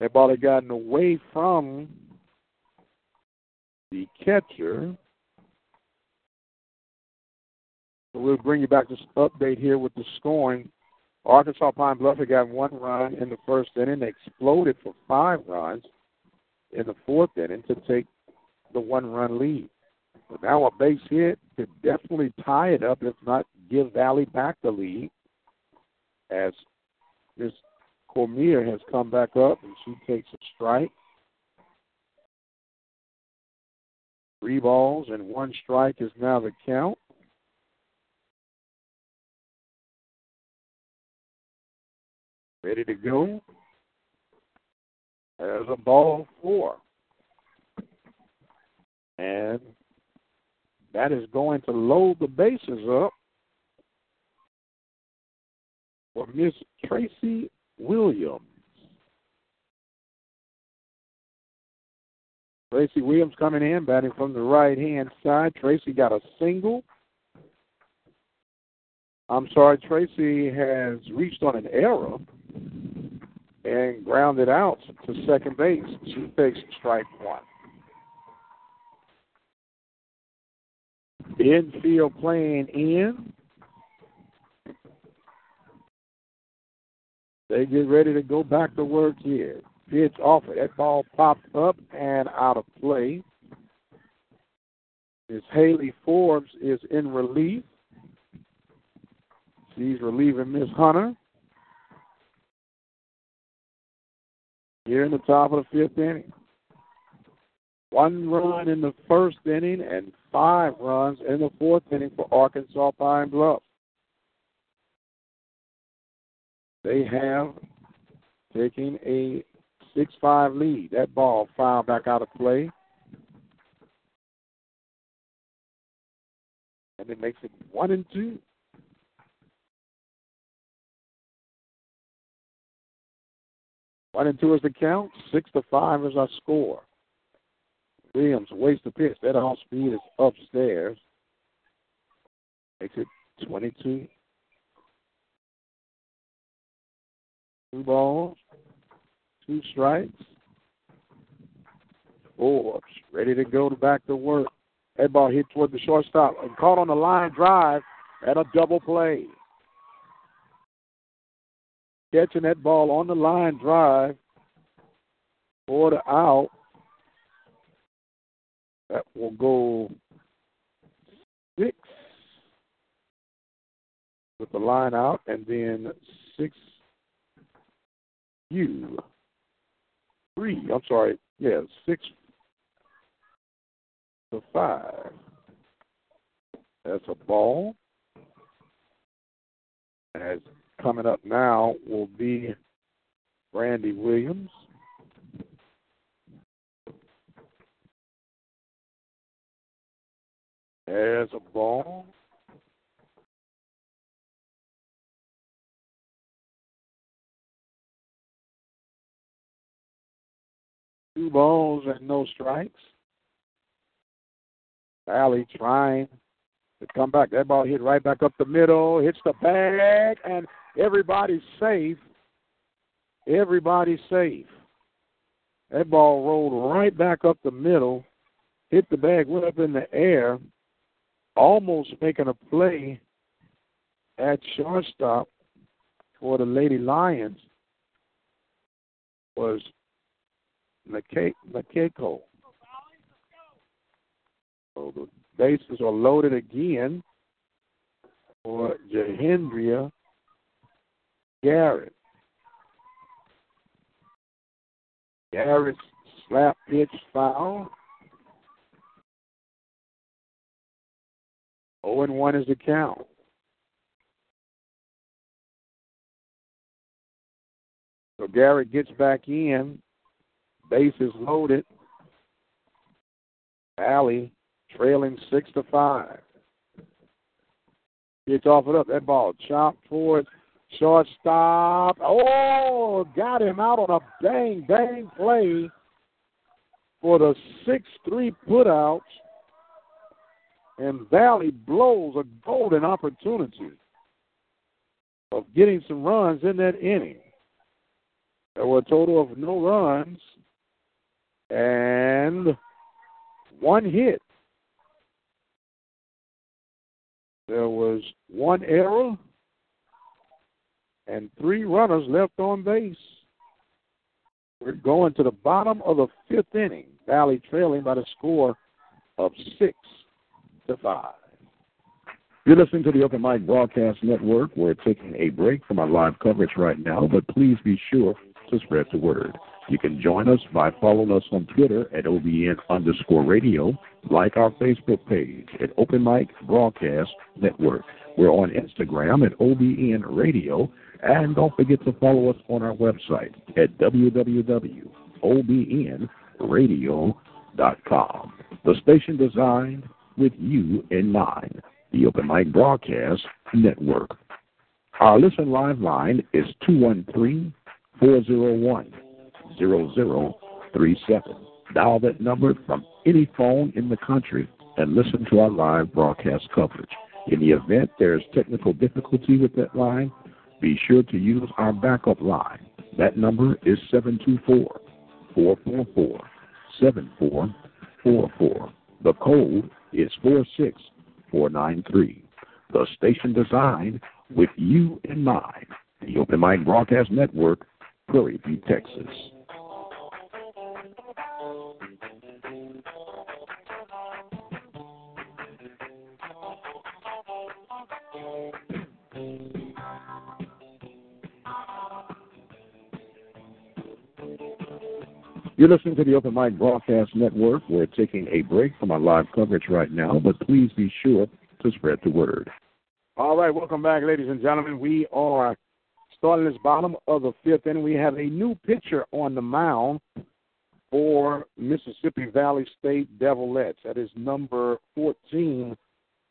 That ball had gotten away from the catcher. So we'll bring you back this update here with the scoring. Arkansas Pine Bluff had gotten 1 run in the first inning. They exploded for 5 runs in the fourth inning to take the 1-run lead. But now a base hit could definitely tie it up, if not give Valley back the lead, as Ms. Cormier has come back up and she takes a strike. 3 balls and 1 strike is now the count. Ready to go. There's a ball 4. And that is going to load the bases up for Miss Tracy Williams. Tracy Williams coming in, batting from the right-hand side. Tracy got a single. I'm sorry, Tracy has reached on an error and grounded out to second base. She takes strike 1. Infield playing in. They get ready to go back to work here. Pitch off it. That ball popped up and out of play. Miss Haley Forbes is in relief. She's relieving Miss Hunter. Here in the top of the 5th inning. 1 run in the first inning and 5 runs in the 4th inning for Arkansas Pine Bluff. They have taken a 6-5 lead. That ball fouled back out of play. And it makes it 1-2. One and two is the count. 6-5 is our score. Williams wastes the pitch. That off speed is upstairs. Makes it 22. 2 balls, 2 strikes. Forbes ready to go to back to work. That ball hit toward the shortstop and caught on the line drive and a double play. Catching that ball on the line drive for the out. That will go 6 with the line out, and then 6-5. That's a ball. As coming up now will be Brandy Williams. There's a ball. Two balls and no strikes. Valley trying to come back. That ball hit right back up the middle, hits the bag, and everybody's safe. Everybody's safe. That ball rolled right back up the middle, hit the bag, went up in the air, almost making a play at shortstop for the Lady Lions was Nakeko. So the bases are loaded again for Jahendria Garrett. Garrett's slap pitch foul. 0-1 is the count. So Garrett gets back in. Base is loaded. Valley trailing 6-5. Gets off it up. That ball chopped towards shortstop. Oh, got him out on a bang, bang play for the 6-3 putout and Valley blows a golden opportunity of getting some runs in that inning. There were a total of no runs and one hit. There was one error and three runners left on base. We're going to the bottom of the fifth inning. Valley trailing by the score of 6-5. You're listening to the Open Mic Broadcast Network. We're taking a break from our live coverage right now, but please be sure to spread the word. You can join us by following us on Twitter at OBN_radio, like our Facebook page at Open Mic Broadcast Network. We're on Instagram at OBN Radio, and don't forget to follow us on our website at www.obnradio.com. The station designed with you in mind, the Open Mic Broadcast Network. Our listen live line is 213-401-0037. Dial that number from any phone in the country and listen to our live broadcast coverage. In the event there's technical difficulty with that line, be sure to use our backup line. That number is 724-444-7444. The code is 46493. The station designed with you in mind. The Open Mic Broadcast Network, Prairie View, Texas. You're listening to the Open Mic Broadcast Network. We're taking a break from our live coverage right now, but please be sure to spread the word. All right, welcome back, ladies and gentlemen. We are starting this bottom of the fifth, and we have a new pitcher on the mound for Mississippi Valley State Devilettes. That is number 14,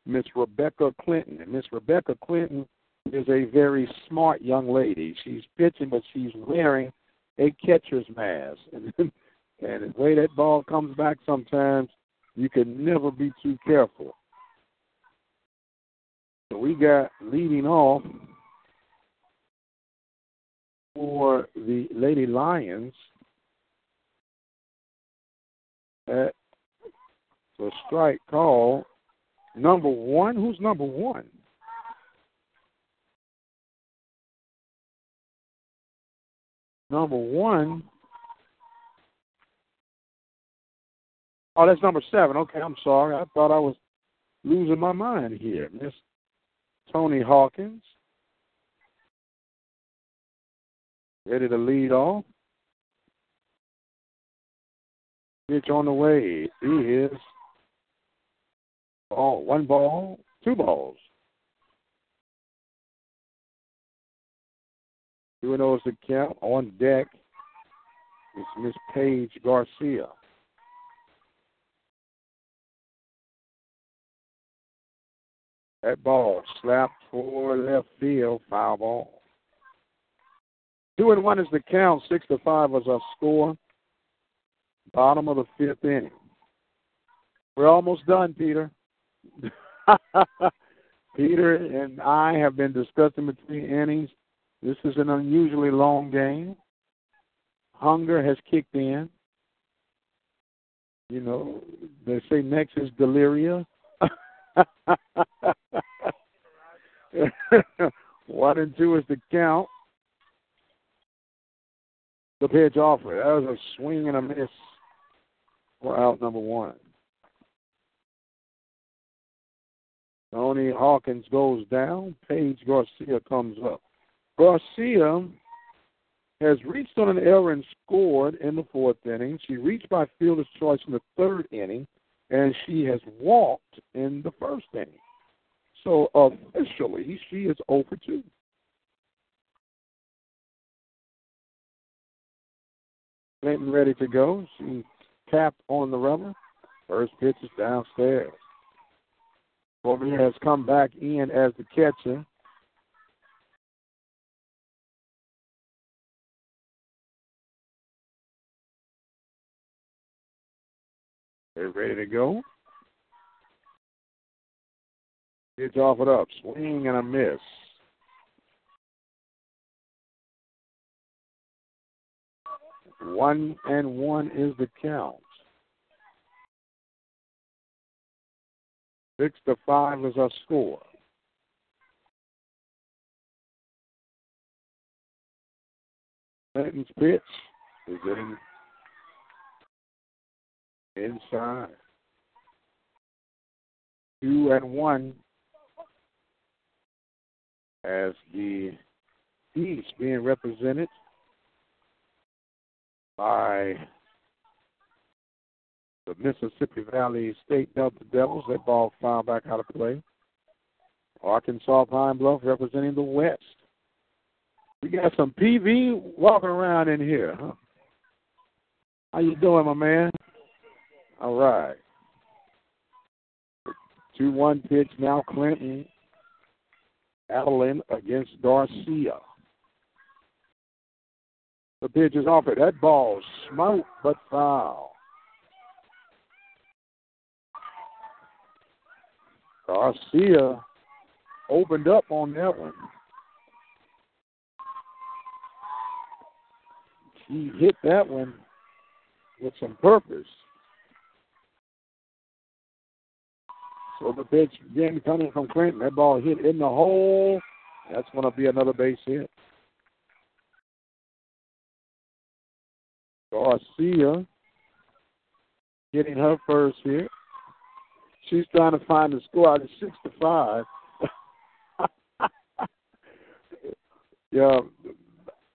Miss Rebecca Clinton. And Miss Rebecca Clinton is a very smart young lady. She's pitching, but she's wearing a catcher's mask. And the way that ball comes back sometimes, you can never be too careful. So we got leading off for the Lady Lions at the strike call. Number one, who's number one? Number one. Oh, that's number seven. Okay, I'm sorry. I thought I was losing my mind here. Miss Tony Hawkins, ready to lead off. Pitch on the way. He is. Oh, one ball, two balls. 2-0 is the count. On deck is Miss Paige Garcia. That ball slapped for left field, foul ball. 2-1 is the count. 6-5 was our score. Bottom of the fifth inning. We're almost done, Peter. Peter and I have been discussing between innings. This is an unusually long game. Hunger has kicked in. You know, they say next is Deliria. 1-2 is the count. The pitch offer. That was a swing and a miss for out number one. Tony Hawkins goes down. Paige Garcia comes up. Garcia has reached on an error and scored in the fourth inning. She reached by fielder's choice in the third inning, and she has walked in the first inning. So officially, she is 0 for 2. Clinton ready to go. She tapped on the rubber. First pitch is downstairs. Cormier has come back in as the catcher. They're ready to go. It's offered up. Swing and a miss. One and one is the count. 6-5 is our score. Clinton's pitch is in. Inside. 2-1 as the East being represented by the Mississippi Valley State Delta Devils. That ball fouled back out of play. Arkansas Pine Bluff representing the West. We got some PV walking around in here, huh? How you doing, my man? All right. 2-1 pitch now. Clinton Adeline against Garcia. The pitch is off it. That ball smoked but foul. Garcia opened up on that one. She hit that one with some purpose. So the pitch again coming from Clinton. That ball hit in the hole. That's going to be another base hit. Garcia getting her first hit. She's trying to find the score. It's 6-5. Yeah,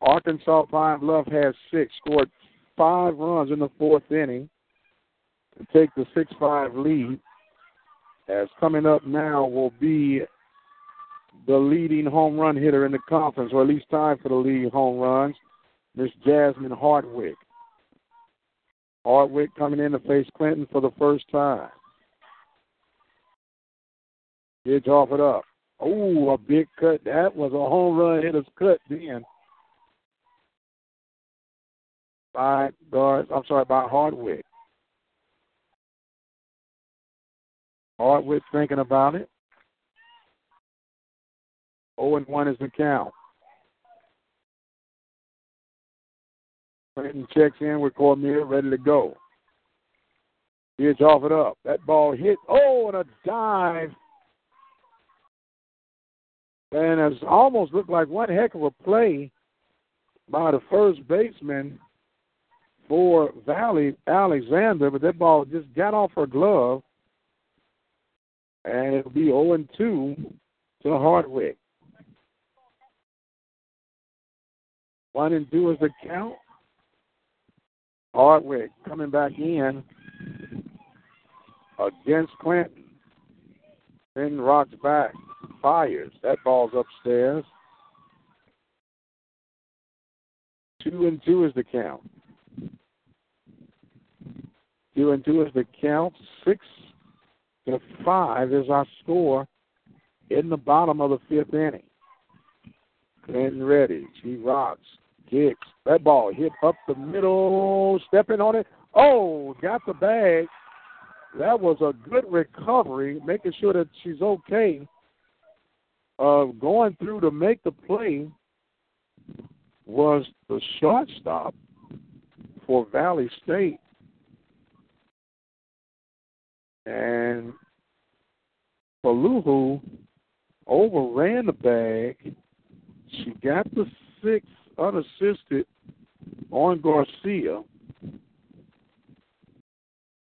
Arkansas Pine Bluff has six, scored 5 runs in the fourth inning to take the 6-5 lead. As coming up now will be the leading home run hitter in the conference, or at least tied for the lead home runs, Miss Jasmine Hardwick. Hardwick coming in to face Clinton for the first time. It's offered up. Oh, a big cut. That was a home run hitter's cut then. By Hardwick. Hardwick thinking about it. 0-1 is the count. Clinton checks in with Cormier, ready to go. Here's offered up. That ball hit. Oh, and a dive. And it's almost looked like one heck of a play by the first baseman for Valley, Alexander, but that ball just got off her glove. And it'll be 0-2 to Hardwick. 1-2 is the count. Hardwick coming back in against Clinton. Then rocks back, fires. That ball's upstairs. 2-2 is the count. 2-2 is the count. 6-5 is our score in the bottom of the fifth inning. Clinton ready. She rocks. Kicks. That ball hit up the middle. Stepping on it. Oh, got the bag. That was a good recovery, making sure that she's okay. Going through to make the play was the shortstop for Valley State. And Pahulu overran the bag. She got the 6 unassisted on Garcia.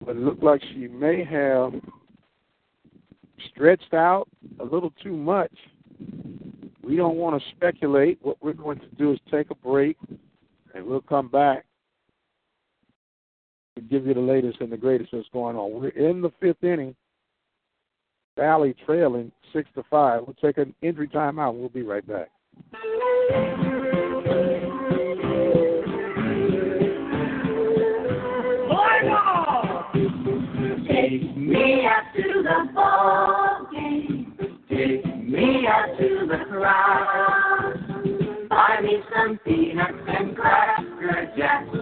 But it looked like she may have stretched out a little too much. We don't want to speculate. What we're going to do is take a break, and we'll come back to give you the latest and the greatest that's going on. We're in the fifth inning. Valley trailing 6-5. We'll take an injury timeout. We'll be right back. Take me out to the ball game. Take me out to the crowd. Buy me some peanuts and Cracker Jacks.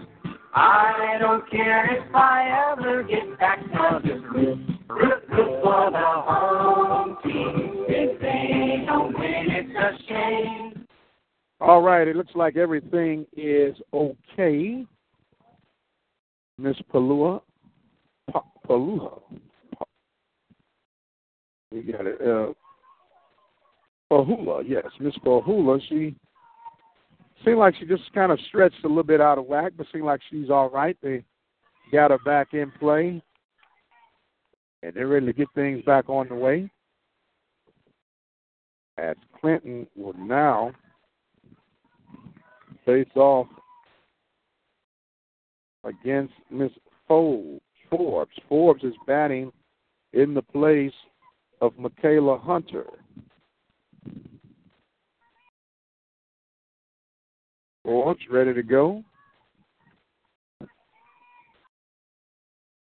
I don't care if I ever get back. I'll just root for the home team. right, it looks like everything is okay. Miss Pahulu. We got it. Pahulu, yes. Miss Pahulu, she seemed like she just kind of stretched a little bit out of whack, but seemed like she's all right. They got her back in play, and they're ready to get things back on the way. As Clinton will now face off against Miss Forbes. Forbes is batting in the place of Michaela Hunter. Forbes ready to go.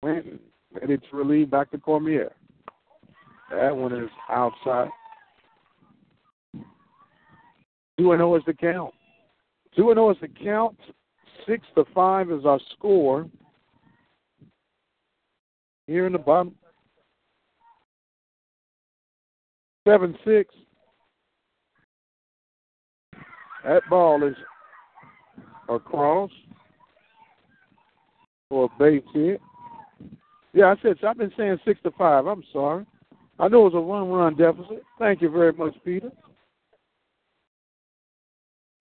Clinton ready to relieve back to Cormier. That one is outside. 2-0 is the count. 2-0 is the count. 6-5 is our score. Here in the bottom. 7-6. That ball is across for a base hit. Yeah, I've been saying 6-5. I'm sorry. I know it was a one-run deficit. Thank you very much, Peter.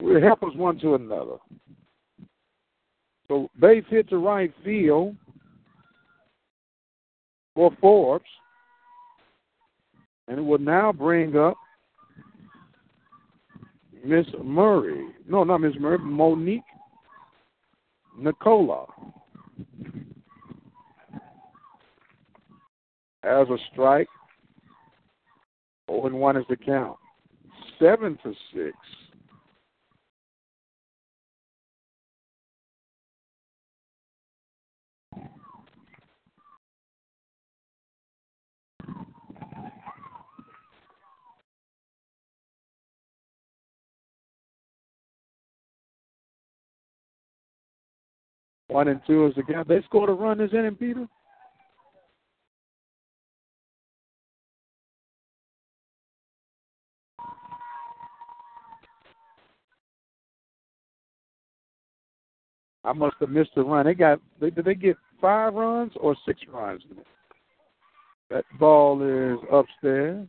It happens one to another. So base hit to right field for Forbes. And it will now bring up Miss Murray. No, not Miss Murray, Monique Nicola. As a strike, 0-1 is the count. 7-6. One and two is the gap. They scored a run this inning, Peter. I must have missed the run. Did they get 5 runs or 6 runs? That ball is upstairs.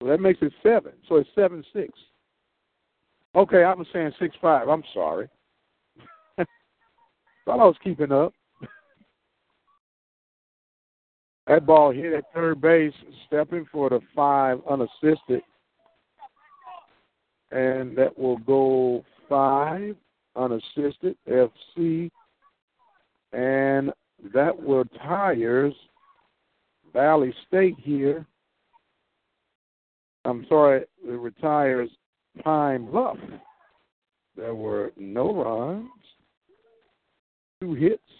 Well, that makes it 7. So it's 7-6. Okay, I was saying 6-5. I'm sorry. Thought I was keeping up. That ball hit at third base, stepping for the 5 unassisted. And that will go 5 unassisted, FC. And that will tires Valley State here. I'm sorry, it retires Pine Bluff. There were no runs, 2 hits,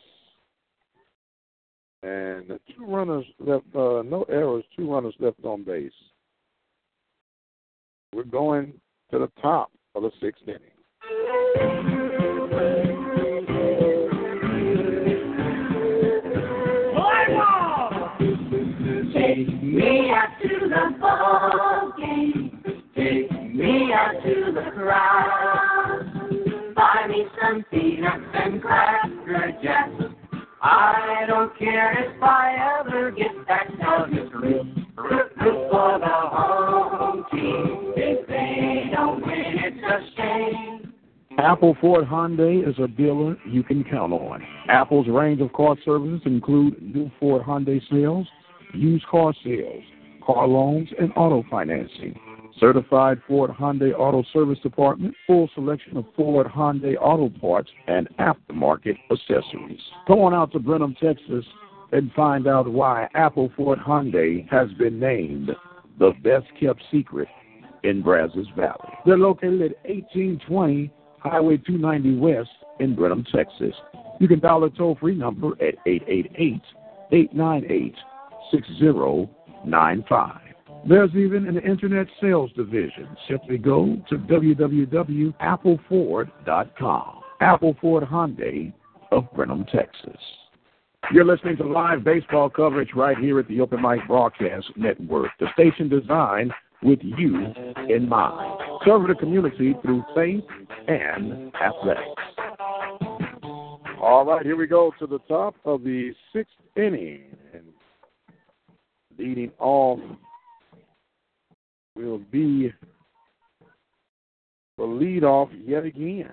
and 2 runners left, no errors, 2 runners left on base. We're going to the top of the 6th inning. Take me out to the ball game. Take me out to the crowd. Buy me some peanuts and Cracker Jacks. I don't care if I ever get back. I'll just root for the home team. If they don't win, it's a shame. Apple Ford Hyundai is a dealer you can count on. Apple's range of car services include new Ford Hyundai sales, used car sales, car loans, and auto financing. Certified Ford Hyundai Auto Service Department, full selection of Ford Hyundai auto parts and aftermarket accessories. Go on out to Brenham, Texas, and find out why Apple Ford Hyundai has been named the best-kept secret in Brazos Valley. They're located at 1820 Highway 290 West in Brenham, Texas. You can dial a toll-free number at 888-898-6095. There's even an internet sales division. Simply go to www.appleford.com. Apple Ford Hyundai of Brenham, Texas. You're listening to live baseball coverage right here at the Open Mic Broadcast Network, the station designed with you in mind. Serve the community through faith and athletics. All right, here we go to the top of the sixth inning. And leading off will be the leadoff yet again.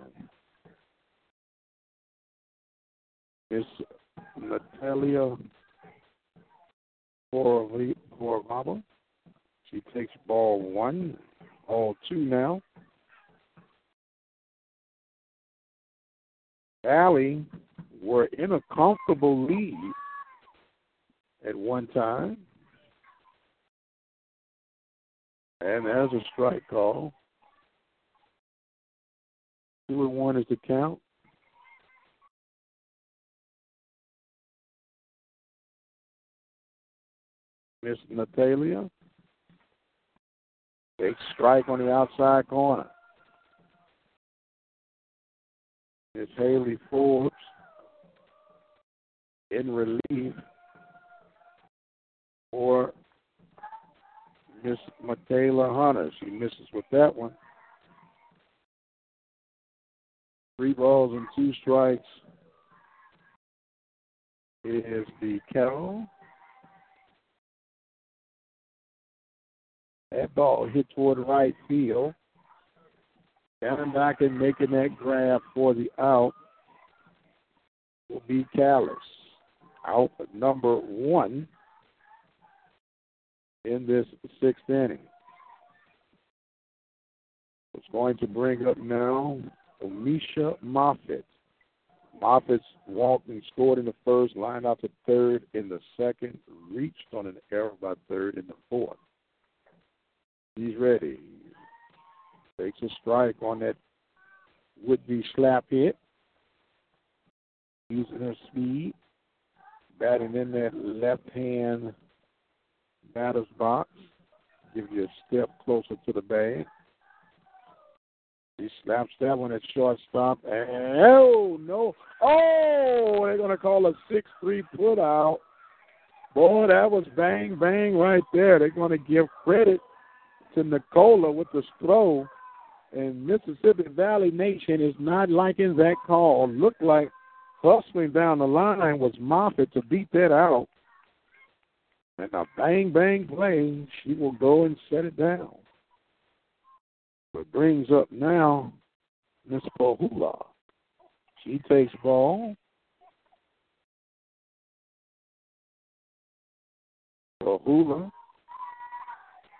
It's Natalia Kararabas. She takes ball one, ball two now. Valley were in a comfortable lead at one time. And there's a strike call. 2-1 is the count. Miss Natalia. Big strike on the outside corner. Miss Haley Forbes in relief for Miss Michaela Hunter. She misses with that one. 3-2 is the count. That ball hit toward right field. Diamondback and making that grab for the out will be Callis. Out number one in this sixth inning. It's going to bring up now Amisha Moffitt. Moffitt's walked and scored in the first, lined out to third in the second, reached on an error by third in the fourth. He's ready. Takes a strike on that would-be slap hit. Using her speed. Batting in that left-hand batter's box. Give you a step closer to the bag. He slaps that one at shortstop. And, oh, no. Oh, they're going to call a 6-3 putout. Boy, that was bang, bang right there. They're going to give credit to Nicola with the throw, and Mississippi Valley Nation is not liking that call. Looked like hustling down the line was Moffitt to beat that out. And a bang, bang play, she will go and set it down. But brings up now Miss Pahulu. She takes ball. Pahulu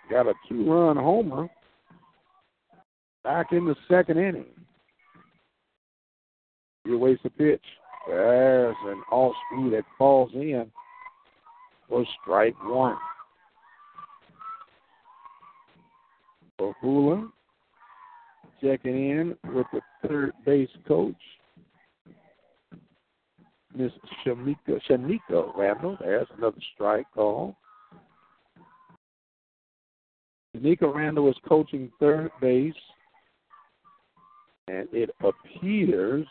got a 2-run homer back in the second inning. He wastes the pitch. There's an off-speed that falls in for strike one. Pahulu checking in with the third base coach, Miss Shanika Randall. There's another strike call. Shanika Randall is coaching third base, and it appears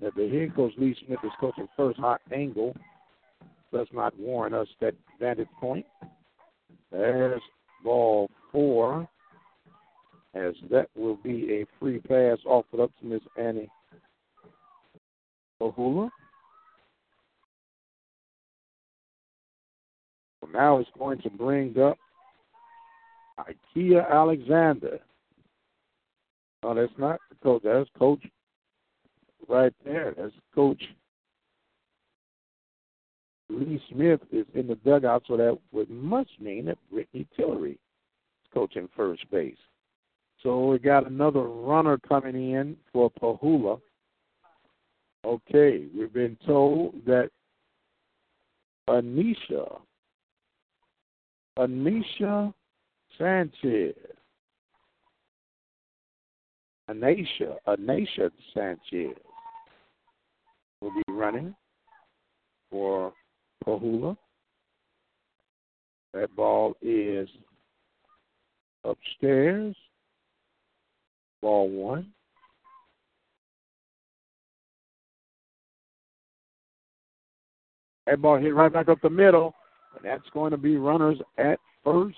that the head coach, Lee Smith, is coaching first. Hot angle does not warrant us that vantage point. There's ball four, as that will be a free pass offered up to Miss Annie Pahulu. Well, now it's going to bring up Ikea Alexander. No, that's not the coach. That's coach right there. That's coach Lee Smith is in the dugout, so that would must mean that Brittany Tillery is coaching first base. So we got another runner coming in for Pahulu. Okay, we've been told that Anisha Sanchez. Anisha Sanchez will be running for Pahulu. That ball is upstairs. Ball one. That ball hit right back up the middle. And that's going to be runners at first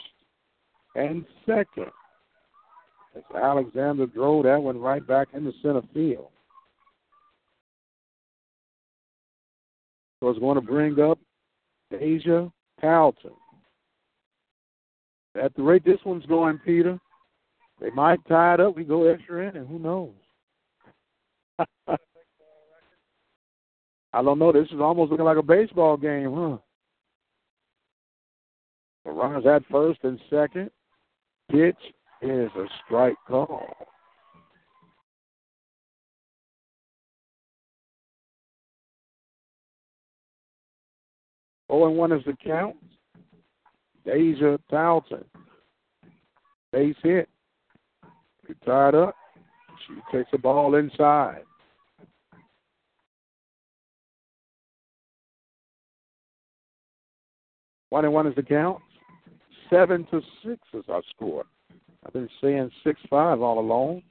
and second. As Alexander drove that one right back into center field. So it's going to bring up Deja Talton. At the rate this one's going, Peter, they might tie it up. We go extra in, and who knows? I don't know. This is almost looking like a baseball game, huh? The runners at first and second. Pitch is a strike call. Oh, and 1 is the count. Deja Talton. Base hit. You're tied up. She takes the ball inside. One and one is the count. 7-6 is our score. I've been saying 6-5 all along.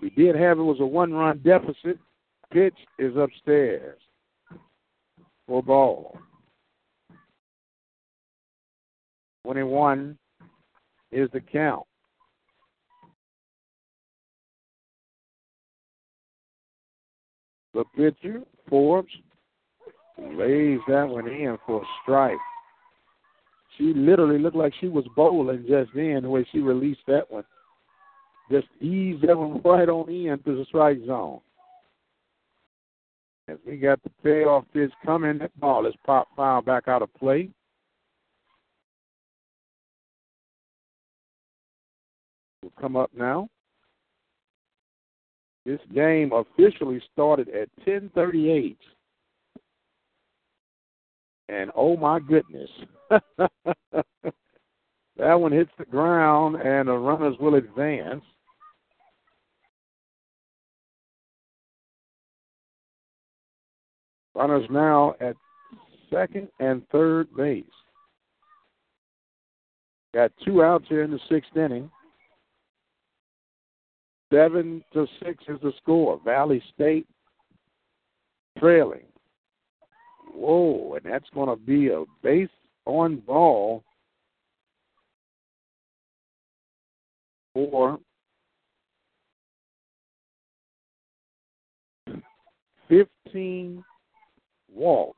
We did have it was a one-run deficit. Pitch is upstairs for ball. 21 is the count. The pitcher, Forbes, lays that one in for a strike. She literally looked like she was bowling just then, the way she released that one. Just eased that one right on in to the strike zone. As we got the payoff pitch coming, that ball is pop foul back out of play. Will come up now. This game officially started at 10:38. And, oh, my goodness, that one hits the ground, and the runners will advance. Runners now at second and third base. Got two outs here in the sixth inning. 7-6 is the score. Valley State trailing. Whoa, and that's going to be a base on ball for 15 walks.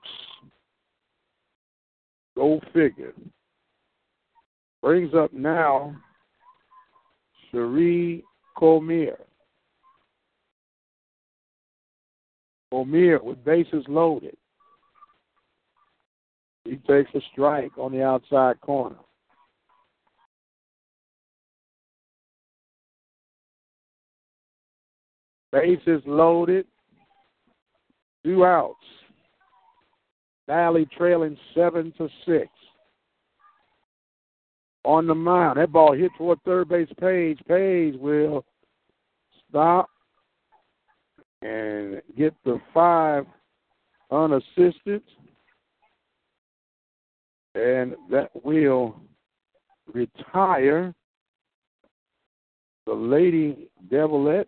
Go figure. Brings up now Sharia Cormier. Cormier with bases loaded. He takes a strike on the outside corner. Bases loaded. Two outs. Valley trailing 7-6. On the mound. That ball hit toward third base. Page. Page will stop and get the 5 unassisted. And that will retire the Lady Devilettes.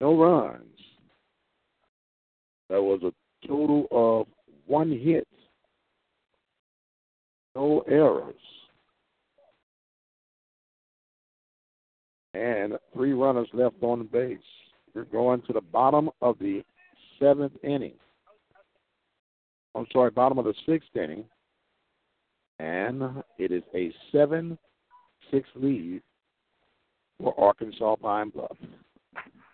No runs. That was a total of 1 hit. No errors. And 3 runners left on the base. We're going to the bottom of the seventh inning. I'm sorry, bottom of the sixth inning. And it is a 7-6 lead for Arkansas Pine Bluff.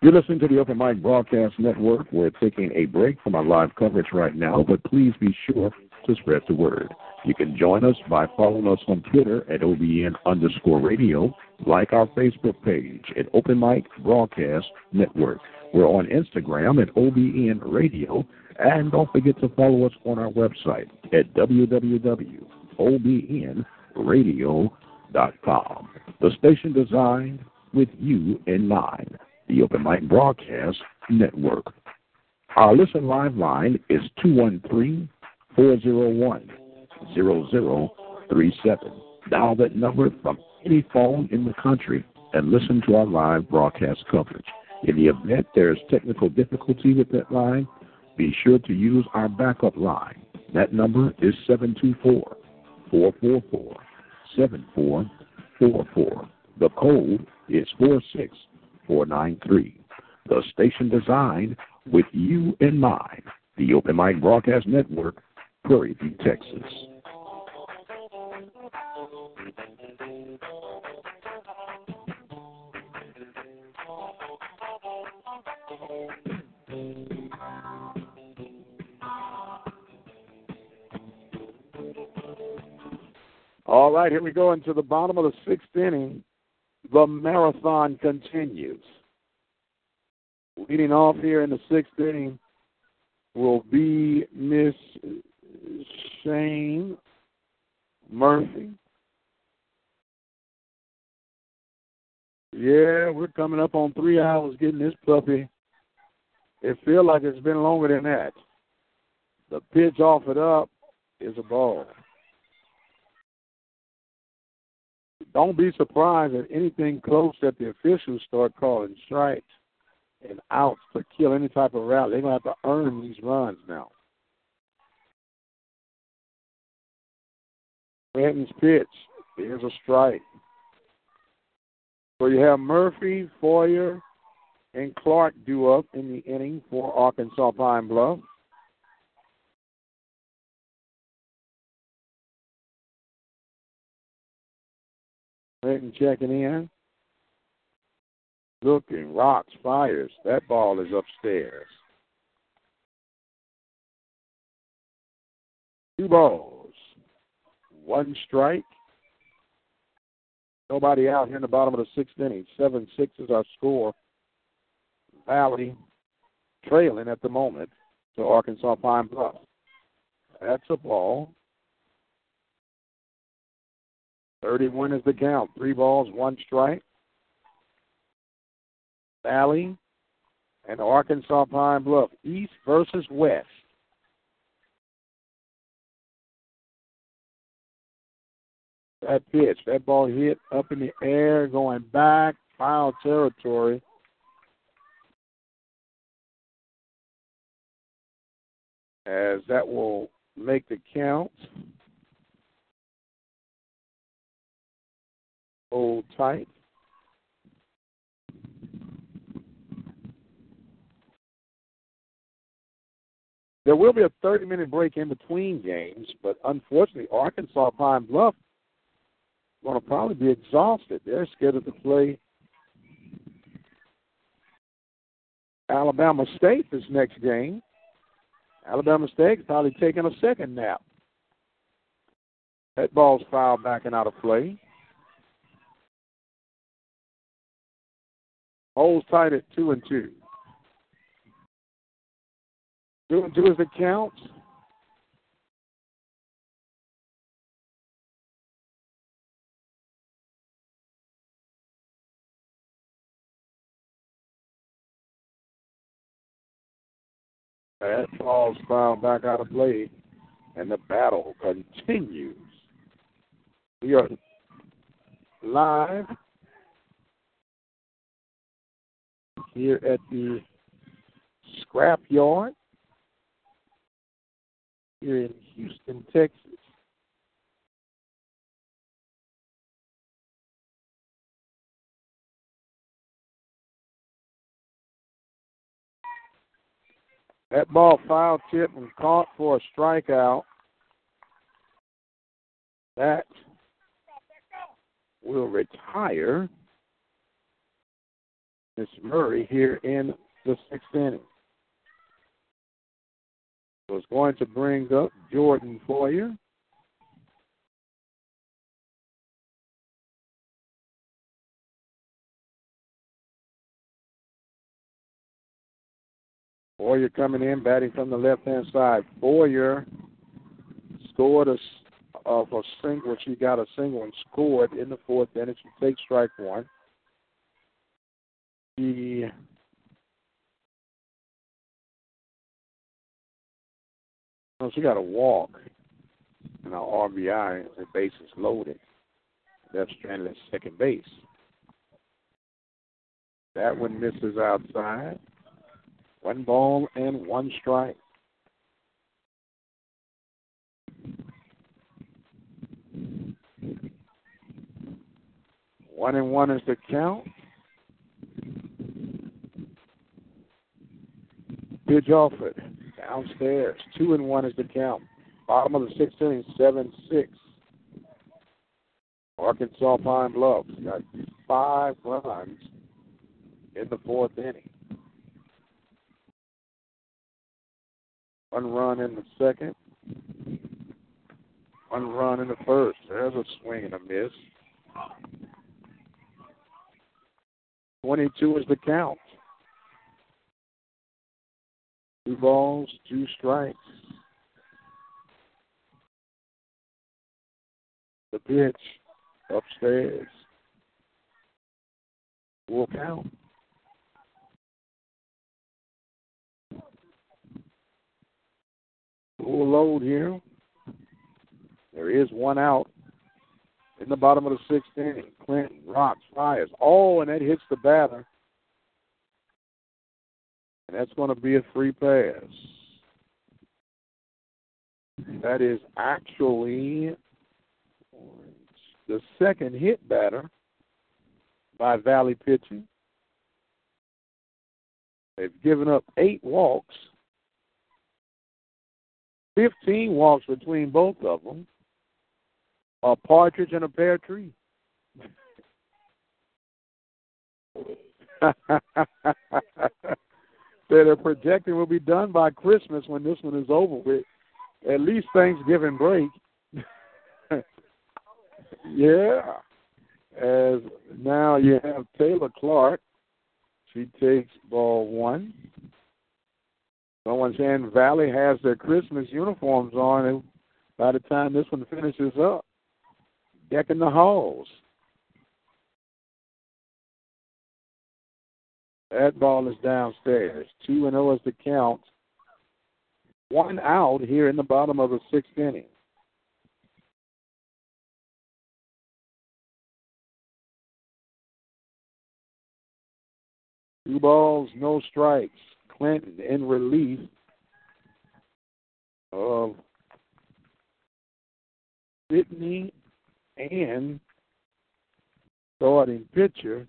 You're listening to the Open Mic Broadcast Network. We're taking a break from our live coverage right now, but please be sure to spread the word. You can join us by following us on Twitter at OBN_radio, like our Facebook page at Open Mic Broadcast Network. We're on Instagram at OBN Radio. And don't forget to follow us on our website at www.obnradio.com. The station designed with you in mind, the Open Mic Broadcast Network. Our listen live line is 213-401-0037. Dial that number from any phone in the country and listen to our live broadcast coverage. In the event there is technical difficulty with that line, be sure to use our backup line That number is 724-444-7444. The code is 46493. The station designed with you in mind. The Open Mic Broadcast Network, Prairie View, Texas. All right, here we go into the bottom of the sixth inning. The marathon continues. Leading off here in the sixth inning will be Miss Shane Murphy. Yeah, we're coming up on 3 hours getting this puppy. It feels like it's been longer than that. The pitch offered up is a ball. Don't be surprised at anything close that the officials start calling strikes and outs to kill any type of rally. They're going to have to earn these runs now. Benton's pitch. There's a strike. So you have Murphy, Foyer, and Clark due up in the inning for Arkansas Pine Bluff. Benton checking in. Looking, rocks, fires. That ball is upstairs. 2 balls, 1 strike. Nobody out here in the bottom of the sixth inning. 7-6 is our score. Valley trailing at the moment to Arkansas Pine Bluff. That's a ball. 31 is the count. 3 balls, 1 strike. Valley and Arkansas Pine Bluff, East versus West. That pitch, that ball hit up in the air, going back, foul territory. As that will make the count. Hold tight. There will be a 30-minute break in between games, but unfortunately, Arkansas Pine Bluff is going to probably be exhausted. They're scheduled to play Alabama State this next game. Alabama State is probably taking a second nap. That ball's fouled back and out of play. Holds tight at 2-2. 2-2 is the count. That ball's fouled back out of play, and the battle continues. We are live here at the scrap yard here in Houston, Texas. That ball foul tip and caught for a strikeout. That will retire Miss Murray here in the sixth inning. So it's going to bring up Jordan Poyer. Boyer coming in, batting from the left-hand side. Boyer scored a single. She got a single and scored in the fourth inning. She takes strike one. She got a walk and an RBI. The base is loaded. Left stranded at second base. That one misses outside. 1 ball and 1 strike. 1-1 is the count. Pidgeofford downstairs. 2-1 is the count. Bottom of the sixth inning, 7-6. Arkansas Pine Bluff got 5 runs in the fourth inning. 1 run in the second. 1 run in the first. There's a swing and a miss. 22 is the count. 2 balls, 2 strikes. The pitch upstairs will count. Full load here. There is 1 out in the bottom of the sixth inning. Clinton rocks, fires. Oh, and that hits the batter. And that's going to be a free pass. That is actually the second hit batter by Valley pitching. They've given up 8 walks, 15 walks between both of them, a partridge and a pear tree. They're projecting will be done by Christmas when this one is over with. At least Thanksgiving break. Yeah. As now you have Taylor Clark. She takes ball 1. Someone's saying Valley has their Christmas uniforms on, and by the time this one finishes up, decking the halls. That ball is downstairs. 2-0 is the count. 1 out here in the bottom of the sixth inning. Two balls, no strikes. Clinton in relief of Sydney and starting pitcher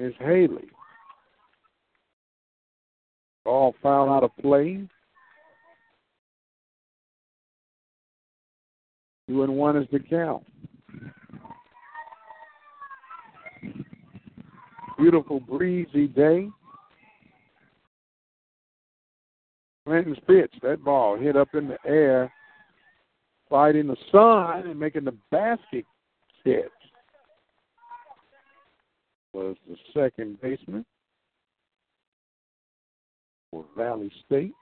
Miss Haley. Ball fouled out of play. 2-1 is the count. Beautiful breezy day. Clinton's pitch. That ball hit up in the air, fighting the sun and making the basket catch. Was the second baseman for Valley State.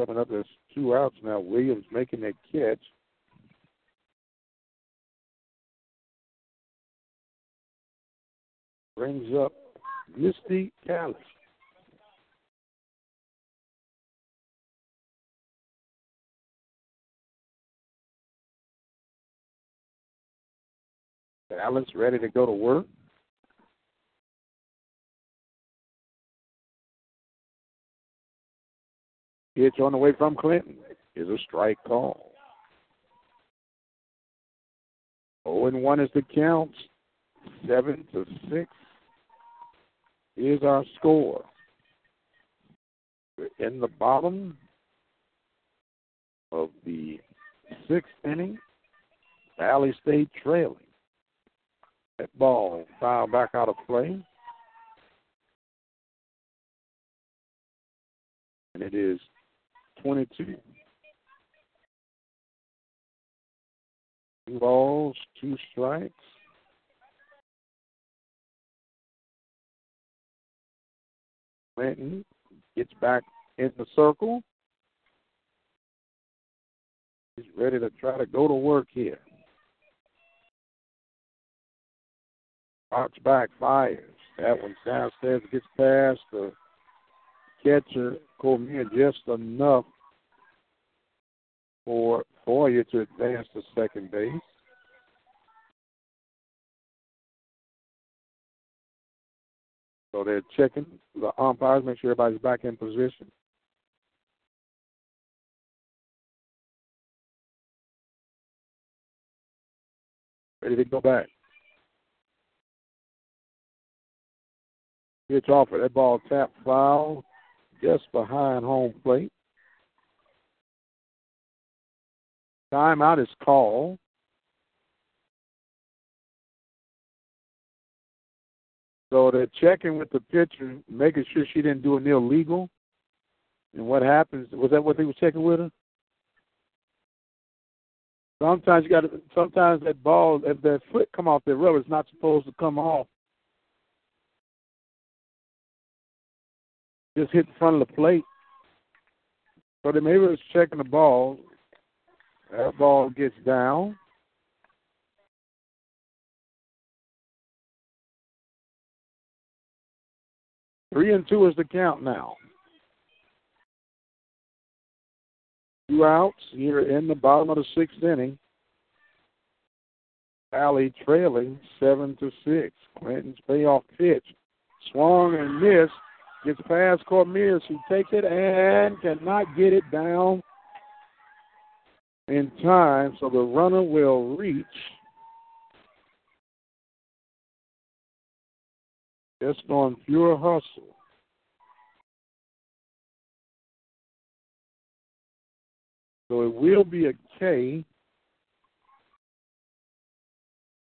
Coming up, there's 2 outs now. Williams making that catch. Brings up Misty Callis. Callis ready to go to work. Pitch on the way from Clinton is a strike call. 0-1 is the count. 7-6. Here's our score. We're in the bottom of the sixth inning. Valley State trailing. That ball fouled back out of play. And it is 22. 2 balls, 2 strikes. Clinton gets back in the circle. He's ready to try to go to work here. Box back, fires. That one's downstairs. It gets past the catcher, Cormier, just enough for Poyer to advance to second base. So they're checking the umpires, make sure everybody's back in position. ready to go back. It's offered. That ball tapped foul just behind home plate. Timeout is called. So they're checking with the pitcher, making sure she didn't do an illegal. And what happens, was that what they were checking with her? Sometimes you got to, sometimes that ball, if that foot come off the rubber, it's not supposed to come off. Just hit the front of the plate. So they maybe was checking the ball. That ball gets down. Three and two is the count now. Two outs here in the bottom of the sixth inning. Alley trailing 7-6. Clinton's payoff pitch. Swung and missed. Gets past Cormier. She takes it and cannot get it down in time. So the runner will reach. Just on pure hustle. So it will be a K.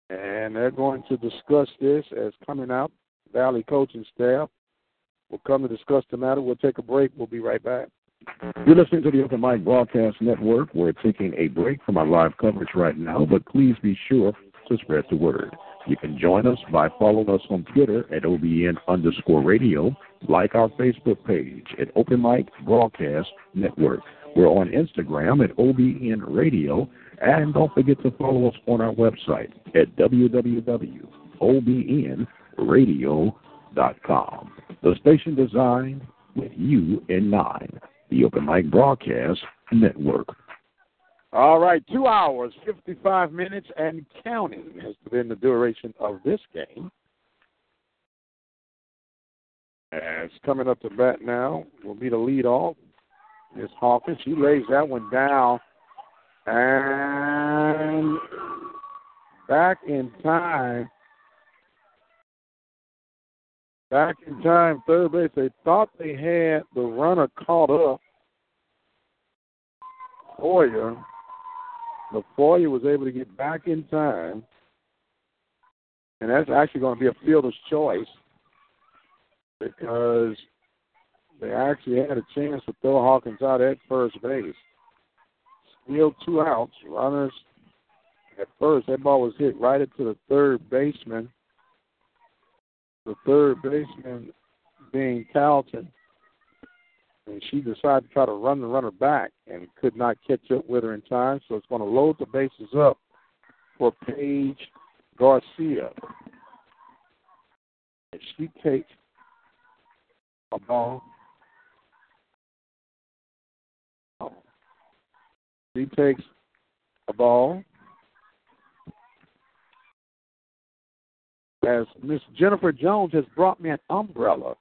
And they're going to discuss this as coming out. Valley coaching staff will come to discuss the matter. We'll take a break. We'll be right back. You're listening to the Open Mic Broadcast Network. We're taking a break from our live coverage right now, but please be sure to spread the word. You can join us by following us on Twitter at OBN_radio, like our Facebook page at Open Mic Broadcast Network. We're on Instagram at OBN Radio, and don't forget to follow us on our website at www.obnradio.com. The station designed with you in mind, the Open Mic Broadcast Network. All right, 2 hours, 55 minutes, and counting has been the duration of this game. As coming up to bat now will be the leadoff. Miss Hawkins, she lays that one down. And back in time. Back in time, third base, they thought they had the runner caught up. Poyer. The Poyer was able to get back in time. And that's actually going to be a fielder's choice because they actually had a chance to throw Hawkins out at first base. Still two outs. Runners at first. That ball was hit right into the third baseman. The third baseman being Talton. And she decided to try to run the runner back and could not catch up with her in time. So it's going to load the bases up for Paige Garcia. And she takes a ball. She takes a ball. As Miss Jennifer Jones has brought me an umbrella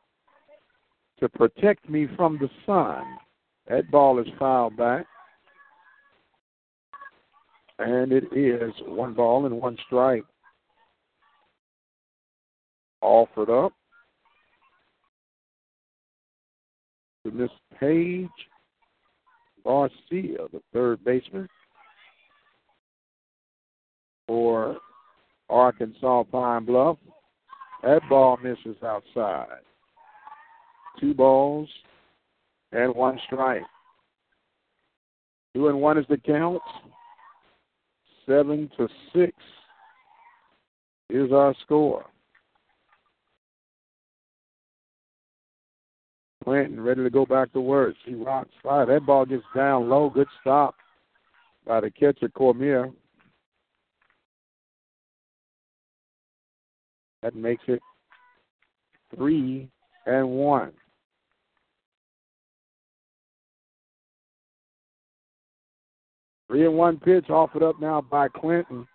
to protect me from the sun. That ball is fouled back. And it is one ball and one strike. Offered up to Miss Paige Garcia, the third baseman for Arkansas Pine Bluff. That ball misses outside. Two balls and one strike. 2-1 is the count. 7-6 is our score. Clinton ready to go back to work. She rocks fire. That ball gets down low. Good stop by the catcher, Cormier. That makes it 3-1. Three and one pitch offered up now by Clinton.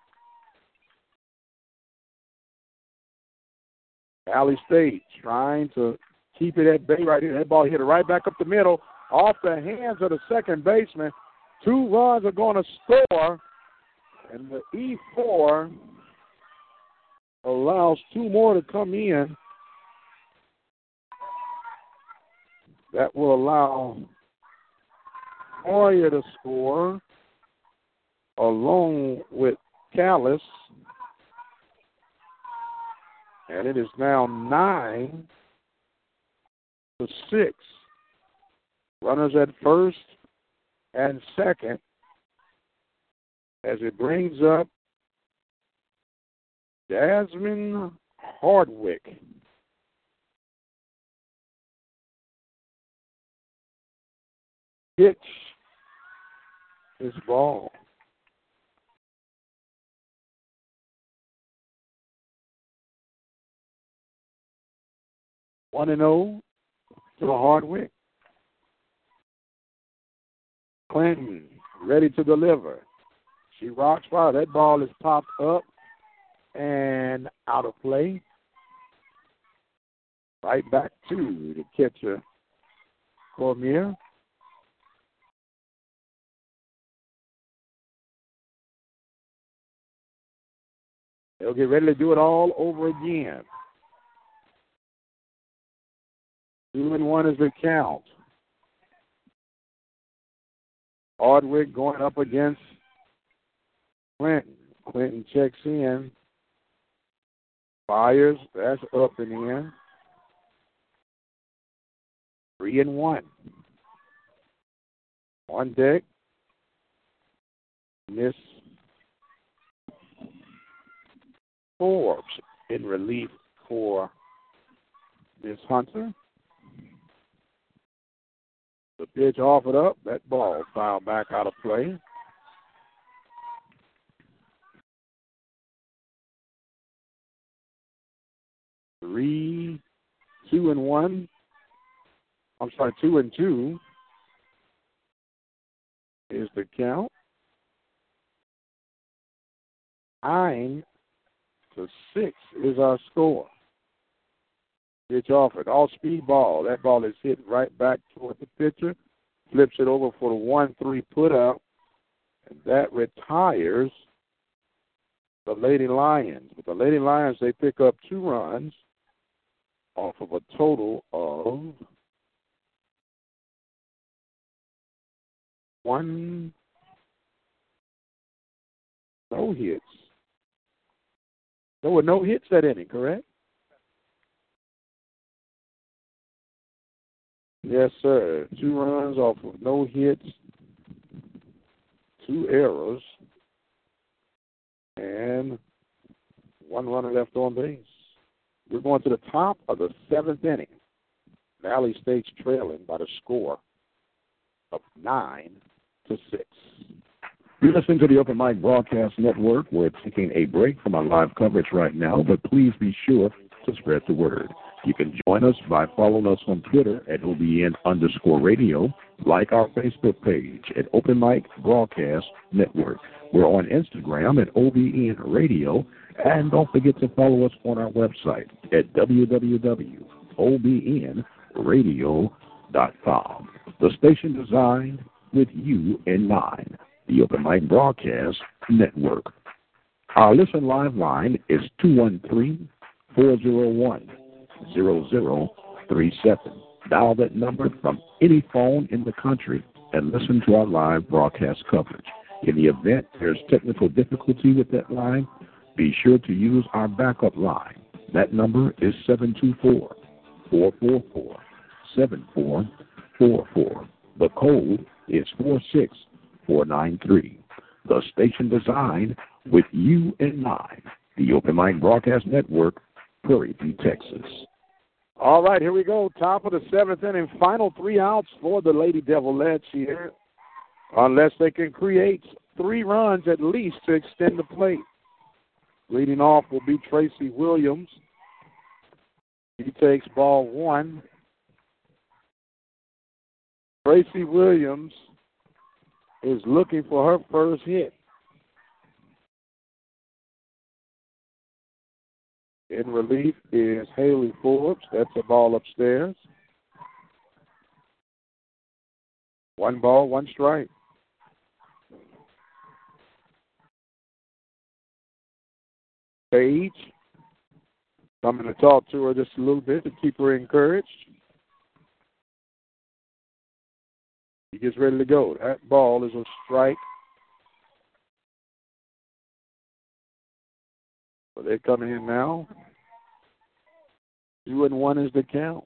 Alley State trying to keep it at bay right here. That ball hit it right back up the middle, off the hands of the second baseman. Two runs are going to score, and the E4 allows two more to come in. That will allow Poyer to score along with Callis. And it is now 9-6. Runners at first and second as it brings up Jasmine Hardwick. Pitch is ball. One and 0 to the Hardwick. Clinton ready to deliver. She rocks fire. That ball is popped up and out of play. Right back to the catcher, Cormier. They'll get ready to do it all over again. 2-1 is the count. Hardwick going up against Clinton. Clinton checks in. Fires. That's up and in. 3-1. On deck. Miss Forbes in relief for Miss Hunter. The pitch offered up. That ball fouled back out of play. Three, 2-1. I'm sorry, 2-2 is the count. 9-6 is our score. Pitch offered. All speed ball. That ball is hit right back toward the pitcher. Flips it over for the 1-3 put up. And that retires the Lady Lions. But the Lady Lions, they pick up 2 runs off of a total of 1 no hits. There were no hits that inning, correct? Yes, sir. 2 runs off of no hits, 2 errors, and 1 runner left on base. We're going to the top of the 7th inning. Valley State's trailing by the score of 9-6. You're listening to the Open Mic Broadcast Network. We're taking a break from our live coverage right now, but please be sure to spread the word. You can join us by following us on Twitter at OBN_radio, like our Facebook page at Open Mic Broadcast Network. We're on Instagram at OBN Radio, and don't forget to follow us on our website at www.obnradio.com. The station designed with you in mind, the Open Mic Broadcast Network. Our listen live line is 213-401. 0037. Dial that number from any phone in the country and listen to our live broadcast coverage. In the event there's technical difficulty with that line, be sure to use our backup line. That number is 724-444-7444. The code is 46493. The station designed with you in mind. The Open Mic Broadcast Network, Prairie View, Texas. All right, here we go. Top of the 7th inning. Final 3 outs for the Lady Devil Lads here. Unless they can create 3 runs at least to extend the plate. Leading off will be Tracy Williams. He takes ball 1. Tracy Williams is looking for her first hit. In relief is Haley Forbes. That's a ball upstairs. 1 ball, 1 strike. Paige I'm going to talk to her just a little bit to keep her encouraged. She gets ready to go. That ball is a strike. But they're coming in now. 2-1 is the count.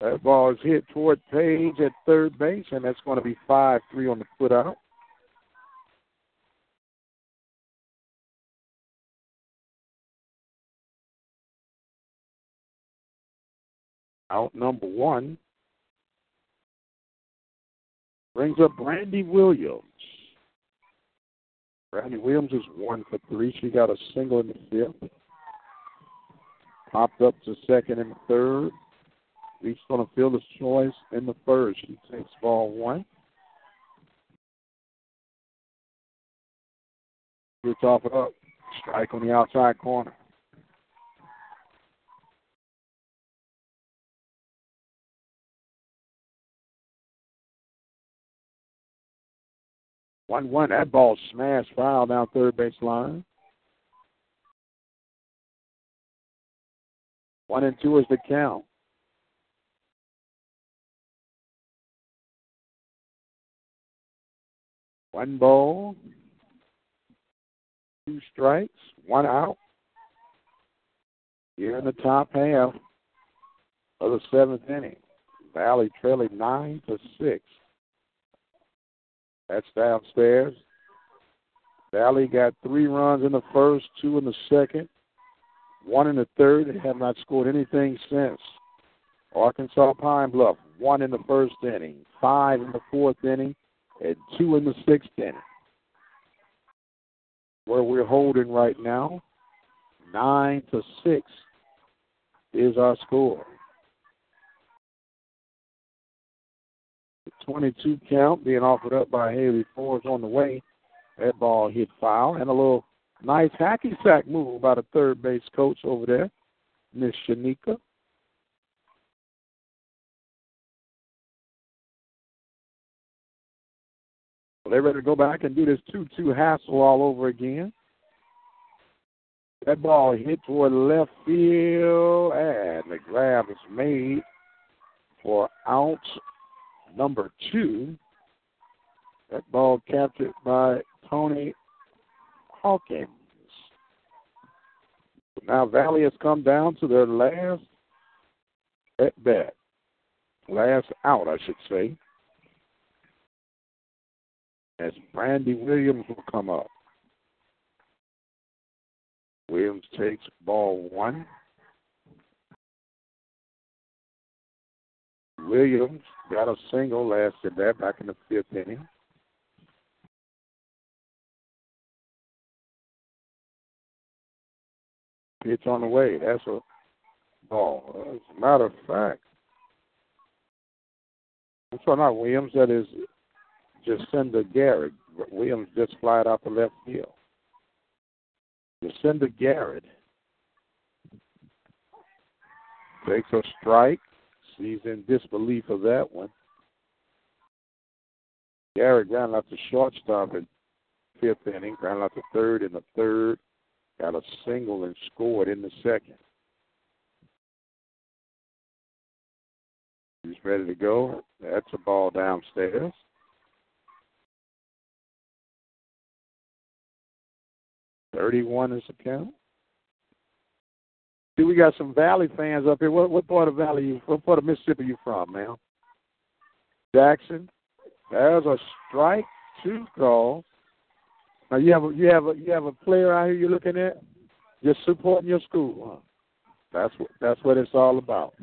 That ball is hit toward Paige at third base, and that's going to be 5-3 on the put out. Out number one brings up Brandy Williams. Brandy Williams is 1 for 3. She got a single in the fifth. Popped up to second and third. Reached on a fielder's choice in the first. She takes ball one. We'll top it up. Strike on the outside corner. One. That ball smashed foul down third baseline. 1-2 is the count. One ball, 2 strikes, 1 out. Here in the top half of the seventh inning, Valley trailing 9-6. That's downstairs. Valley got 3 runs in the first, 2 in the second, 1 in the third, and have not scored anything since. Arkansas Pine Bluff, 1 in the first inning, 5 in the fourth inning, and 2 in the sixth inning. Where we're holding right now, 9-6 is our score. 22 count being offered up by Haley Forbes on the way. That ball hit foul. And a little nice hacky sack move by the third base coach over there, Miss Shanika. Well, they're ready to go back and do this 2-2 hassle all over again. That ball hit toward left field, and the grab is made for out number 2. That ball captured by Tony Hawkins. Now Valley has come down to their last at bat. Last out, I should say. As Brandy Williams will come up. Williams takes ball 1. Williams got a single last at bat back in the fifth inning. Pitch on the way. That's a ball. As a matter of fact, I'm sorry, not Williams. That is Jacinda Garrett. Williams just flied out the left field. Jacinda Garrett takes a strike. He's in disbelief of that one. Garrett ground out the shortstop in fifth inning, ground out the third in the third, got a single and scored in the second. He's ready to go. That's a ball downstairs. $31 is the count. See, we got some Valley fans up here. What part of Valley? What part of Mississippi are you from, ma'am? Jackson. There's a strike 2 call. Now you have a player out here you're looking at. Just supporting your school, huh? That's what it's all about.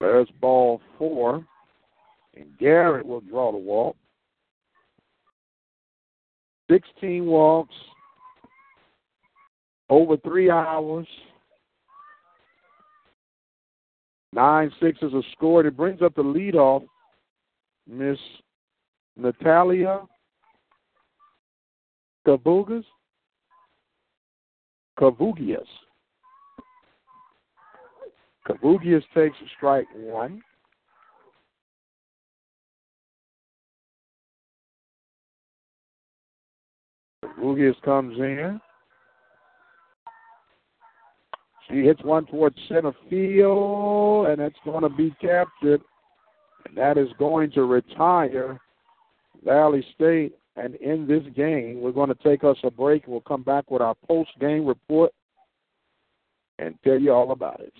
There's ball 4, and Garrett will draw the walk. 16 walks, over 3 hours, 9-6 is a score. It brings up the leadoff, Miss Natalia Kavugias takes strike 1. Rugius comes in. She hits one towards center field, and it's going to be captured. And that is going to retire Valley State. And in this game, we're going to take us a break. We'll come back with our post-game report and tell you all about it.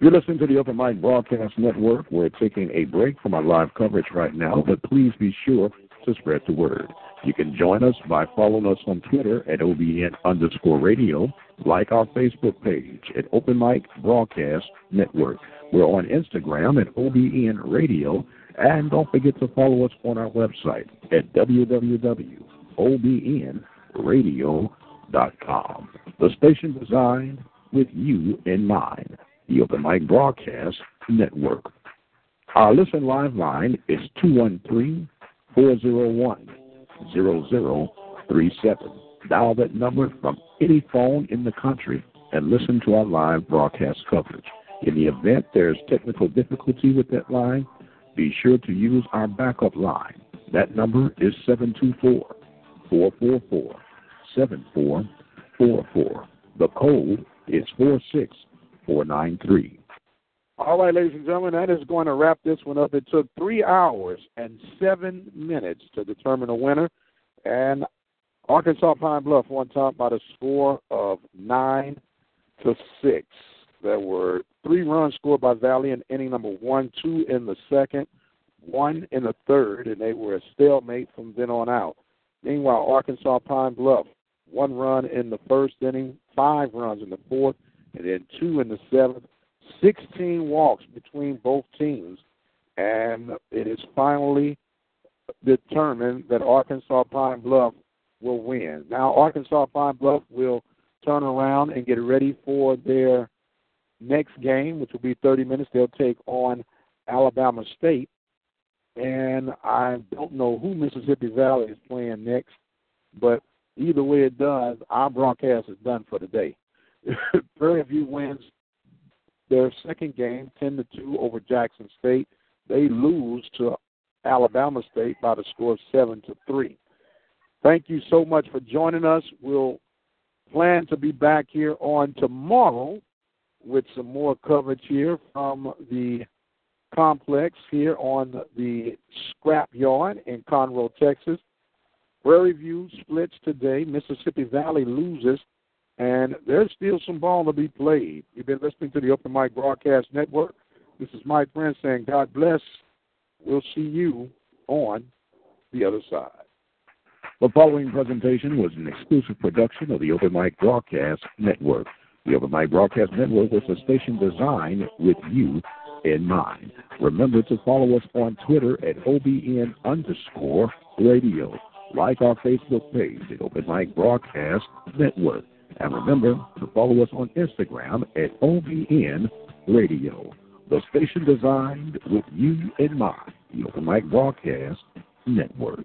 You're listening to the Open Mic Broadcast Network. We're taking a break from our live coverage right now, but please be sure to spread the word. You can join us by following us on Twitter at OBN_radio, like our Facebook page at Open Mic Broadcast Network. We're on Instagram at OBN Radio, and don't forget to follow us on our website at www.obnradio.com. The station designed with you in mind, the Open Mic Broadcast Network. Our listen live line is 213-401-0037. Dial that number from any phone in the country and listen to our live broadcast coverage. In the event there's technical difficulty with that line, be sure to use our backup line. That number is 724-444-7444. The code is 46493. All right, ladies and gentlemen, that is going to wrap this one up. It took 3 hours and 7 minutes to determine a winner, and Arkansas Pine Bluff won top by the score of 9-6. There were 3 runs scored by Valley in inning number 1, 2 in the second, 1 in the third, and they were a stalemate from then on out. Meanwhile, Arkansas Pine Bluff, 1 run in the first inning, 5 runs in the fourth, and then 2 in the seventh. 16 walks between both teams, and it is finally determined that Arkansas Pine Bluff will win. Now, Arkansas Pine Bluff will turn around and get ready for their next game, which will be 30 minutes. They'll take on Alabama State. And I don't know who Mississippi Valley is playing next, but either way it does, our broadcast is done for the day. Prairie View wins their second game, 10-2 over Jackson State. They lose to Alabama State by the score of 7-3. Thank you so much for joining us. We'll plan to be back here on tomorrow with some more coverage here from the complex here on the scrapyard in Conroe, Texas. Prairie View splits today. Mississippi Valley loses, and there's still some ball to be played. You've been listening to the Open Mic Broadcast Network. This is Mike Prince saying God bless. We'll see you on the other side. The following presentation was an exclusive production of the Open Mic Broadcast Network. The Open Mic Broadcast Network is a station designed with you in mind. Remember to follow us on Twitter at OBN_radio. Like our Facebook page at Open Mic Broadcast Network. And remember to follow us on Instagram at OBN Radio. The station designed with you in mind, the Open Mic Broadcast Network.